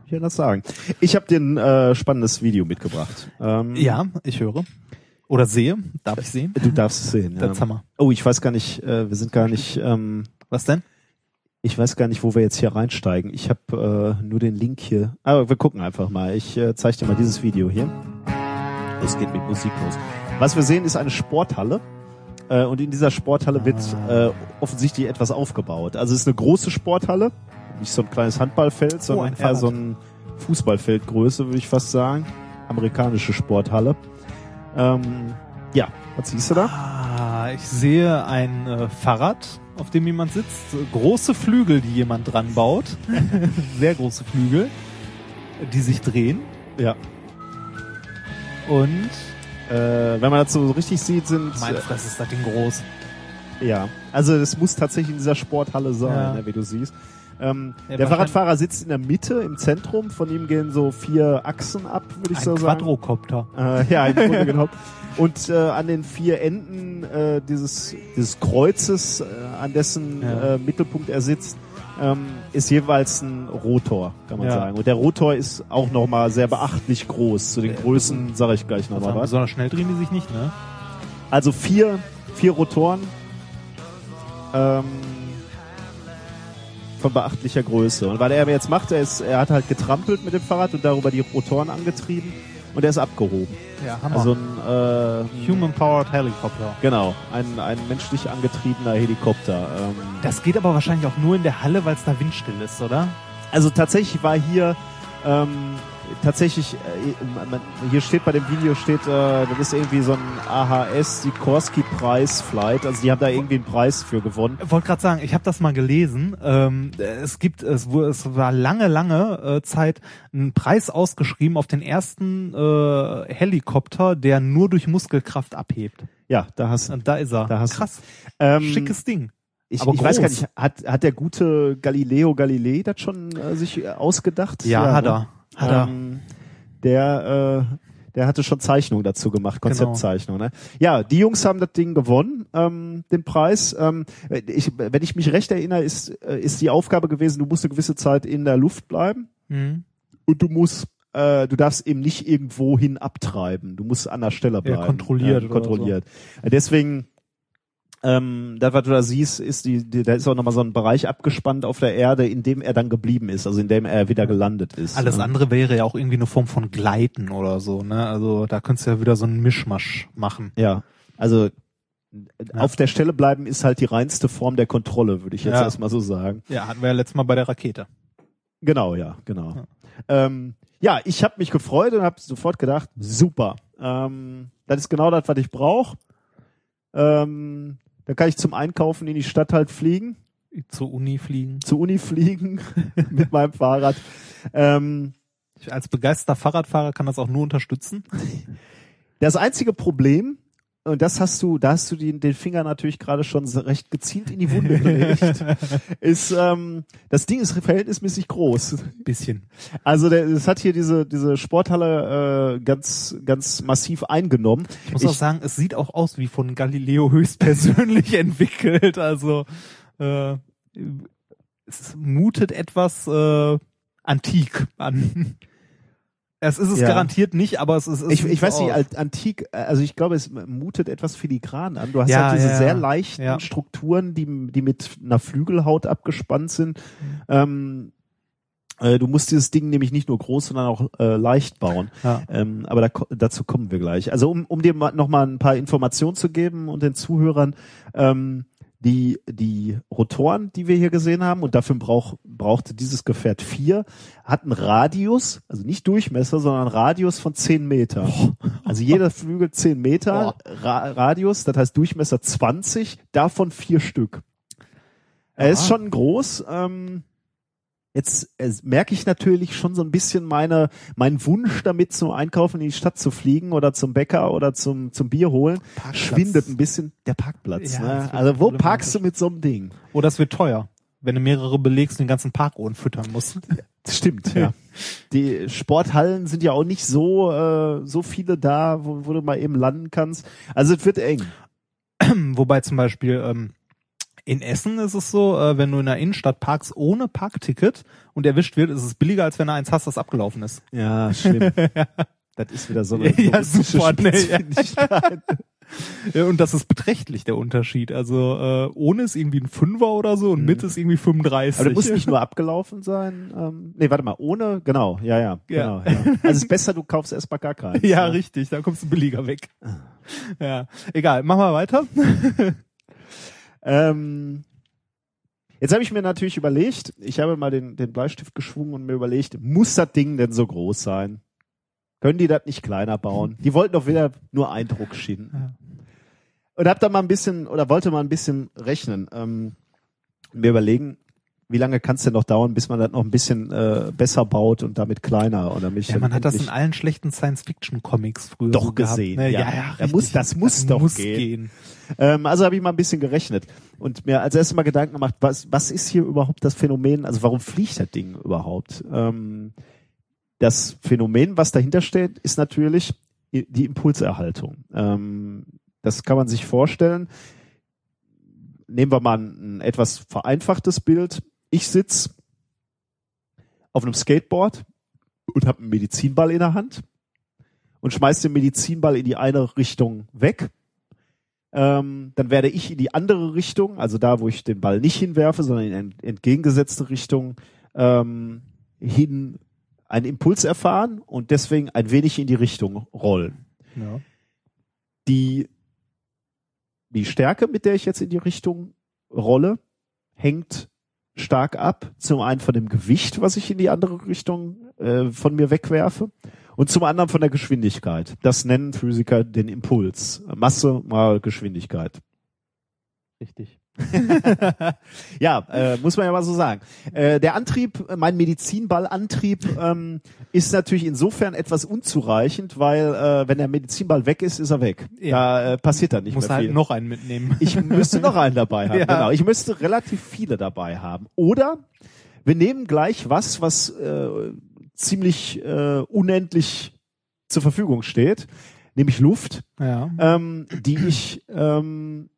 ja. das sagen. Ich habe dir ein äh, spannendes Video mitgebracht. Ähm, ja, ich höre. Oder sehe. Darf ich sehen? Du darfst es sehen, ja. Das Hammer. Oh, ich weiß gar nicht, äh, wir sind gar nicht... Ähm, Was denn? Ich weiß gar nicht, wo wir jetzt hier reinsteigen. Ich habe äh, nur den Link hier. Aber wir gucken einfach mal. Ich äh, zeige dir mal dieses Video hier. Es geht mit Musik los. Was wir sehen, ist eine Sporthalle. Und in dieser Sporthalle wird äh, offensichtlich etwas aufgebaut. Also es ist eine große Sporthalle, nicht so ein kleines Handballfeld, sondern oh, eher so ein Fußballfeldgröße, würde ich fast sagen. Amerikanische Sporthalle. Ähm, ja, was siehst du da? Ah, ich sehe ein äh, Fahrrad, auf dem jemand sitzt. Große Flügel, die jemand dran baut. Sehr große Flügel, die sich drehen. Ja. Und... Äh, wenn man das so richtig sieht, sind... Meine Fresse, ist das Ding groß. Ja, also das muss tatsächlich in dieser Sporthalle sein, ja. ne, wie du siehst. Ähm, ja, der Fahrradfahrer sitzt in der Mitte, im Zentrum. Von ihm gehen so vier Achsen ab, würde ich so sagen. Ein Quadrocopter. Äh, ja, im Grunde genau. Und äh, an den vier Enden äh, dieses, dieses Kreuzes, äh, an dessen ja. äh, Mittelpunkt er sitzt, ähm, ist jeweils ein Rotor, kann man ja. sagen. Und der Rotor ist auch nochmal sehr beachtlich groß. Zu den Größen sage ich gleich nochmal was. Besonders schnell drehen die sich nicht, ne? Also vier, vier Rotoren ähm, von beachtlicher Größe. Und was er jetzt macht, er, ist, er hat halt getrampelt mit dem Fahrrad und darüber die Rotoren angetrieben und er ist abgehoben. Ja, Hammer. Also ein äh, Human-Powered Helikopter. Genau, ein, ein menschlich angetriebener Helikopter. Ähm. Das geht aber wahrscheinlich auch nur in der Halle, weil es da windstill ist, oder? Also tatsächlich war hier, ähm, tatsächlich, äh, hier steht bei dem Video, steht, äh, das ist irgendwie so ein A H S Sikorsky-Preis-Flight. Also die haben da irgendwie einen Preis für gewonnen. Ich wollte gerade sagen, ich habe das mal gelesen. Ähm, es gibt, es, es war lange, lange äh, Zeit einen Preis ausgeschrieben auf den ersten äh, Helikopter, der nur durch Muskelkraft abhebt. Ja, da hast du. Da ist er. Da hast Krass. Ähm, Schickes Ding. Ich, aber ich weiß gar nicht, hat, hat der gute Galileo Galilei das schon äh, sich ausgedacht? Ja, ja hat er. Hat er. Ähm, der, äh, der hatte schon Zeichnungen dazu gemacht, Konzeptzeichnung. Genau. Ne? Ja, die Jungs haben das Ding gewonnen, ähm, den Preis. Ähm, ich, wenn ich mich recht erinnere, ist, ist die Aufgabe gewesen, du musst eine gewisse Zeit in der Luft bleiben mhm. und du musst, äh, du darfst eben nicht irgendwo hin abtreiben. Du musst an der Stelle bleiben. Ja, kontrolliert. Ja, kontrolliert. So. Deswegen... Ähm, das, was du da siehst, ist die, die, da ist auch nochmal so ein Bereich abgespannt auf der Erde, in dem er dann geblieben ist, also in dem er wieder gelandet ist. Alles ne? andere wäre ja auch irgendwie eine Form von Gleiten oder so, ne? Also da könntest du ja wieder so einen Mischmasch machen. Ja, also ja. auf der Stelle bleiben ist halt die reinste Form der Kontrolle, würde ich jetzt ja. erstmal so sagen. Ja, hatten wir ja letztes Mal bei der Rakete. Genau, ja, genau. Ja, ähm, ja ich habe mich gefreut und habe sofort gedacht, super, ähm, das ist genau das, was ich brauche. Ähm, Da kann ich zum Einkaufen in die Stadt halt fliegen Zur Uni fliegen. Zur Uni fliegen mit meinem Fahrrad. Ähm, ich als begeisterter Fahrradfahrer kann das auch nur unterstützen. Das einzige Problem, und das hast du, da hast du den, den Finger natürlich gerade schon recht gezielt in die Wunde gelegt, ist, ähm, das Ding ist verhältnismäßig groß. Bisschen. Also der, es hat hier diese diese Sporthalle äh, ganz ganz massiv eingenommen. Ich muss ich, auch sagen, es sieht auch aus wie von Galileo höchstpersönlich entwickelt, also Äh, es mutet etwas äh, antik an. Es ist es ja. garantiert nicht, aber es ist... Es ich ich weiß auch. nicht, antik, also ich glaube, es mutet etwas filigran an. Du hast ja halt diese ja, sehr leichten ja. Strukturen, die, die mit einer Flügelhaut abgespannt sind. Mhm. Ähm, äh, du musst dieses Ding nämlich nicht nur groß, sondern auch äh, leicht bauen. Ja. Ähm, aber da, dazu kommen wir gleich. Also um, um dir nochmal ein paar Informationen zu geben und den Zuhörern... Ähm, Die, die Rotoren, die wir hier gesehen haben, und dafür brauch, brauchte dieses Gefährt vier, hatten Radius, also nicht Durchmesser, sondern Radius von zehn Meter. Oh. Also jeder Flügel zehn Meter, oh. Ra Radius, das heißt Durchmesser zwanzig, davon vier Stück. Er ja. ist schon groß. Ähm, jetzt äh, merke ich natürlich schon so ein bisschen meine, meinen Wunsch damit, zum Einkaufen in die Stadt zu fliegen oder zum Bäcker oder zum, zum Bier holen. Parkplatz. Schwindet ein bisschen der Parkplatz. Ja, ne? Also wo parkst du mit so einem Ding? Oh, das wird teuer, wenn du mehrere belegst und den ganzen Parkour füttern musst. Stimmt, ja. Die Sporthallen sind ja auch nicht so, äh, so viele da, wo, wo du mal eben landen kannst. Also es wird eng. Wobei zum Beispiel... Ähm in Essen ist es so, wenn du in der Innenstadt parkst ohne Parkticket und erwischt wird, ist es billiger, als wenn du eins hast, das abgelaufen ist. Ja, schlimm. ja. Das ist wieder so eine ja, super, ne? ja, und das ist beträchtlich, der Unterschied. Also äh, ohne ist irgendwie ein Fünfer oder so und mhm. mit ist irgendwie fünfunddreißig. Aber du musst nicht nur abgelaufen sein. Ähm, nee, warte mal, ohne, genau, ja, ja. ja. Genau, ja. Also es ist besser, du kaufst erstmal gar keinen. Ja, ne? Richtig, da kommst du billiger weg. Ja, egal, machen wir weiter. Ähm, jetzt habe ich mir natürlich überlegt, ich habe mal den, den Bleistift geschwungen und mir überlegt, muss das Ding denn so groß sein? Können die das nicht kleiner bauen? Die wollten doch wieder nur Eindruck schinden. Ja. Und hab da mal ein bisschen, oder wollte mal ein bisschen rechnen, ähm, mir überlegen, wie lange kann es denn noch dauern, bis man das noch ein bisschen äh, besser baut und damit kleiner? Oder mich ja, man hat das in allen schlechten Science-Fiction-Comics früher doch so gesehen. Gehabt, ne? Ja, ja, ja da muss, das muss das doch muss gehen. gehen. Ähm, also habe ich mal ein bisschen gerechnet und mir als erstes mal Gedanken gemacht, was, was ist hier überhaupt das Phänomen, also warum fliegt das Ding überhaupt? Ähm, das Phänomen, was dahinter steht, ist natürlich die Impulserhaltung. Ähm, das kann man sich vorstellen. Nehmen wir mal ein, ein etwas vereinfachtes Bild. Ich sitze auf einem Skateboard und habe einen Medizinball in der Hand und schmeiße den Medizinball in die eine Richtung weg. Ähm, dann werde ich in die andere Richtung, also da, wo ich den Ball nicht hinwerfe, sondern in eine entgegengesetzte Richtung ähm, hin einen Impuls erfahren und deswegen ein wenig in die Richtung rollen. Ja. Die, die Stärke, mit der ich jetzt in die Richtung rolle, hängt stark ab. Zum einen von dem Gewicht, was ich in die andere Richtung äh, von mir wegwerfe und zum anderen von der Geschwindigkeit. Das nennen Physiker den Impuls. Masse mal Geschwindigkeit. Richtig. ja, äh, muss man ja mal so sagen. Äh, der Antrieb, mein Medizinballantrieb, ähm, ist natürlich insofern etwas unzureichend, weil äh, wenn der Medizinball weg ist, ist er weg. Ja. Da äh, passiert dann nicht muss mehr viel. Muss halt noch einen mitnehmen. Ich müsste noch einen dabei haben, ja. Genau. Ich müsste relativ viele dabei haben. Oder wir nehmen gleich was, was äh, ziemlich äh, unendlich zur Verfügung steht, nämlich Luft, ja. ähm, die ich... Ähm,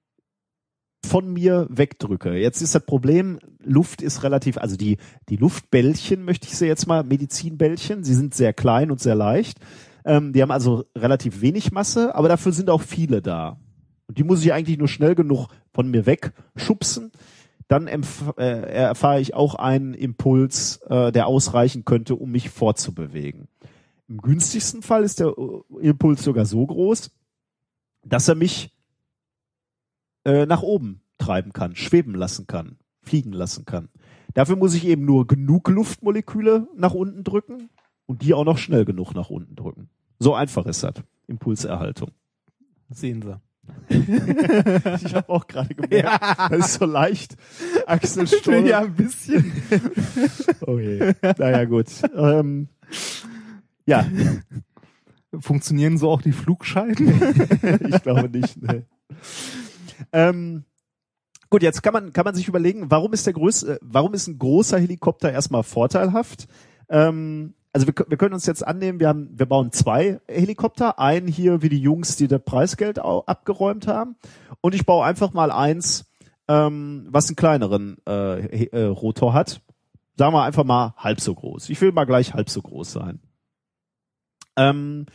von mir wegdrücke. Jetzt ist das Problem, Luft ist relativ, also die die Luftbällchen, möchte ich sie jetzt mal, Medizinbällchen, sie sind sehr klein und sehr leicht. Ähm, die haben also relativ wenig Masse, aber dafür sind auch viele da. Und die muss ich eigentlich nur schnell genug von mir wegschubsen. Dann äh, erfahre ich auch einen Impuls, äh, der ausreichen könnte, um mich fortzubewegen. Im günstigsten Fall ist der Impuls sogar so groß, dass er mich nach oben treiben kann, schweben lassen kann, fliegen lassen kann. Dafür muss ich eben nur genug Luftmoleküle nach unten drücken und die auch noch schnell genug nach unten drücken. So einfach ist das. Impulserhaltung. Sehen Sie. Ich habe auch gerade gemerkt, ja. Das ist so leicht. Axel Stoll. Ja, ein bisschen. Oh je. Naja, gut. Ähm, ja. Funktionieren so auch die Flugscheiben? Ich glaube nicht. Ne. Ähm, gut, jetzt kann man, kann man sich überlegen, warum ist, der größte, warum ist ein großer Helikopter erstmal vorteilhaft? Ähm, also wir, wir können uns jetzt annehmen, wir, haben, wir bauen zwei Helikopter. Einen hier wie die Jungs, die das Preisgeld abgeräumt haben. Und ich baue einfach mal eins, ähm, was einen kleineren äh, äh, Rotor hat. Sagen wir einfach mal halb so groß. Ich will mal gleich halb so groß sein. Ähm,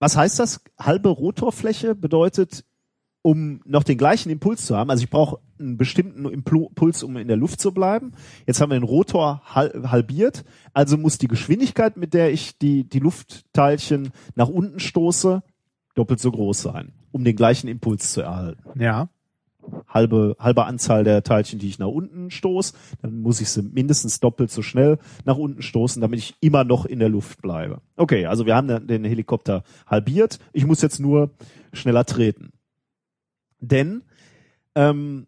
was heißt das? Halbe Rotorfläche bedeutet, um noch den gleichen Impuls zu haben, also ich brauche einen bestimmten Impuls, um in der Luft zu bleiben. Jetzt haben wir den Rotor halbiert, also muss die Geschwindigkeit, mit der ich die, die Luftteilchen nach unten stoße, doppelt so groß sein, um den gleichen Impuls zu erhalten. Ja. Halbe, halbe Anzahl der Teilchen, die ich nach unten stoße, dann muss ich sie mindestens doppelt so schnell nach unten stoßen, damit ich immer noch in der Luft bleibe. Okay, also wir haben den Helikopter halbiert. Ich muss jetzt nur schneller treten. Denn, ähm,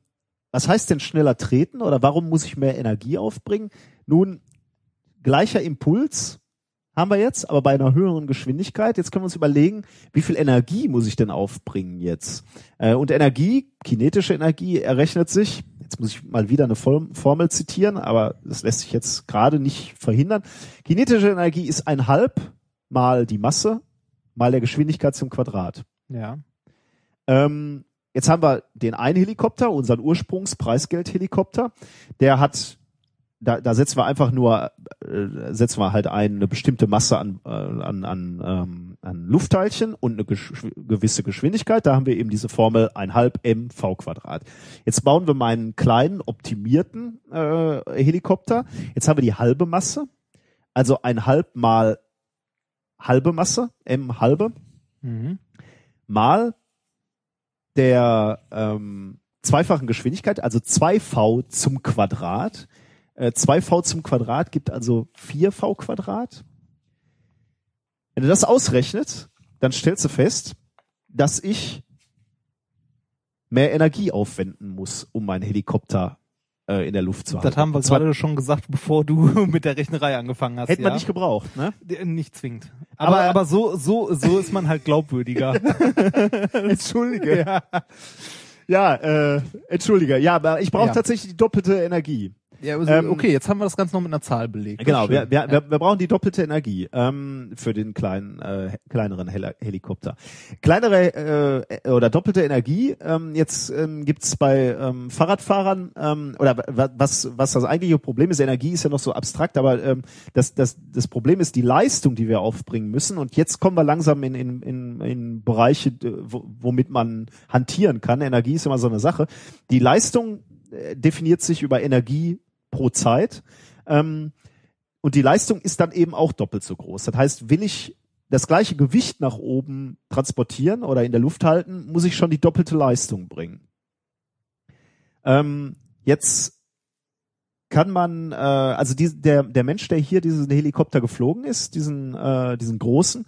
was heißt denn schneller treten oder warum muss ich mehr Energie aufbringen? Nun, gleicher Impuls haben wir jetzt, aber bei einer höheren Geschwindigkeit. Jetzt können wir uns überlegen, wie viel Energie muss ich denn aufbringen jetzt? Äh, und Energie, kinetische Energie, errechnet sich, jetzt muss ich mal wieder eine Formel zitieren, aber das lässt sich jetzt gerade nicht verhindern. Kinetische Energie ist ein halb mal die Masse mal der Geschwindigkeit zum Quadrat. Ja. Ähm, Jetzt haben wir den einen Helikopter, unseren Ursprungspreisgeldhelikopter. Der hat, da, da setzen wir einfach nur, äh, setzen wir halt ein, eine bestimmte Masse an, äh, an, an, ähm, an Luftteilchen und eine geschw- gewisse Geschwindigkeit. Da haben wir eben diese Formel eins halb m v Quadrat. Jetzt bauen wir meinen kleinen, optimierten äh, Helikopter. Jetzt haben wir die halbe Masse, also ein halb mal halbe Masse, m halbe, mhm. mal der ähm, zweifachen Geschwindigkeit, also zwei v zum Quadrat. Äh, zwei v zum Quadrat gibt also vier v Quadrat. Wenn du das ausrechnet, dann stellst du fest, dass ich mehr Energie aufwenden muss, um meinen Helikopter äh, in der Luft zu halten. Das haben wir gerade schon gesagt, bevor du mit der Rechnerei angefangen hast. Hätte ja. man nicht gebraucht, ne? Nicht zwingend. Aber, aber, aber so, so, so ist man halt glaubwürdiger. Entschuldige. Ja, ja äh, entschuldige. Ja, aber ich brauche ja. tatsächlich die doppelte Energie. Ja, also, ähm, okay, jetzt haben wir das Ganze noch mit einer Zahl belegt. Genau, wir, wir, wir, wir brauchen die doppelte Energie ähm, für den kleinen, äh, kleineren Hel- Helikopter. Kleinere äh, oder doppelte Energie, ähm, jetzt ähm, gibt's bei ähm, Fahrradfahrern, ähm, oder was, was das eigentliche Problem ist, Energie ist ja noch so abstrakt, aber ähm, das, das, das Problem ist die Leistung, die wir aufbringen müssen, und jetzt kommen wir langsam in, in, in, in Bereiche, womit man hantieren kann. Energie ist immer so eine Sache. Die Leistung definiert sich über Energie pro Zeit. Ähm, und die Leistung ist dann eben auch doppelt so groß. Das heißt, will ich das gleiche Gewicht nach oben transportieren oder in der Luft halten, muss ich schon die doppelte Leistung bringen. Ähm, jetzt kann man, äh, also die, der, der Mensch, der hier diesen Helikopter geflogen ist, diesen, äh, diesen großen,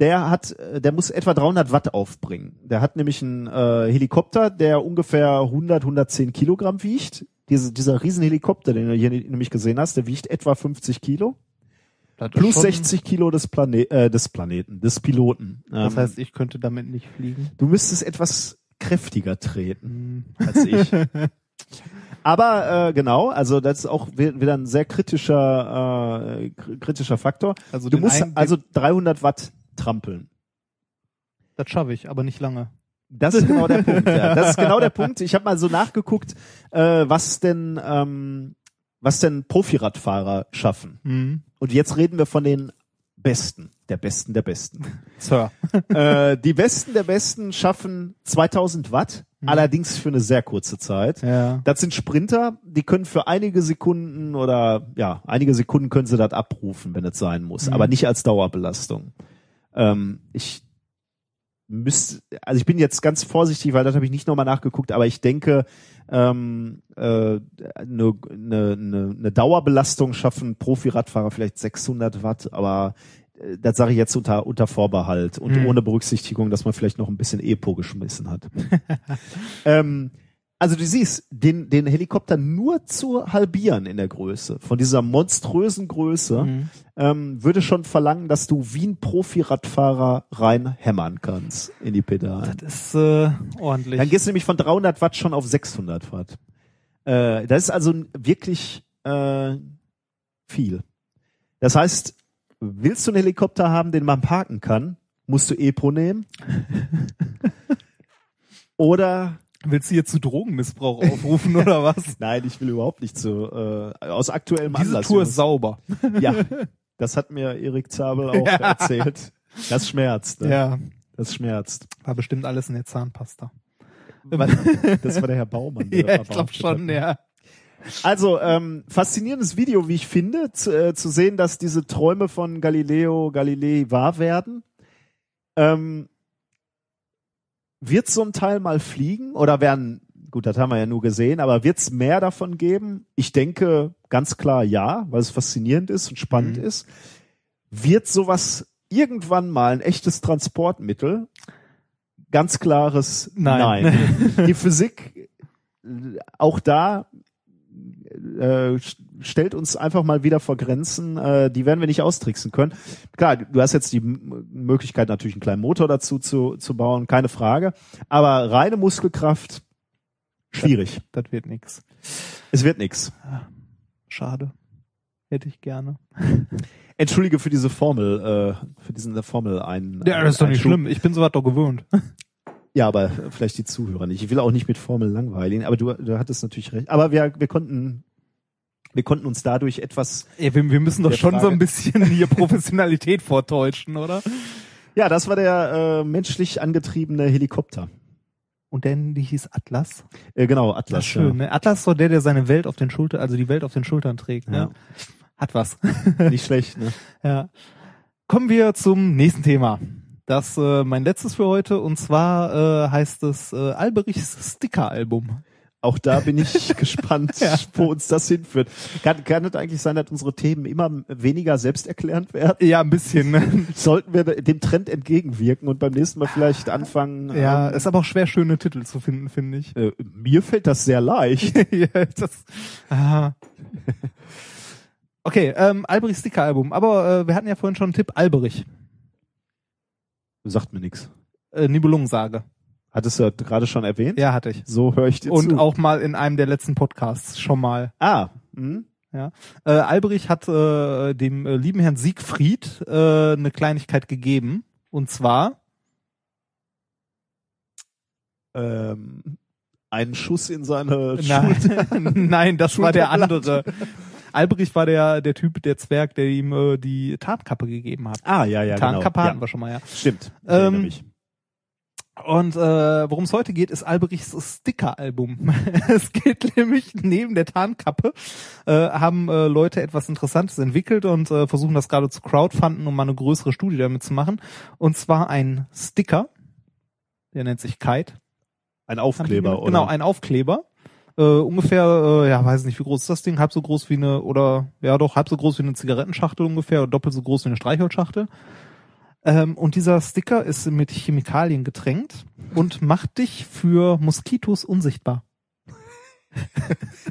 der hat, der muss etwa dreihundert Watt aufbringen. Der hat nämlich einen äh, Helikopter, der ungefähr hundert, hundertzehn Kilogramm wiegt. Diese, dieser Riesenhelikopter, den du hier nämlich gesehen hast, der wiegt etwa fünfzig Kilo. Plus sechzig Kilo des, Plane- äh, des Planeten, des Piloten. Ähm, das heißt, ich könnte damit nicht fliegen. Du müsstest etwas kräftiger treten mm. als ich. Aber äh, genau, also das ist auch wieder ein sehr kritischer, äh, kritischer Faktor. Also du musst einen, also dreihundert Watt trampeln. Das schaffe ich, aber nicht lange. Das ist genau der Punkt. Ja. Das ist genau der Punkt. Ich habe mal so nachgeguckt, äh, was denn ähm, was denn Profiradfahrer schaffen. Mhm. Und jetzt reden wir von den Besten, der Besten der Besten. Sir. Äh, die Besten der Besten schaffen zweitausend Watt, mhm. allerdings für eine sehr kurze Zeit. Ja. Das sind Sprinter, die können für einige Sekunden oder ja, einige Sekunden können sie das abrufen, wenn es sein muss, mhm. aber nicht als Dauerbelastung. Ähm, ich müsste, also ich bin jetzt ganz vorsichtig, weil das habe ich nicht nochmal nachgeguckt, aber ich denke, ähm, äh, eine, eine, eine Dauerbelastung schaffen Profi-Radfahrer vielleicht sechshundert Watt, aber das sage ich jetzt unter, unter Vorbehalt und mhm. ohne Berücksichtigung, dass man vielleicht noch ein bisschen E P O geschmissen hat. ähm, also du siehst, den, den Helikopter nur zu halbieren in der Größe, von dieser monströsen Größe, mhm. ähm, würde schon verlangen, dass du wie ein Profi-Radfahrer rein hämmern kannst in die Pedale. Das ist äh, ordentlich. Dann gehst du nämlich von dreihundert Watt schon auf sechshundert Watt. Äh, das ist also wirklich äh, viel. Das heißt, willst du einen Helikopter haben, den man parken kann, musst du E P O nehmen? Oder willst du jetzt zu Drogenmissbrauch aufrufen oder was? Nein, ich will überhaupt nicht zu äh, aus aktuellem Diese Anlass. Diese Tour ist sauber. Ja, das hat mir Erik Zabel auch ja. erzählt. Das schmerzt. Ne? Ja, das schmerzt. War bestimmt alles in der Zahnpasta. Das war der Herr Baumann. Der ja, ich glaube schon, hat. ja. Also, ähm, faszinierendes Video, wie ich finde, zu, äh, zu sehen, dass diese Träume von Galileo Galilei wahr werden. Ähm, wird so ein Teil mal fliegen? Oder werden, gut, das haben wir ja nur gesehen, aber wird es mehr davon geben? Ich denke ganz klar ja, weil es faszinierend ist und spannend mhm. ist. Wird sowas irgendwann mal ein echtes Transportmittel? Ganz klares Nein. Nein. Die Physik, auch da... Äh, stellt uns einfach mal wieder vor Grenzen, äh, die werden wir nicht austricksen können. Klar, du hast jetzt die M- Möglichkeit, natürlich einen kleinen Motor dazu zu, zu bauen, keine Frage. Aber reine Muskelkraft, schwierig. Das, das wird nix. Es wird nix. Schade. Hätte ich gerne. Entschuldige für diese Formel, äh, für diesen Formel ein. Ja, das ist doch nicht schlimm. Ich bin sowas doch gewöhnt. Ja, aber vielleicht die Zuhörer nicht. Ich will auch nicht mit Formeln langweilen, aber du, du hattest natürlich recht. Aber wir, wir konnten, wir konnten uns dadurch etwas... Ja, wir, wir müssen doch schon Frage so ein bisschen hier Professionalität vortäuschen, oder? Ja, das war der äh, menschlich angetriebene Helikopter. Und der hieß Atlas? Äh, genau, Atlas. Schön, ja. Ne? Atlas ist doch der, der seine Welt auf den Schultern, also die Welt auf den Schultern trägt. Ja. Ne? Hat was. Nicht schlecht, ne? Ja. Kommen wir zum nächsten Thema. Das äh, mein letztes für heute, und zwar äh, heißt es äh, Alberichs Sticker-Album. Auch da bin ich gespannt, ja. wo uns das hinführt. Kann, kann es eigentlich sein, dass unsere Themen immer weniger selbsterklärend werden? Ja, ein bisschen. Ne? Sollten wir dem Trend entgegenwirken und beim nächsten Mal vielleicht anfangen... Ja, ähm, ist aber auch schwer, schöne Titel zu finden, finde ich. Äh, mir fällt das sehr leicht. ja, das, aha. Okay, ähm, Alberichs Sticker-Album. Aber äh, wir hatten ja vorhin schon einen Tipp, Alberich. Sagt mir nichts. Äh, Nibelungensage. Hattest du gerade schon erwähnt? Ja, hatte ich. So höre ich dir Und zu. Auch mal in einem der letzten Podcasts schon mal. Ah. Mhm. Ja. Äh, Alberich hat äh, dem äh, lieben Herrn Siegfried äh, eine Kleinigkeit gegeben. Und zwar ähm, einen Schuss in seine Schulter. Nein, Nein das war der andere. Alberich war der der Typ, der Zwerg, der ihm äh, die Tarnkappe gegeben hat. Ah, ja, ja, Tarnkappe genau. Tarnkappe hatten ja. wir schon mal, ja. Stimmt. Ähm, mich. Und äh, worum es heute geht, ist Alberichs Sticker-Album. Es geht nämlich, neben der Tarnkappe äh, haben äh, Leute etwas Interessantes entwickelt und äh, versuchen das gerade zu crowdfunden, um mal eine größere Studie damit zu machen. Und zwar ein Sticker, der nennt sich Kite. Ein Aufkleber, oder? Genau, ein Aufkleber. Uh, ungefähr, uh, ja, weiß nicht, wie groß ist das Ding? Halb so groß wie eine, oder, ja doch, halb so groß wie eine Zigarettenschachtel ungefähr, oder doppelt so groß wie eine Streichholzschachtel. Ähm, und dieser Sticker ist mit Chemikalien getränkt und macht dich für Moskitos unsichtbar.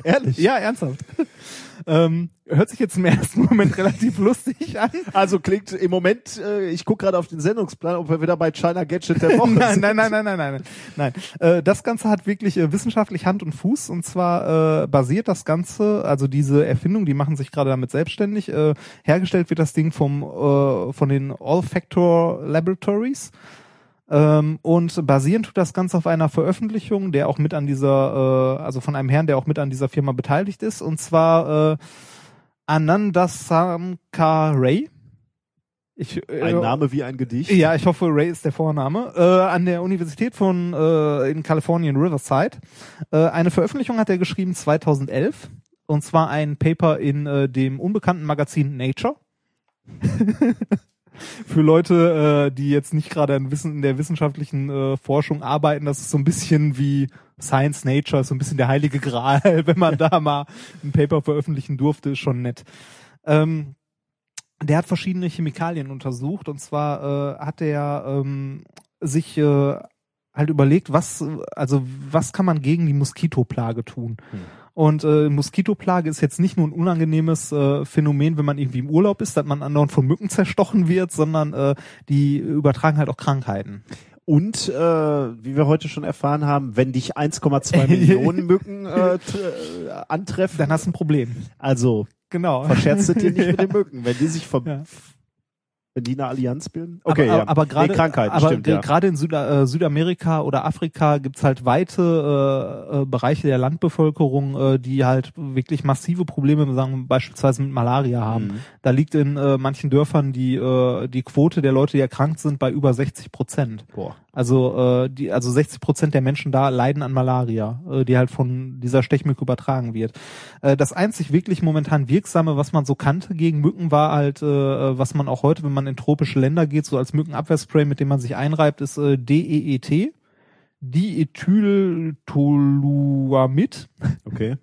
Ehrlich? Ja, ernsthaft. Ähm, hört sich jetzt im ersten Moment relativ lustig an. Also klingt im Moment, äh, ich gucke gerade auf den Sendungsplan, ob wir wieder bei China Gadget der Woche nein, sind. Nein, nein, nein, nein, nein, nein. nein. Äh, das Ganze hat wirklich äh, wissenschaftlich Hand und Fuß, und zwar äh, basiert das Ganze, also diese Erfindung, die machen sich gerade damit selbstständig, äh, hergestellt wird das Ding vom äh, von den Olfactor Laboratories. Und basierend tut das Ganze auf einer Veröffentlichung, der auch mit an dieser, äh, also von einem Herrn, der auch mit an dieser Firma beteiligt ist, und zwar äh, Anandasankar Ray. Ich, äh, ein Name wie ein Gedicht. Ja, ich hoffe, Ray ist der Vorname. Äh, an der Universität von äh, in Kalifornien Riverside. Äh, eine Veröffentlichung hat er geschrieben zweitausendelf, und zwar ein Paper in äh, dem unbekannten Magazin Nature. Für Leute, äh, die jetzt nicht gerade in, Wissen, in der wissenschaftlichen äh, Forschung arbeiten, das ist so ein bisschen wie Science Nature, so ein bisschen der heilige Gral. Wenn man da mal ein Paper veröffentlichen durfte, ist schon nett. Ähm, der hat verschiedene Chemikalien untersucht, und zwar äh, hat er ähm, sich äh, halt überlegt, was also was kann man gegen die Moskitoplage tun. Hm. Und äh, Moskitoplage ist jetzt nicht nur ein unangenehmes äh, Phänomen, wenn man irgendwie im Urlaub ist, dass man andauernd von Mücken zerstochen wird, sondern äh, die übertragen halt auch Krankheiten. Und äh, wie wir heute schon erfahren haben, wenn dich eins Komma zwei Millionen Mücken äh, antreffen, dann hast du ein Problem. Also genau. Verscherzt dir nicht ja. mit den Mücken, wenn die sich ver ja. wenn die eine Allianz bilden. Okay, aber, ja. aber gerade nee, ja. gerade in Süda äh, Südamerika oder Afrika gibt's halt weite äh, äh, Bereiche der Landbevölkerung, äh, die halt wirklich massive Probleme, sagen wir, beispielsweise mit Malaria haben. Mhm. Da liegt in äh, manchen Dörfern die äh, die Quote der Leute, die erkrankt sind, bei über sechzig Prozent. Boah. Also äh, die also sechzig Prozent der Menschen da leiden an Malaria, äh, die halt von dieser Stechmücke übertragen wird. Äh, das einzig wirklich momentan Wirksame, was man so kannte gegen Mücken, war halt, äh, was man auch heute, wenn man in tropische Länder geht, so als Mückenabwehrspray, mit dem man sich einreibt, ist äh, D E E T, Diethyltoluamid. Okay.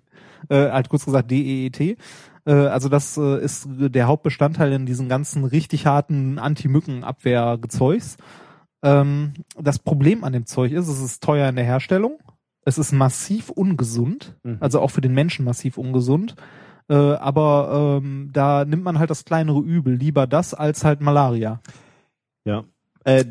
äh, halt kurz gesagt D E E T. Also das äh, ist der Hauptbestandteil in diesen ganzen richtig harten Anti-Mücken-Abwehr-Gezeugs. Ähm, das Problem an dem Zeug ist, es ist teuer in der Herstellung, es ist massiv ungesund, mhm. also auch für den Menschen massiv ungesund. Äh, aber ähm, da nimmt man halt das kleinere Übel, lieber das als halt Malaria. Ja. Äh,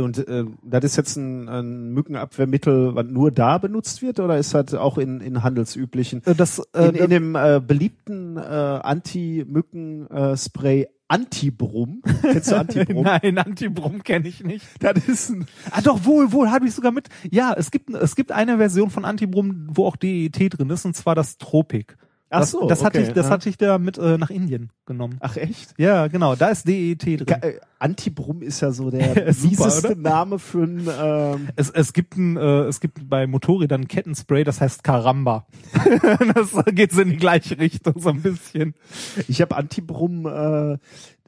und äh, das ist jetzt ein, ein Mückenabwehrmittel, was nur da benutzt wird, oder ist das auch in, in handelsüblichen? Das, äh, in, in dem äh, beliebten äh, Anti-Mücken-Spray Antibrumm. Kennst du Antibrumm? Nein, Antibrumm kenne ich nicht. Das ist ein... Ah doch, wohl, wohl, habe ich sogar mit... Ja, es gibt es gibt eine Version von Antibrumm, wo auch D E T drin ist, und zwar das Tropic. Ach so, das, das okay. hatte ich, das ja. hatte ich da mit äh, nach Indien genommen. Ach echt? Ja, genau. Da ist D E T drin. Ka äh, Antibrumm ist ja so der mieseste Name für ein. Ähm es es gibt ein äh, es gibt bei Motorrädern ein Kettenspray, das heißt Karamba. Das geht so in die gleiche Richtung so ein bisschen. Ich habe Antibrumm. Äh,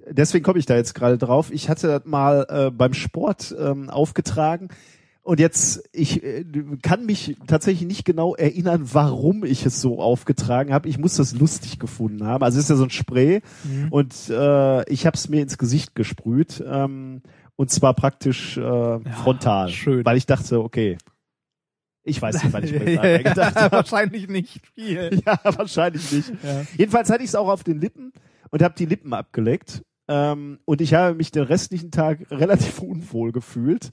deswegen komme ich da jetzt gerade drauf. Ich hatte das mal äh, beim Sport ähm, aufgetragen. Und jetzt, ich äh, kann mich tatsächlich nicht genau erinnern, warum ich es so aufgetragen habe. Ich muss das lustig gefunden haben. Also es ist ja so ein Spray, mhm. und äh, ich habe es mir ins Gesicht gesprüht, ähm, und zwar praktisch äh, ja, frontal, schön. Weil ich dachte, okay, ich weiß nicht, weil ich mir ja, gedacht habe. Wahrscheinlich nicht viel. Ja, wahrscheinlich nicht. Ja. Jedenfalls hatte ich es auch auf den Lippen und habe die Lippen abgeleckt. Ähm, und ich habe mich den restlichen Tag relativ unwohl gefühlt.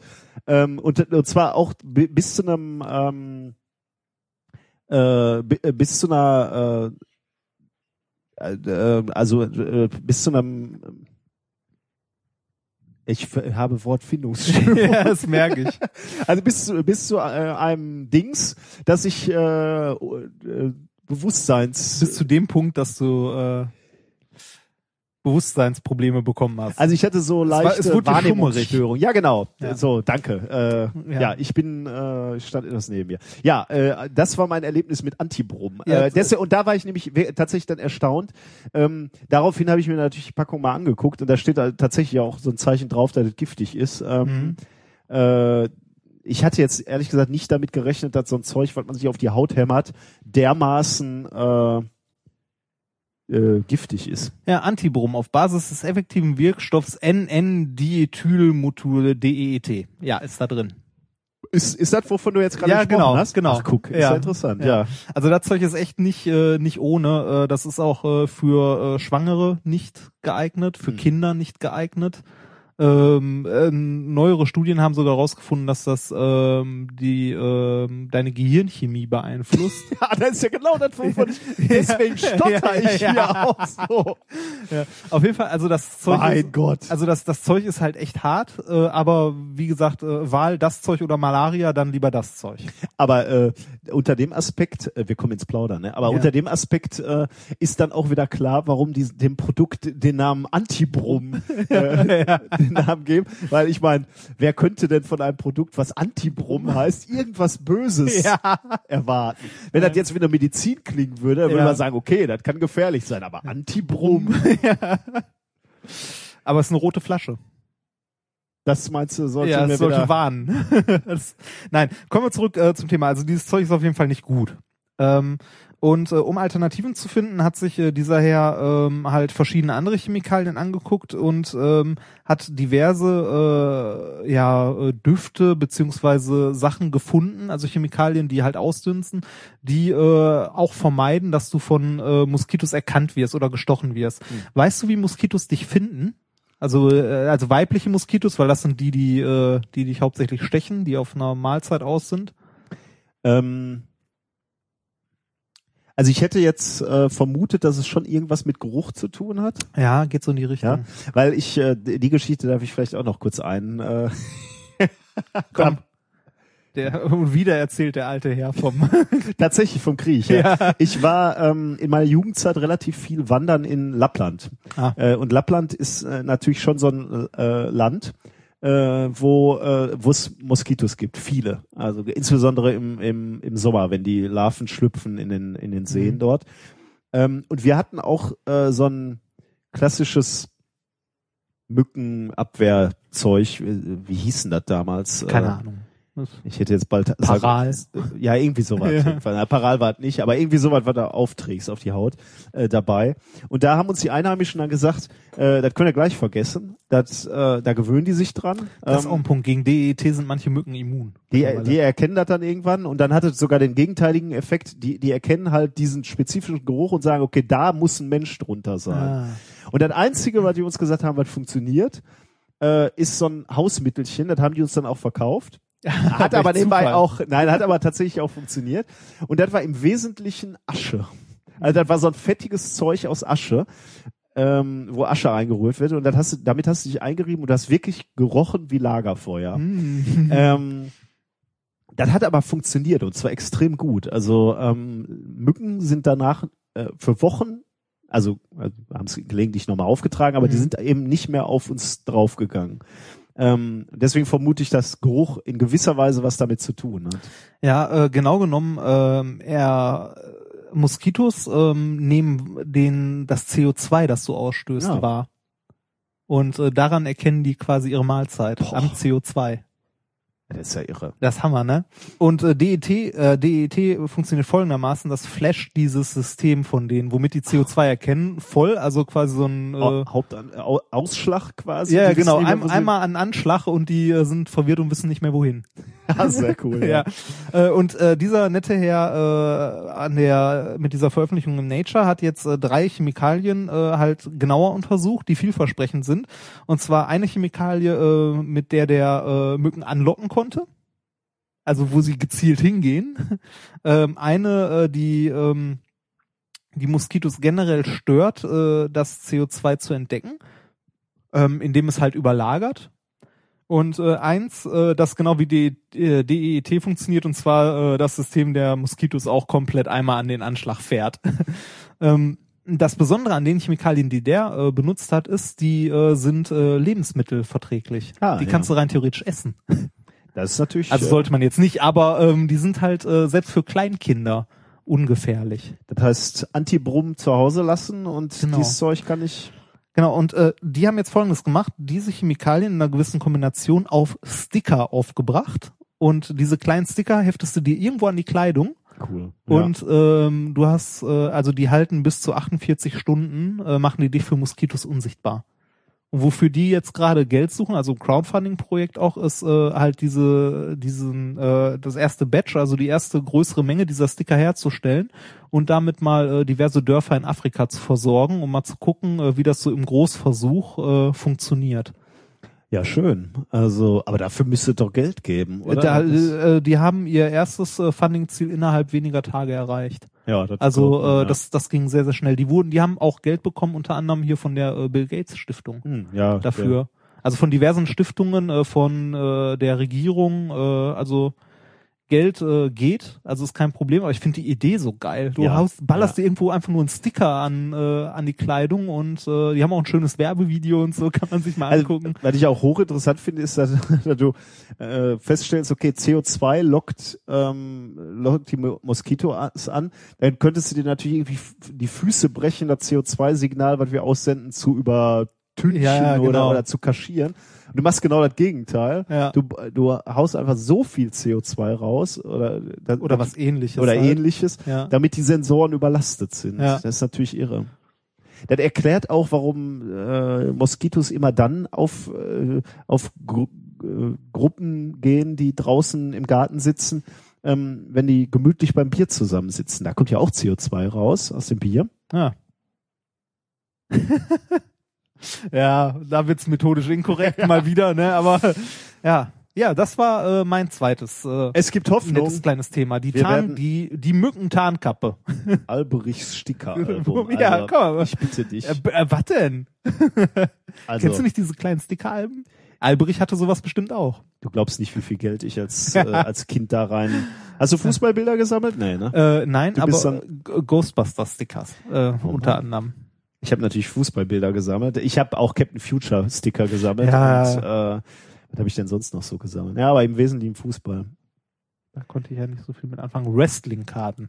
Ähm, und, und zwar auch bis zu einem ähm, äh, bis zu einer äh, äh, also äh, bis zu einem ich habe Wortfindungsstörung. Ja, das merke ich. Also bis zu, bis zu äh, einem Dings, dass ich äh, äh, Bewusstseins... Bis zu dem Punkt, dass du... Äh Bewusstseinsprobleme bekommen hast. Also ich hatte so leichte Wahrnehmungsstörung. Ja, genau. Ja. So, danke. Äh, ja. ja, ich bin, äh, ich stand etwas neben mir. Ja, äh, das war mein Erlebnis mit Antibrumm. Ja, äh, das, und da war ich nämlich tatsächlich dann erstaunt. Ähm, daraufhin habe ich mir natürlich die Packung mal angeguckt, und da steht da tatsächlich auch so ein Zeichen drauf, dass es giftig ist. Ähm, mhm. äh, ich hatte jetzt ehrlich gesagt nicht damit gerechnet, dass so ein Zeug, was man sich auf die Haut hämmert, dermaßen... Äh, Äh, giftig ist. Ja, Antibrumm auf Basis des effektiven Wirkstoffs N N-Diethylmutol-D E E T. Ja, ist da drin. Ist ist das, wovon du jetzt gerade ja, gesprochen genau, hast? Genau. Ach, guck, ist ja interessant. Ja. Ja. Also das Zeug ist echt nicht äh, nicht ohne. Äh, das ist auch äh, für äh, Schwangere nicht geeignet, für mhm. Kinder nicht geeignet. Ähm, äh, neuere Studien haben sogar herausgefunden, dass das ähm, die ähm, deine Gehirnchemie beeinflusst. Ja, das ist ja genau das, wovon ich deswegen stotter ich ja, ja, ja. hier auch so. Ja. Auf jeden Fall, also das Zeug mein ist, Gott. Also das das Zeug ist halt echt hart, äh, aber wie gesagt, äh, Wahl das Zeug oder Malaria, dann lieber das Zeug. Aber äh, unter dem Aspekt, äh, wir kommen ins Plaudern, ne? Aber ja. unter dem Aspekt äh, ist dann auch wieder klar, warum die, dem Produkt den Namen Antibrumm äh, ja. Namen geben, weil ich meine, wer könnte denn von einem Produkt, was Antibrumm heißt, irgendwas Böses ja. erwarten? Wenn ja. das jetzt wieder Medizin klingen würde, dann würde ja. man sagen, okay, das kann gefährlich sein, aber Antibrumm. Ja. Aber es ist eine rote Flasche. Das meinst du, sollte ja, mir sollte warnen. Nein, kommen wir zurück äh, zum Thema. Also dieses Zeug ist auf jeden Fall nicht gut. Ähm, und äh, um Alternativen zu finden, hat sich äh, dieser Herr ähm, halt verschiedene andere Chemikalien angeguckt und ähm, hat diverse äh, ja Düfte beziehungsweise Sachen gefunden, also Chemikalien, die halt ausdünsten, die äh, auch vermeiden, dass du von äh, Moskitos erkannt wirst oder gestochen wirst. Mhm. Weißt du, wie Moskitos dich finden? Also äh, also weibliche Moskitos, weil das sind die, die äh, die dich hauptsächlich stechen, die auf einer Mahlzeit aus sind. Ähm Also ich hätte jetzt äh, vermutet, dass es schon irgendwas mit Geruch zu tun hat. Ja, geht so in die Richtung. Ja, weil ich, äh, die Geschichte darf ich vielleicht auch noch kurz ein. Äh Komm. Der, und wieder erzählt der alte Herr vom... Tatsächlich vom Krieg. Ja. Ja. Ich war ähm, in meiner Jugendzeit relativ viel wandern in Lappland. Ah. Äh, und Lappland ist äh, natürlich schon so ein äh, Land, äh, wo äh, wo es Moskitos gibt, viele. Also insbesondere im im im Sommer, wenn die Larven schlüpfen in den in den Seen mhm. dort. Ähm, und wir hatten auch äh, so ein klassisches Mückenabwehrzeug. Wie hießen das damals? Keine äh, Ahnung. Ich hätte jetzt bald Paral. Sagen, ja, irgendwie sowas. Ja. Paral war es nicht, aber irgendwie sowas, was da aufträgst auf die Haut äh, dabei. Und da haben uns die Einheimischen dann gesagt, äh, das könnt ihr gleich vergessen. Das, äh, da gewöhnen die sich dran. Das ist ähm, auch ein Punkt. Gegen D E T sind manche Mücken immun. Die, die erkennen das dann irgendwann und dann hat es sogar den gegenteiligen Effekt. Die, die erkennen halt diesen spezifischen Geruch und sagen, okay, da muss ein Mensch drunter sein. Ah. Und das Einzige, was die uns gesagt haben, was funktioniert, äh, ist so ein Hausmittelchen. Das haben die uns dann auch verkauft. Hat aber nebenbei Zufall. auch, nein, hat aber tatsächlich auch funktioniert. Und das war im Wesentlichen Asche. Also das war so ein fettiges Zeug aus Asche, ähm, wo Asche eingerührt wird. Und das hast du, damit hast du dich eingerieben und hast wirklich gerochen wie Lagerfeuer. Mm. Ähm, das hat aber funktioniert und zwar extrem gut. Also ähm, Mücken sind danach äh, für Wochen, also äh, haben es gelegentlich nochmal aufgetragen, aber mm. die sind eben nicht mehr auf uns draufgegangen. Ähm, deswegen vermute ich, dass Geruch in gewisser Weise was damit zu tun hat. Ja, äh, genau genommen, ähm, er, Moskitos ähm, nehmen den, das C O zwei, das du ausstößt, ja. wahr. Und äh, daran erkennen die quasi ihre Mahlzeit, Boah. am C O zwei. Das ist ja irre. Das ist Hammer, ne? Und äh, D E T äh, D E T funktioniert folgendermaßen, das flasht dieses System von denen, womit die C O zwei erkennen, voll, also quasi so ein... Äh, Hauptan Au Ausschlag quasi? Ja, genau, ein, einmal an Anschlag und die äh, sind verwirrt und wissen nicht mehr wohin. Ja, sehr cool. ja. ja. Äh, und äh, dieser nette Herr äh, an der mit dieser Veröffentlichung im Nature hat jetzt äh, drei Chemikalien äh, halt genauer untersucht, die vielversprechend sind. Und zwar eine Chemikalie, äh, mit der der äh, Mücken anlocken konnte. Konnte. Also wo sie gezielt hingehen. Ähm, eine, äh, die ähm, die Moskitos generell stört, äh, das C O zwei zu entdecken, ähm, indem es halt überlagert. Und äh, eins, äh, das genau wie D E T funktioniert, und zwar äh, das System der Moskitos auch komplett einmal an den Anschlag fährt. ähm, das Besondere an den Chemikalien, die der äh, benutzt hat, ist, die äh, sind äh, lebensmittelverträglich. Ah, die ja. kannst du rein theoretisch essen. Das ist natürlich, also sollte man jetzt nicht, aber ähm, die sind halt äh, selbst für Kleinkinder ungefährlich. Das heißt, Antibrumm zu Hause lassen und genau. dieses Zeug kann ich... Genau, und äh, die haben jetzt Folgendes gemacht, diese Chemikalien in einer gewissen Kombination auf Sticker aufgebracht und diese kleinen Sticker heftest du dir irgendwo an die Kleidung. Cool. Und ja. ähm, du hast, äh, also die halten bis zu achtundvierzig Stunden, äh, machen die dich für Moskitos unsichtbar. Und wofür die jetzt gerade Geld suchen, also ein Crowdfunding-Projekt auch, ist äh, halt diese, diesen, äh, das erste Batch, also die erste größere Menge dieser Sticker herzustellen und damit mal äh, diverse Dörfer in Afrika zu versorgen, um mal zu gucken, äh, wie das so im Großversuch äh, funktioniert. Ja, schön. Also, aber dafür müsste doch Geld geben, oder? Da, äh, die haben ihr erstes äh, Funding-Ziel innerhalb weniger Tage erreicht. Ja, das also äh, ja. das das ging sehr sehr schnell. Die wurden, die haben auch Geld bekommen, unter anderem hier von der äh, Bill Gates Stiftung. Hm, ja, dafür. Ja. Also von diversen Stiftungen, äh, von äh, der Regierung, äh, also Geld äh, geht, also ist kein Problem, aber ich finde die Idee so geil. Du ja, haust, ballerst ja. dir irgendwo einfach nur einen Sticker an äh, an die Kleidung und äh, die haben auch ein schönes Werbevideo und so, kann man sich mal angucken. Also, was ich auch hochinteressant finde, ist, dass, dass du äh, feststellst, okay, C O zwei lockt, ähm, lockt die Moskitos an, dann könntest du dir natürlich irgendwie die Füße brechen, das C O zwei Signal, was wir aussenden, zu übertünchen ja, ja, genau. oder, oder zu kaschieren. Und du machst genau das Gegenteil. Ja. Du, du haust einfach so viel C O zwei raus oder, dann, oder was ähnliches. Oder halt. ähnliches, ja. damit die Sensoren überlastet sind. Ja. Das ist natürlich irre. Das erklärt auch, warum äh, Moskitos immer dann auf, äh, auf Gru äh, Gruppen gehen, die draußen im Garten sitzen, ähm, wenn die gemütlich beim Bier zusammensitzen. Da kommt ja auch C O zwei raus aus dem Bier. Ah. Ja, da wird's methodisch inkorrekt ja. mal wieder, ne? Aber ja, ja, das war äh, mein zweites. Äh, es gibt Hoffnung. Nettes kleines Thema. Die Tarn, die die Mückentarnkappe. Alberichs Stickeralbum. Ja, also, komm. Ich bitte dich. Äh, äh, was denn? Also, kennst du nicht diese kleinen Stickeralben? Alberich hatte sowas bestimmt auch. Du glaubst nicht, wie viel Geld ich als äh, als Kind da rein. Hast du Fußballbilder gesammelt? Nee, ne? Äh, nein, du aber Ghostbusters-Stickers äh, oh, unter anderem. Ich habe natürlich Fußballbilder gesammelt. Ich habe auch Captain Future Sticker gesammelt. Ja. Und, äh, was habe ich denn sonst noch so gesammelt? Ja, aber im Wesentlichen Fußball. Da konnte ich ja nicht so viel mit anfangen. Wrestling-Karten.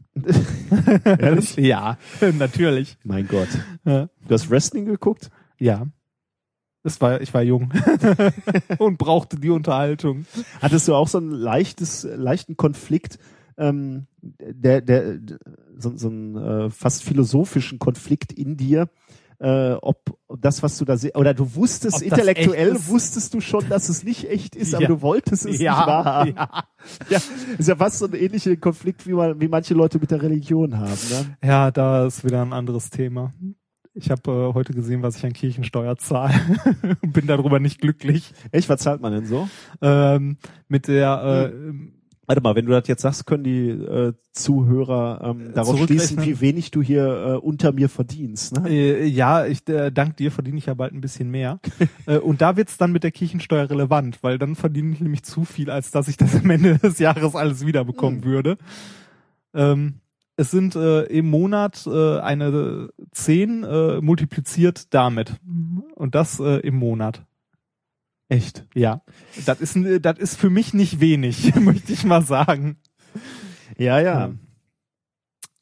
Ehrlich? Ja, natürlich. Mein Gott. Ja. Du hast Wrestling geguckt? Ja. Das war, ich war jung und brauchte die Unterhaltung. Hattest du auch so einen leichtes, leichten Konflikt, ähm, der, der, so, so einen äh, fast philosophischen Konflikt in dir, äh, ob das, was du da siehst, oder du wusstest, ob intellektuell wusstest du schon, dass es nicht echt ist, ja. aber du wolltest es ja. nicht wahrhaben. Ja. Ja, ist ja fast so ein ähnlicher Konflikt, wie, man, wie manche Leute mit der Religion haben. Ne? Ja, da ist wieder ein anderes Thema. Ich habe äh, heute gesehen, was ich an Kirchensteuer zahle und bin darüber nicht glücklich. Echt? Was zahlt man denn so? Ähm, mit der... Äh, Warte mal, wenn du das jetzt sagst, können die äh, Zuhörer ähm, darauf schließen, wie wenig du hier äh, unter mir verdienst. Ne? Äh, ja, ich äh, dank dir verdiene ich ja bald ein bisschen mehr. äh, und da wird's dann mit der Kirchensteuer relevant, weil dann verdiene ich nämlich zu viel, als dass ich das am Ende des Jahres alles wiederbekommen hm. würde. Ähm, Es sind äh, im Monat äh, eine zehn äh, multipliziert damit. Und das äh, im Monat. Echt? Ja. Das ist, das ist für mich nicht wenig, möchte ich mal sagen. Ja, ja. Hm.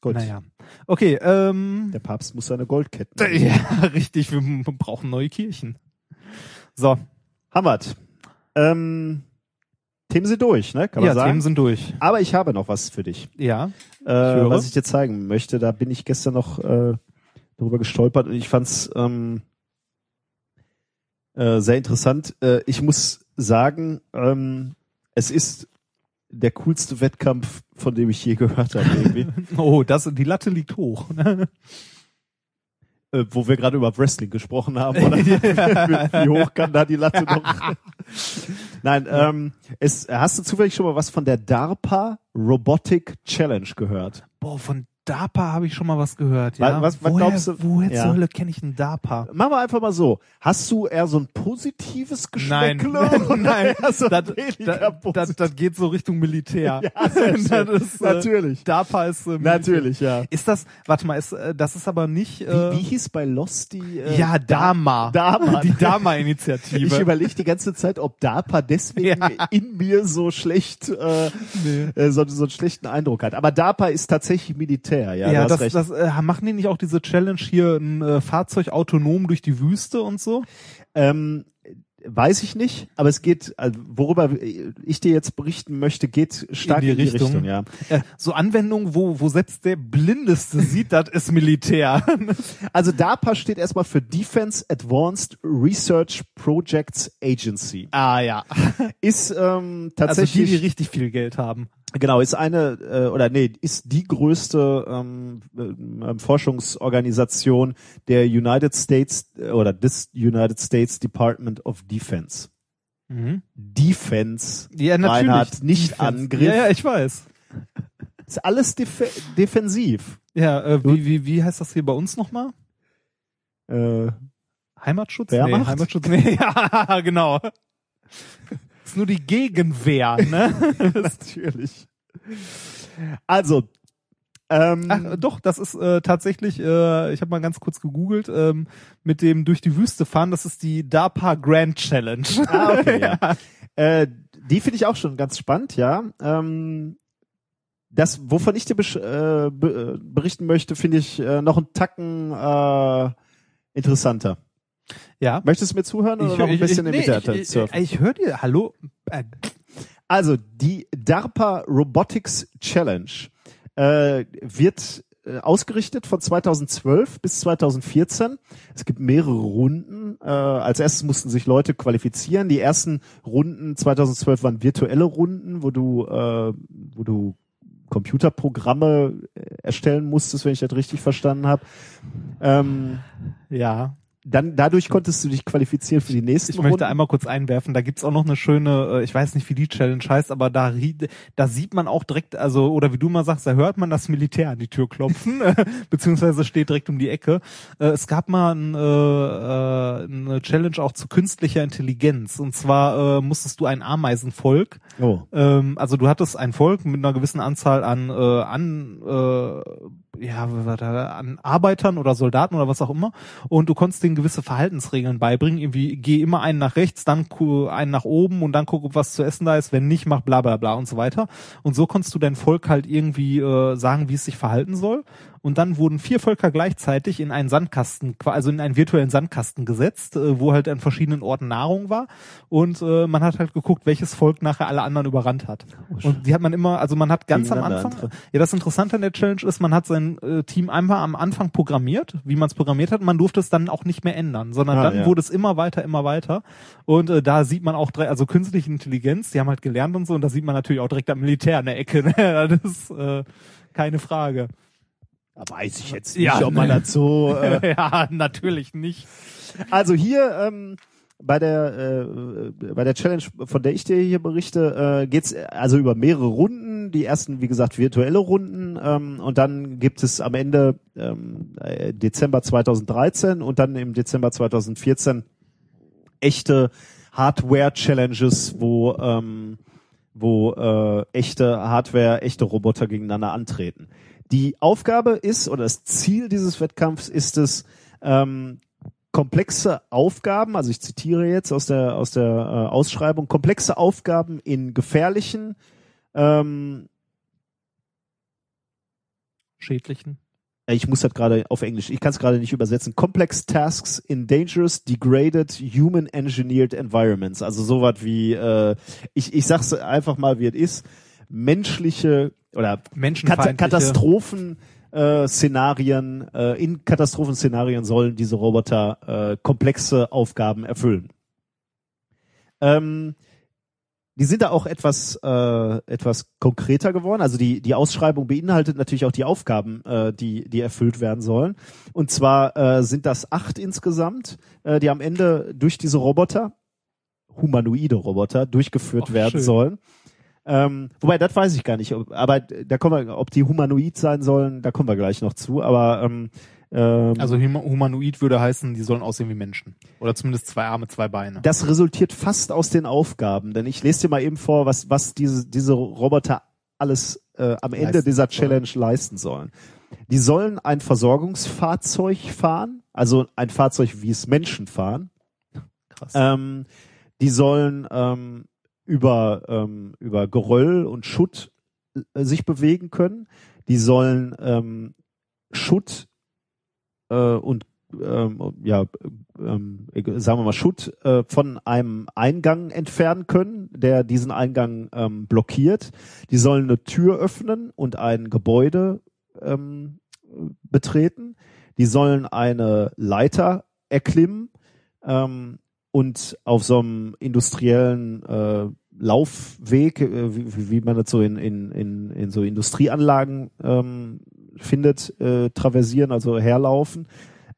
Gut. Naja. Okay. Ähm, Der Papst muss seine Goldketten. Äh, ja, richtig. Wir brauchen neue Kirchen. So. Hammert. Ähm... Themen sind durch, ne? Kann man ja, sagen. Ja, Themen sind durch. Aber ich habe noch was für dich. Ja. Äh, ich was ich dir zeigen möchte, da bin ich gestern noch äh, darüber gestolpert und ich fand's ähm, äh, sehr interessant. Äh, ich muss sagen, ähm, es ist der coolste Wettkampf, von dem ich je gehört habe. Irgendwie. Oh, das, die Latte liegt hoch. Ne? Äh, wo wir gerade über Wrestling gesprochen haben, oder? Wie hoch kann da die Latte noch? Nein, ähm, es, hast du zufällig schon mal was von der DARPA Robotic Challenge gehört? Boah, von DARPA habe ich schon mal was gehört, ja. Was, was woher, glaubst du? Woher ja. zur Hölle kenne ich denn DARPA? Machen wir einfach mal so. Hast du eher so ein positives Geschmäckle? Nein, nein. So das, das, das geht so Richtung Militär. Ja, das ist, natürlich. Äh, DARPA ist äh, natürlich, ja. Ist das, warte mal, ist, äh, das ist aber nicht... Äh, wie, wie hieß bei Lost die... Äh, ja, DARMA. DARMA. Die DARMA-Initiative. Ich überlege die ganze Zeit, ob DARPA deswegen ja. in mir so schlecht äh, nee. äh, so, so einen schlechten Eindruck hat. Aber DARPA ist tatsächlich Militär. Ja, ja das, das äh, machen die nicht auch diese Challenge hier, ein äh, Fahrzeug autonom durch die Wüste und so? Ähm, weiß ich nicht, aber es geht, also worüber ich dir jetzt berichten möchte, geht stark in die, in die Richtung. Richtung ja. äh, so Anwendungen, wo, wo selbst der Blindeste sieht, das ist Militär. Also DARPA steht erstmal für Defense Advanced Research Projects Agency. Ah ja. Ist ähm, tatsächlich... Also die, die richtig viel Geld haben. Genau, ist eine, äh, oder nee, ist die größte ähm, ähm, Forschungsorganisation der United States äh, oder des United States Department of Defense. Mhm. Defense, ja, natürlich. Reinhard, nicht Defense. Angriff. Ja, ja, ich weiß. Ist alles def defensiv. Ja, äh, wie, wie, wie heißt das hier bei uns nochmal? Äh, Heimatschutz? Nee, Heimatschutz? Nee, ja, genau. Nur die Gegenwehr, ne? Natürlich. Also, ähm, Ach, doch, das ist äh, tatsächlich, äh, ich habe mal ganz kurz gegoogelt, ähm, mit dem durch die Wüste fahren, das ist die DARPA Grand Challenge. Ah, okay, ja. äh, die finde ich auch schon ganz spannend, ja. Ähm, das, wovon ich dir äh, be berichten möchte, finde ich äh, noch einen Tacken äh, interessanter. Ja. Möchtest du mir zuhören oder ich, noch ein ich, bisschen ich, nee, in der Mitte surfen? Ich, ich höre dir. Hallo. Also die DARPA Robotics Challenge äh, wird äh, ausgerichtet von zweitausendzwölf bis zweitausendvierzehn. Es gibt mehrere Runden. Äh, als erstes mussten sich Leute qualifizieren. Die ersten Runden zweitausendzwölf waren virtuelle Runden, wo du, äh, wo du Computerprogramme erstellen musstest, wenn ich das richtig verstanden habe. Ähm, ja. Dann dadurch konntest du dich qualifizieren für die nächsten Runden. Ich möchte einmal kurz einwerfen, da gibt's auch noch eine schöne, ich weiß nicht, wie die Challenge heißt, aber da, da sieht man auch direkt, also oder wie du mal sagst, da hört man das Militär an die Tür klopfen, beziehungsweise steht direkt um die Ecke. Es gab mal ein, äh, eine Challenge auch zu künstlicher Intelligenz, und zwar äh, musstest du ein Ameisenvolk, oh. ähm, also du hattest ein Volk mit einer gewissen Anzahl an, äh, an äh, ja, an Arbeitern oder Soldaten oder was auch immer, und du konntest denen gewisse Verhaltensregeln beibringen, irgendwie geh immer einen nach rechts, dann einen nach oben und dann guck, ob was zu essen da ist, wenn nicht, mach bla bla bla und so weiter, und so konntest du dein Volk halt irgendwie äh, sagen, wie es sich verhalten soll, und dann wurden vier Völker gleichzeitig in einen Sandkasten, also in einen virtuellen Sandkasten gesetzt, äh, wo halt an verschiedenen Orten Nahrung war, und äh, man hat halt geguckt, welches Volk nachher alle anderen überrannt hat, und die hat man immer, also man hat ganz am Anfang, ja, das Interessante an der Challenge ist, man hat sein Team einfach am Anfang programmiert, wie man es programmiert hat, man durfte es dann auch nicht mehr ändern, sondern ah, dann ja. wurde es immer weiter, immer weiter, und äh, da sieht man auch, drei, also künstliche Intelligenz, die haben halt gelernt und so, und da sieht man natürlich auch direkt am Militär in der Ecke, ne? Das ist äh, keine Frage. Da weiß ich jetzt nicht, ja, ob man dazu... Äh ja, natürlich nicht. Also hier... Ähm Bei der äh, bei der Challenge, von der ich dir hier berichte, äh, geht's also über mehrere Runden. Die ersten, wie gesagt, virtuelle Runden, ähm, und dann gibt es am Ende ähm, Dezember zweitausenddreizehn und dann im Dezember zweitausendvierzehn echte Hardware-Challenges, wo ähm, wo äh, echte Hardware, echte Roboter gegeneinander antreten. Die Aufgabe ist, oder das Ziel dieses Wettkampfs ist es, ähm, komplexe Aufgaben, also ich zitiere jetzt aus der aus der äh, Ausschreibung, komplexe Aufgaben in gefährlichen, ähm, schädlichen. Ich muss das gerade auf Englisch, ich kann es gerade nicht übersetzen. Complex Tasks in Dangerous, Degraded, Human Engineered Environments. Also sowas wie, äh, ich ich sag's einfach mal, wie es ist, menschliche oder menschenfeindliche Katastrophen. Äh, Szenarien, äh, in Katastrophenszenarien sollen diese Roboter äh, komplexe Aufgaben erfüllen. Ähm, die sind da auch etwas äh, etwas konkreter geworden. Also die die Ausschreibung beinhaltet natürlich auch die Aufgaben, äh, die die erfüllt werden sollen. Und zwar äh, sind das acht insgesamt, äh, die am Ende durch diese Roboter, humanoide Roboter, durchgeführt Ach, werden schön. sollen. Ähm, wobei, das weiß ich gar nicht, ob, aber da kommen wir, ob die humanoid sein sollen, da kommen wir gleich noch zu, aber ähm, ähm, also humanoid würde heißen, die sollen aussehen wie Menschen. Oder zumindest zwei Arme, zwei Beine. Das resultiert fast aus den Aufgaben, denn ich lese dir mal eben vor, was, was diese, diese Roboter alles äh, am Ende leisten, dieser Challenge oder? leisten sollen. Die sollen ein Versorgungsfahrzeug fahren, also ein Fahrzeug, wie es Menschen fahren. Krass. Ähm, die sollen ähm, über ähm, über Geröll und Schutt äh, sich bewegen können. Die sollen ähm, Schutt äh, und ähm, ja ähm, sagen wir mal Schutt äh, von einem Eingang entfernen können, der diesen Eingang ähm, blockiert. Die sollen eine Tür öffnen und ein Gebäude ähm, betreten. Die sollen eine Leiter erklimmen ähm, und auf so einem industriellen äh, Laufweg, äh, wie, wie man das so in, in, in, in so Industrieanlagen ähm, findet, äh, traversieren, also herlaufen.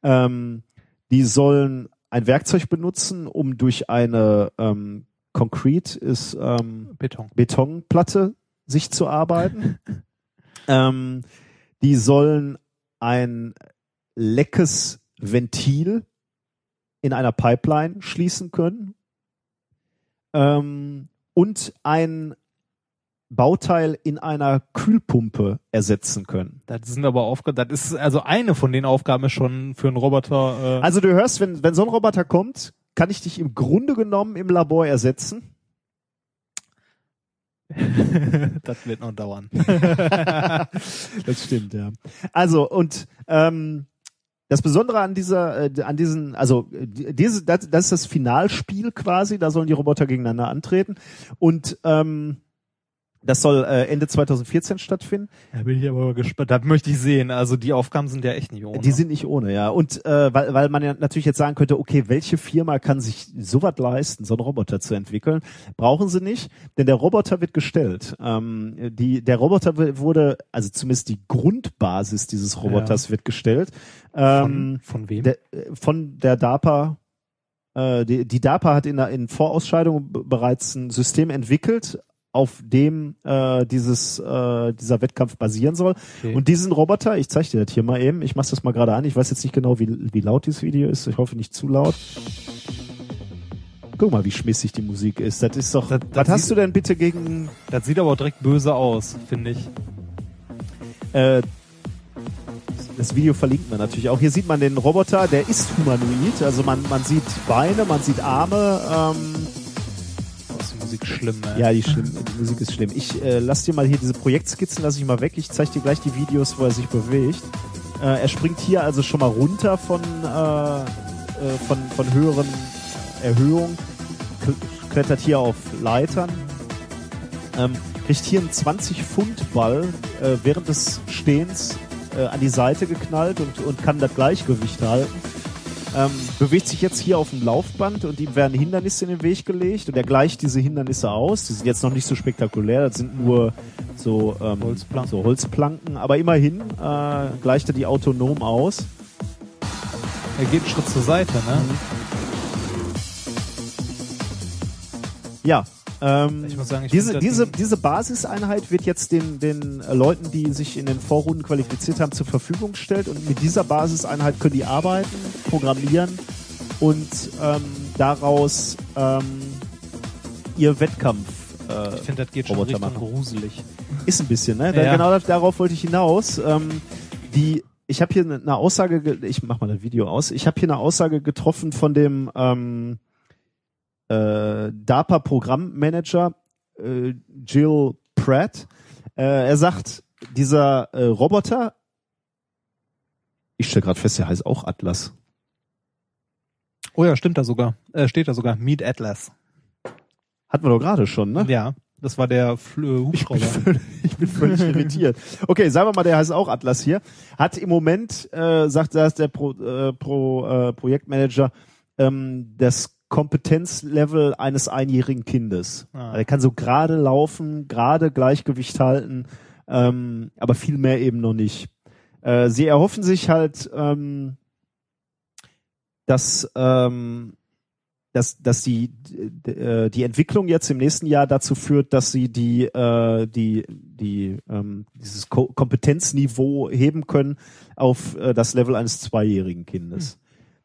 Ähm, die sollen ein Werkzeug benutzen, um durch eine ähm, Concrete ist ähm, Beton. Betonplatte sich zu arbeiten. ähm, die sollen ein leckes Ventil in einer Pipeline schließen können, ähm, und ein Bauteil in einer Kühlpumpe ersetzen können. Das sind aber Aufgaben, das ist, also eine von den Aufgaben ist schon für einen Roboter. Äh also du hörst, wenn, wenn so ein Roboter kommt, kann ich dich im Grunde genommen im Labor ersetzen. Das wird noch dauern. Das stimmt, ja. Also, und ähm, Das Besondere an dieser, äh, an diesen, also diese, das, das ist das Finalspiel quasi. Da sollen die Roboter gegeneinander antreten und ähm, das soll äh, Ende zweitausendvierzehn stattfinden. Da bin ich aber gespannt. Das möchte ich sehen. Also die Aufgaben sind ja echt nicht ohne. Die sind nicht ohne, ja. Und äh, weil, weil man ja natürlich jetzt sagen könnte, okay, welche Firma kann sich sowas leisten, so einen Roboter zu entwickeln? Brauchen sie nicht, denn der Roboter wird gestellt. Ähm, die, der Roboter wurde, also zumindest die Grundbasis dieses Roboters ja. wird gestellt. Ähm, von, von wem? Der, von der DARPA. Äh, die, die DARPA hat in der in Vorausscheidung bereits ein System entwickelt, auf dem äh, dieses äh, dieser Wettkampf basieren soll. Okay. Und diesen Roboter, ich zeige dir das hier mal eben, ich mache das mal gerade an, ich weiß jetzt nicht genau, wie, wie laut dieses Video ist, ich hoffe nicht zu laut. Guck mal, wie schmissig die Musik ist, das ist doch... Das, das was sieht, hast du denn bitte gegen... Das sieht aber auch direkt böse aus, finde ich. Äh, das Video verlinkt man natürlich auch. Hier sieht man den Roboter, der ist humanoid, also man, man sieht Beine, man sieht Arme, ähm... Musik schlimm, ey. Ja, die, schlimm, die Musik ist schlimm. Ich äh, lass dir mal hier diese Projektskizzen, lasse ich mal weg. Ich zeige dir gleich die Videos, wo er sich bewegt. Äh, er springt hier also schon mal runter von, äh, äh, von, von höheren Erhöhungen, klettert hier auf Leitern, ähm, kriegt hier einen zwanzig Pfund Ball äh, während des Stehens äh, an die Seite geknallt und, und kann das Gleichgewicht halten. Ähm, bewegt sich jetzt hier auf dem Laufband und ihm werden Hindernisse in den Weg gelegt und er gleicht diese Hindernisse aus. Die sind jetzt noch nicht so spektakulär, das sind nur so, ähm, Holzplanken. so Holzplanken, aber immerhin äh, gleicht er die autonom aus. Er geht einen Schritt zur Seite, ne? Mhm. Ja. Ähm, ich muss sagen, ich diese, diese, diese Basiseinheit wird jetzt den, den Leuten, die sich in den Vorrunden qualifiziert haben, zur Verfügung gestellt und mit dieser Basiseinheit können die arbeiten, programmieren und ähm, daraus ähm, ihr Wettkampf äh, ich finde, das geht schon Roboter Richtung machen. Gruselig. Ist ein bisschen, ne? Ja. Genau darauf wollte ich hinaus. Ähm, die, ich habe hier eine Aussage, ich mach mal das Video aus, ich habe hier eine Aussage getroffen von dem ähm, Äh, DARPA-Programmmanager äh, Jill Pratt. Äh, er sagt, dieser äh, Roboter, ich stelle gerade fest, der heißt auch Atlas. Oh ja, stimmt da sogar. Äh, steht da sogar. Meet Atlas. Hatten wir doch gerade schon, ne? Ja, das war der Hubschrauber. Ich bin, ich bin völlig irritiert. Okay, sagen wir mal, der heißt auch Atlas hier. Hat im Moment, äh, sagt das der Pro, äh, Pro, äh, Projektmanager, ähm, das Kompetenzlevel eines einjährigen Kindes. Ah. Er kann so gerade laufen, gerade Gleichgewicht halten, ähm, aber viel mehr eben noch nicht. Äh, sie erhoffen sich halt, ähm, dass, ähm, dass, dass die, die Entwicklung jetzt im nächsten Jahr dazu führt, dass sie die, äh, die, die, ähm, dieses Ko- Kompetenzniveau heben können auf äh, das Level eines zweijährigen Kindes. Hm.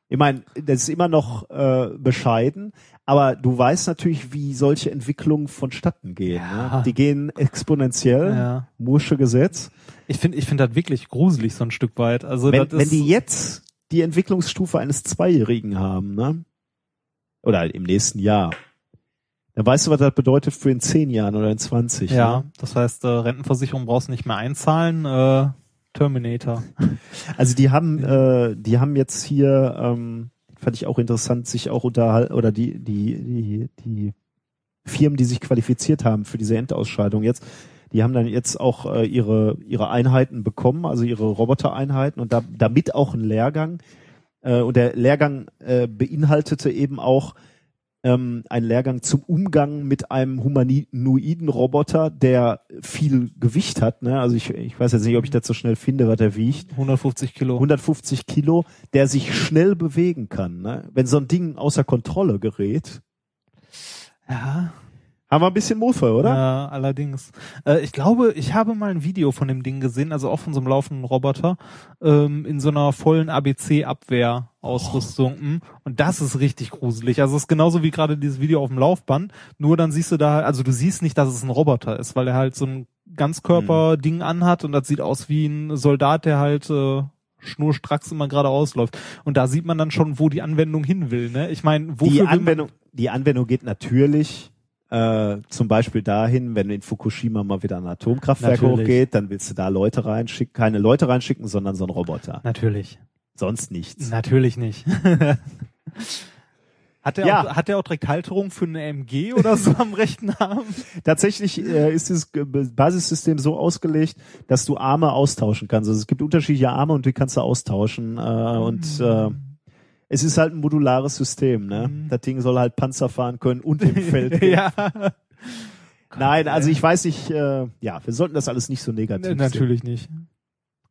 Ich meine, das ist immer noch äh, bescheiden, aber du weißt natürlich, wie solche Entwicklungen vonstatten gehen. Ja. Ne? Die gehen exponentiell, ja. Moore'sche Gesetz. Ich finde ich find das wirklich gruselig, so ein Stück weit. Also wenn, das ist wenn die jetzt die Entwicklungsstufe eines Zweijährigen haben, ne? Oder im nächsten Jahr, dann weißt du, was das bedeutet für in zehn Jahren oder in zwanzig. Ja, ne? Das heißt, äh, Rentenversicherung brauchst du nicht mehr einzahlen, äh Terminator. Also die haben, äh, die haben jetzt hier, ähm, fand ich auch interessant, sich auch unterhalten, oder die, die, die, die Firmen, die sich qualifiziert haben für diese Endausscheidung jetzt, die haben dann jetzt auch äh, ihre, ihre Einheiten bekommen, also ihre Robotereinheiten und da, damit auch einen Lehrgang. Äh, und der Lehrgang äh, beinhaltete eben auch ähm, einen Lehrgang zum Umgang mit einem humanoiden Roboter, der viel Gewicht hat. Ne? Also ich, ich weiß jetzt nicht, ob ich das so schnell finde, was er wiegt. hundertfünfzig Kilo. hundertfünfzig Kilo, der sich schnell bewegen kann. Ne? Wenn so ein Ding außer Kontrolle gerät. Ja. Haben wir ein bisschen Muffe, oder? Ja, allerdings. Äh, ich glaube, ich habe mal ein Video von dem Ding gesehen, also auch von so einem laufenden Roboter, ähm, in so einer vollen A B C-Abwehr-Ausrüstung. Oh. Und das ist richtig gruselig. Also es ist genauso wie gerade dieses Video auf dem Laufband, nur dann siehst du da, also du siehst nicht, dass es ein Roboter ist, weil er halt so ein Ganzkörper-Ding anhat und das sieht aus wie ein Soldat, der halt... Äh, schnurstracks immer geradeaus läuft. Und da sieht man dann schon, wo die Anwendung hin will. Ne? Ich meine, wofür die Anwendung, die Anwendung geht natürlich... Äh, zum Beispiel dahin, wenn in Fukushima mal wieder ein Atomkraftwerk Natürlich. hochgeht, dann willst du da Leute reinschicken, keine Leute reinschicken, sondern so einen Roboter. Natürlich. sonst nichts. Natürlich nicht. Hat er, ja. auch, hat er auch direkt Halterung für eine M G oder so am rechten Arm? Tatsächlich äh, ist dieses Basissystem so ausgelegt, dass du Arme austauschen kannst. Also es gibt unterschiedliche Arme und die kannst du austauschen. Äh, und äh, es ist halt ein modulares System. Ne? Mhm. Das Ding soll halt Panzer fahren können und im Feld. Ja. Nein, also ich weiß nicht. Äh, ja, wir sollten das alles nicht so negativ sehen. Natürlich nicht.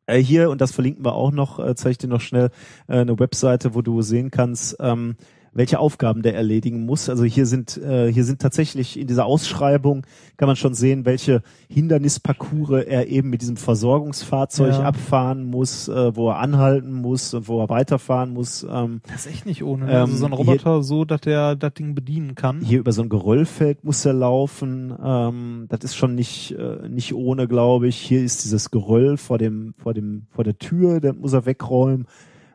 Äh, hier, und das verlinken wir auch noch, äh, zeige ich dir noch schnell, äh, eine Webseite, wo du sehen kannst, ähm, welche Aufgaben der erledigen muss. Also hier sind äh, hier sind tatsächlich in dieser Ausschreibung, kann man schon sehen, welche Hindernisparcours er eben mit diesem Versorgungsfahrzeug ja. abfahren muss, äh, wo er anhalten muss und wo er weiterfahren muss. Ähm, das ist echt nicht ohne. Ähm, also so ein Roboter hier, so, dass der das Ding bedienen kann. Hier über so ein Geröllfeld muss er laufen. Ähm, das ist schon nicht äh, nicht ohne, glaube ich. Hier ist dieses Geröll vor dem vor dem vor der Tür, das muss er wegräumen.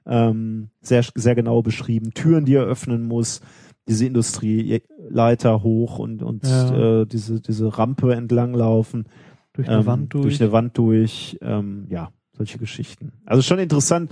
Ähm, sehr, sehr genau beschrieben. Türen, die er öffnen muss, diese Industrieleiter hoch und, und ja. äh, diese, diese Rampe entlanglaufen. Durch eine ähm, Wand durch. Durch eine Wand durch. Ähm, ja, solche Geschichten. Also schon interessant.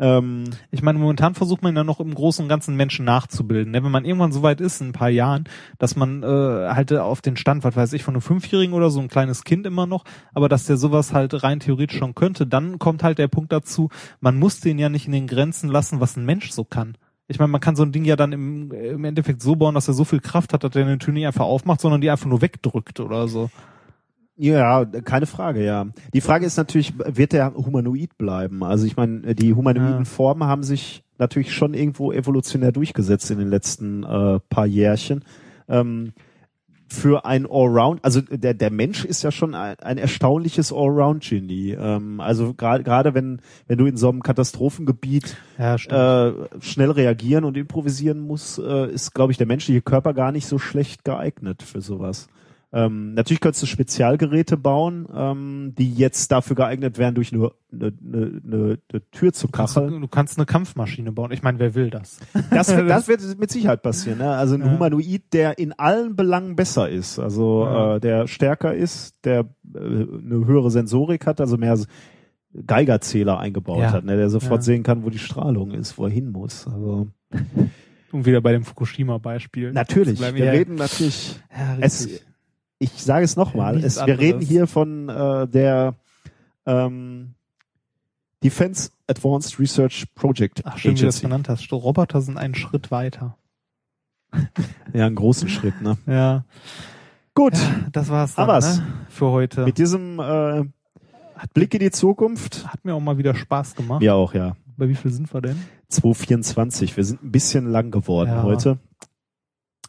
Ähm, ich meine, momentan versucht man ja noch im Großen und Ganzen Menschen nachzubilden. Wenn man irgendwann so weit ist, in ein paar Jahren, dass man äh, halt auf den Stand, was weiß ich, von einem Fünfjährigen oder so, ein kleines Kind immer noch, aber dass der sowas halt rein theoretisch schon könnte, dann kommt halt der Punkt dazu, man muss den ja nicht in den Grenzen lassen, was ein Mensch so kann. Ich meine, man kann so ein Ding ja dann im, im Endeffekt so bauen, dass er so viel Kraft hat, dass er eine Tür nicht einfach aufmacht, sondern die einfach nur wegdrückt oder so. Ja, keine Frage, ja. Die Frage ist natürlich, wird der humanoid bleiben? Also ich meine, die humanoiden ja. Formen haben sich natürlich schon irgendwo evolutionär durchgesetzt in den letzten äh, paar Jährchen. Ähm, für ein Allround, also der der Mensch ist ja schon ein, ein erstaunliches Allround-Genie. Ähm, also gerade gerade wenn wenn du in so einem Katastrophengebiet ja, äh, schnell reagieren und improvisieren musst, äh, ist, glaube ich, der menschliche Körper gar nicht so schlecht geeignet für sowas. Ähm, natürlich könntest du Spezialgeräte bauen, ähm, die jetzt dafür geeignet wären, durch eine, eine, eine, eine Tür zu kacheln. Du, du kannst eine Kampfmaschine bauen. Ich meine, wer will das? Das wird, das wird mit Sicherheit passieren. Ne? Also ein ja. Humanoid, der in allen Belangen besser ist, also ja. äh, der stärker ist, der äh, eine höhere Sensorik hat, also mehr Geigerzähler eingebaut ja. hat, ne? Der sofort ja. sehen kann, wo die Strahlung ist, wo er hin muss. Also und wieder bei dem Fukushima-Beispiel. Natürlich. Wir ja. reden natürlich. Ja, richtig. Es, Ich sage es nochmal, wir reden hier von äh, der ähm, Defense Advanced Research Project Agency. Ach, schön, wie du das genannt hast. Roboter sind einen Schritt weiter. Ja, einen großen Schritt, ne? Ja. Gut. Ja, das war's dann, ne? Für heute. Mit diesem äh, Blick in die Zukunft. Hat mir auch mal wieder Spaß gemacht. Ja, auch, ja. Bei wie viel sind wir denn? zwei Komma vierundzwanzig. Wir sind ein bisschen lang geworden ja. heute.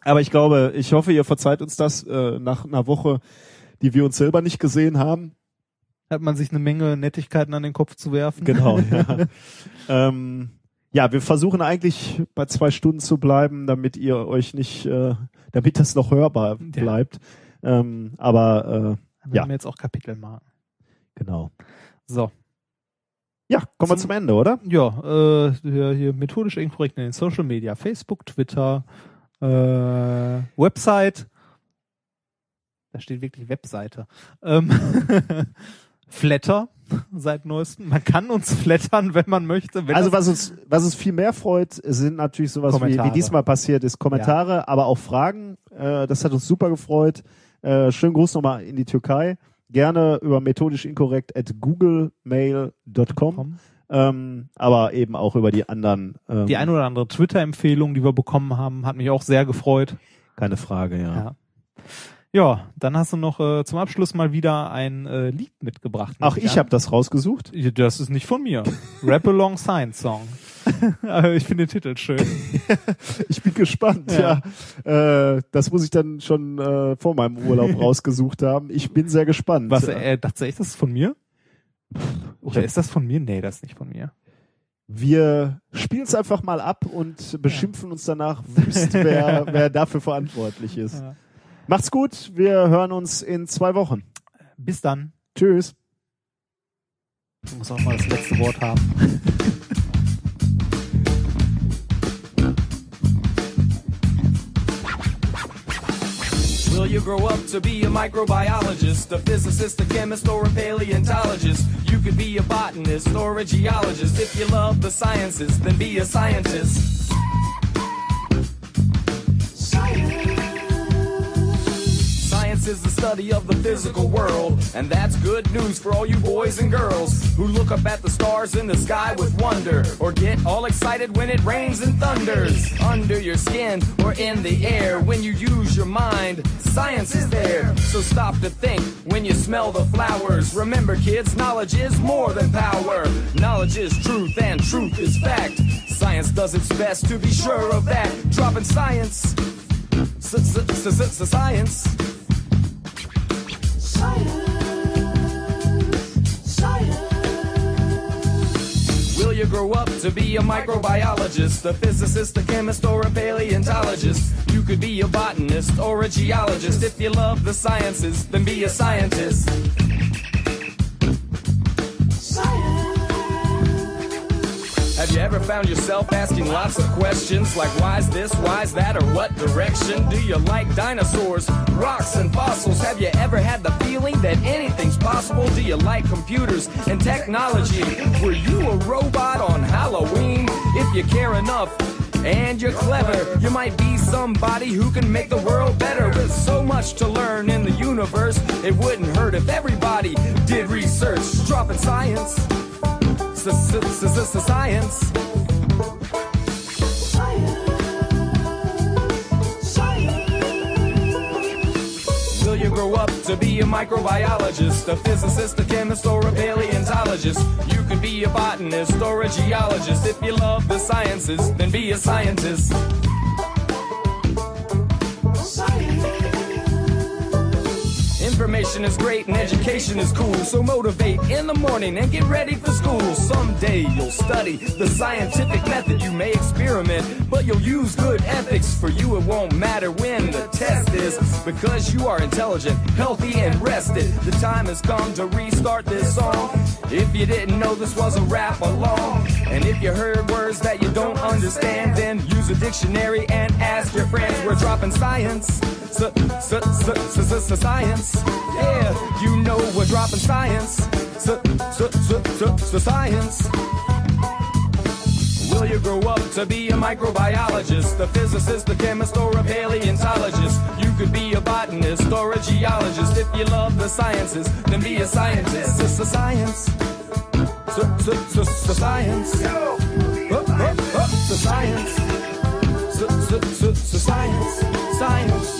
Aber ich glaube, ich hoffe, ihr verzeiht uns das äh, nach einer Woche, die wir uns selber nicht gesehen haben. Hat man sich eine Menge Nettigkeiten an den Kopf zu werfen. Genau, ja. ähm, ja, wir versuchen eigentlich bei zwei Stunden zu bleiben, damit ihr euch nicht, äh, damit das noch hörbar bleibt. Ja. Ähm, aber äh, wir haben ja. jetzt auch Kapitelmarken. Genau. So. Ja, kommen wir zum, zum Ende, oder? Ja, äh, hier, hier methodisch inkorrekt in den Social Media, Facebook, Twitter, Äh, Website. Da steht wirklich Webseite. Ähm, Flatter seit neuestem. Man kann uns flattern, wenn man möchte. Wenn also was uns was uns viel mehr freut, sind natürlich sowas wie, wie diesmal passiert ist. Kommentare, ja. aber auch Fragen. Äh, das hat uns super gefreut. Äh, schönen Gruß nochmal in die Türkei. Gerne über methodisch inkorrekt at googlemail punkt com. Ähm, aber eben auch über die anderen. Ähm, die ein oder andere Twitter-Empfehlung, die wir bekommen haben, hat mich auch sehr gefreut. Keine Frage, ja. Ja, ja, dann hast du noch äh, zum Abschluss mal wieder ein äh, Lied mitgebracht. Ach, ich habe das rausgesucht? Das ist nicht von mir. Rap Along Science Song. Ich finde den Titel schön. Ich bin gespannt, ja. ja. Äh, das muss ich dann schon äh, vor meinem Urlaub rausgesucht haben. Ich bin sehr gespannt. Was, äh, dachte ich, das ist von mir? Oder ist das von mir? Nee, das ist nicht von mir. Wir spielen es einfach mal ab und beschimpfen ja. uns danach, wüsst, wer, wer dafür verantwortlich ist. Ja. Macht's gut, wir hören uns in zwei Wochen. Bis dann. Tschüss. Ich muss auch mal das letzte Wort haben. Will you grow up to be a microbiologist, a physicist, a chemist, or a paleontologist? You could be a botanist. botanist or a geologist. If you love the sciences, then be a scientist. Science is the study of the physical world, and that's good news for all you boys and girls who look up at the stars in the sky with wonder, or get all excited when it rains and thunders under your skin or in the air. When you use your mind, science is there. So stop to think when you smell the flowers. Remember, kids, knowledge is more than power. Knowledge is truth and truth is fact. Science does its best to be sure of that. Dropping science, s-s-s-s-science. Science, science. Will you grow up to be a microbiologist, a physicist, a chemist, or a paleontologist? You could be a botanist or a geologist. If you love the sciences, then be a scientist. Have you ever found yourself asking lots of questions like why's this, why's that, or what direction? Do you like dinosaurs, rocks, and fossils? Have you ever had the feeling that anything's possible? Do you like computers and technology? Were you a robot on Halloween? If you care enough and you're clever, you might be somebody who can make the world better. With so much to learn in the universe, it wouldn't hurt if everybody did research. Dropping science. Science. Science. Will you grow up to be a microbiologist, a physicist, a chemist, or a paleontologist? You could be a botanist or a geologist. If you love the sciences, then be a scientist. Information is great and education is cool, so motivate in the morning and get ready for school. Someday you'll study the scientific method. You may experiment, but you'll use good ethics. For you it won't matter when the test is, because you are intelligent, healthy, and rested. The time has come to restart this song. If you didn't know this was a rap along, and if you heard words that you don't understand, then use a dictionary and ask your friends. We're dropping science. S-s-s-s-science. Yeah, you know we're dropping science. S-s-s-s-science. Will you grow up to be a microbiologist, a physicist, a chemist, or a paleontologist? You could be a botanist or a geologist. If you love the sciences, then be a scientist. S-s-science. S-s-s-science. S-s-science. S-s-science. Science.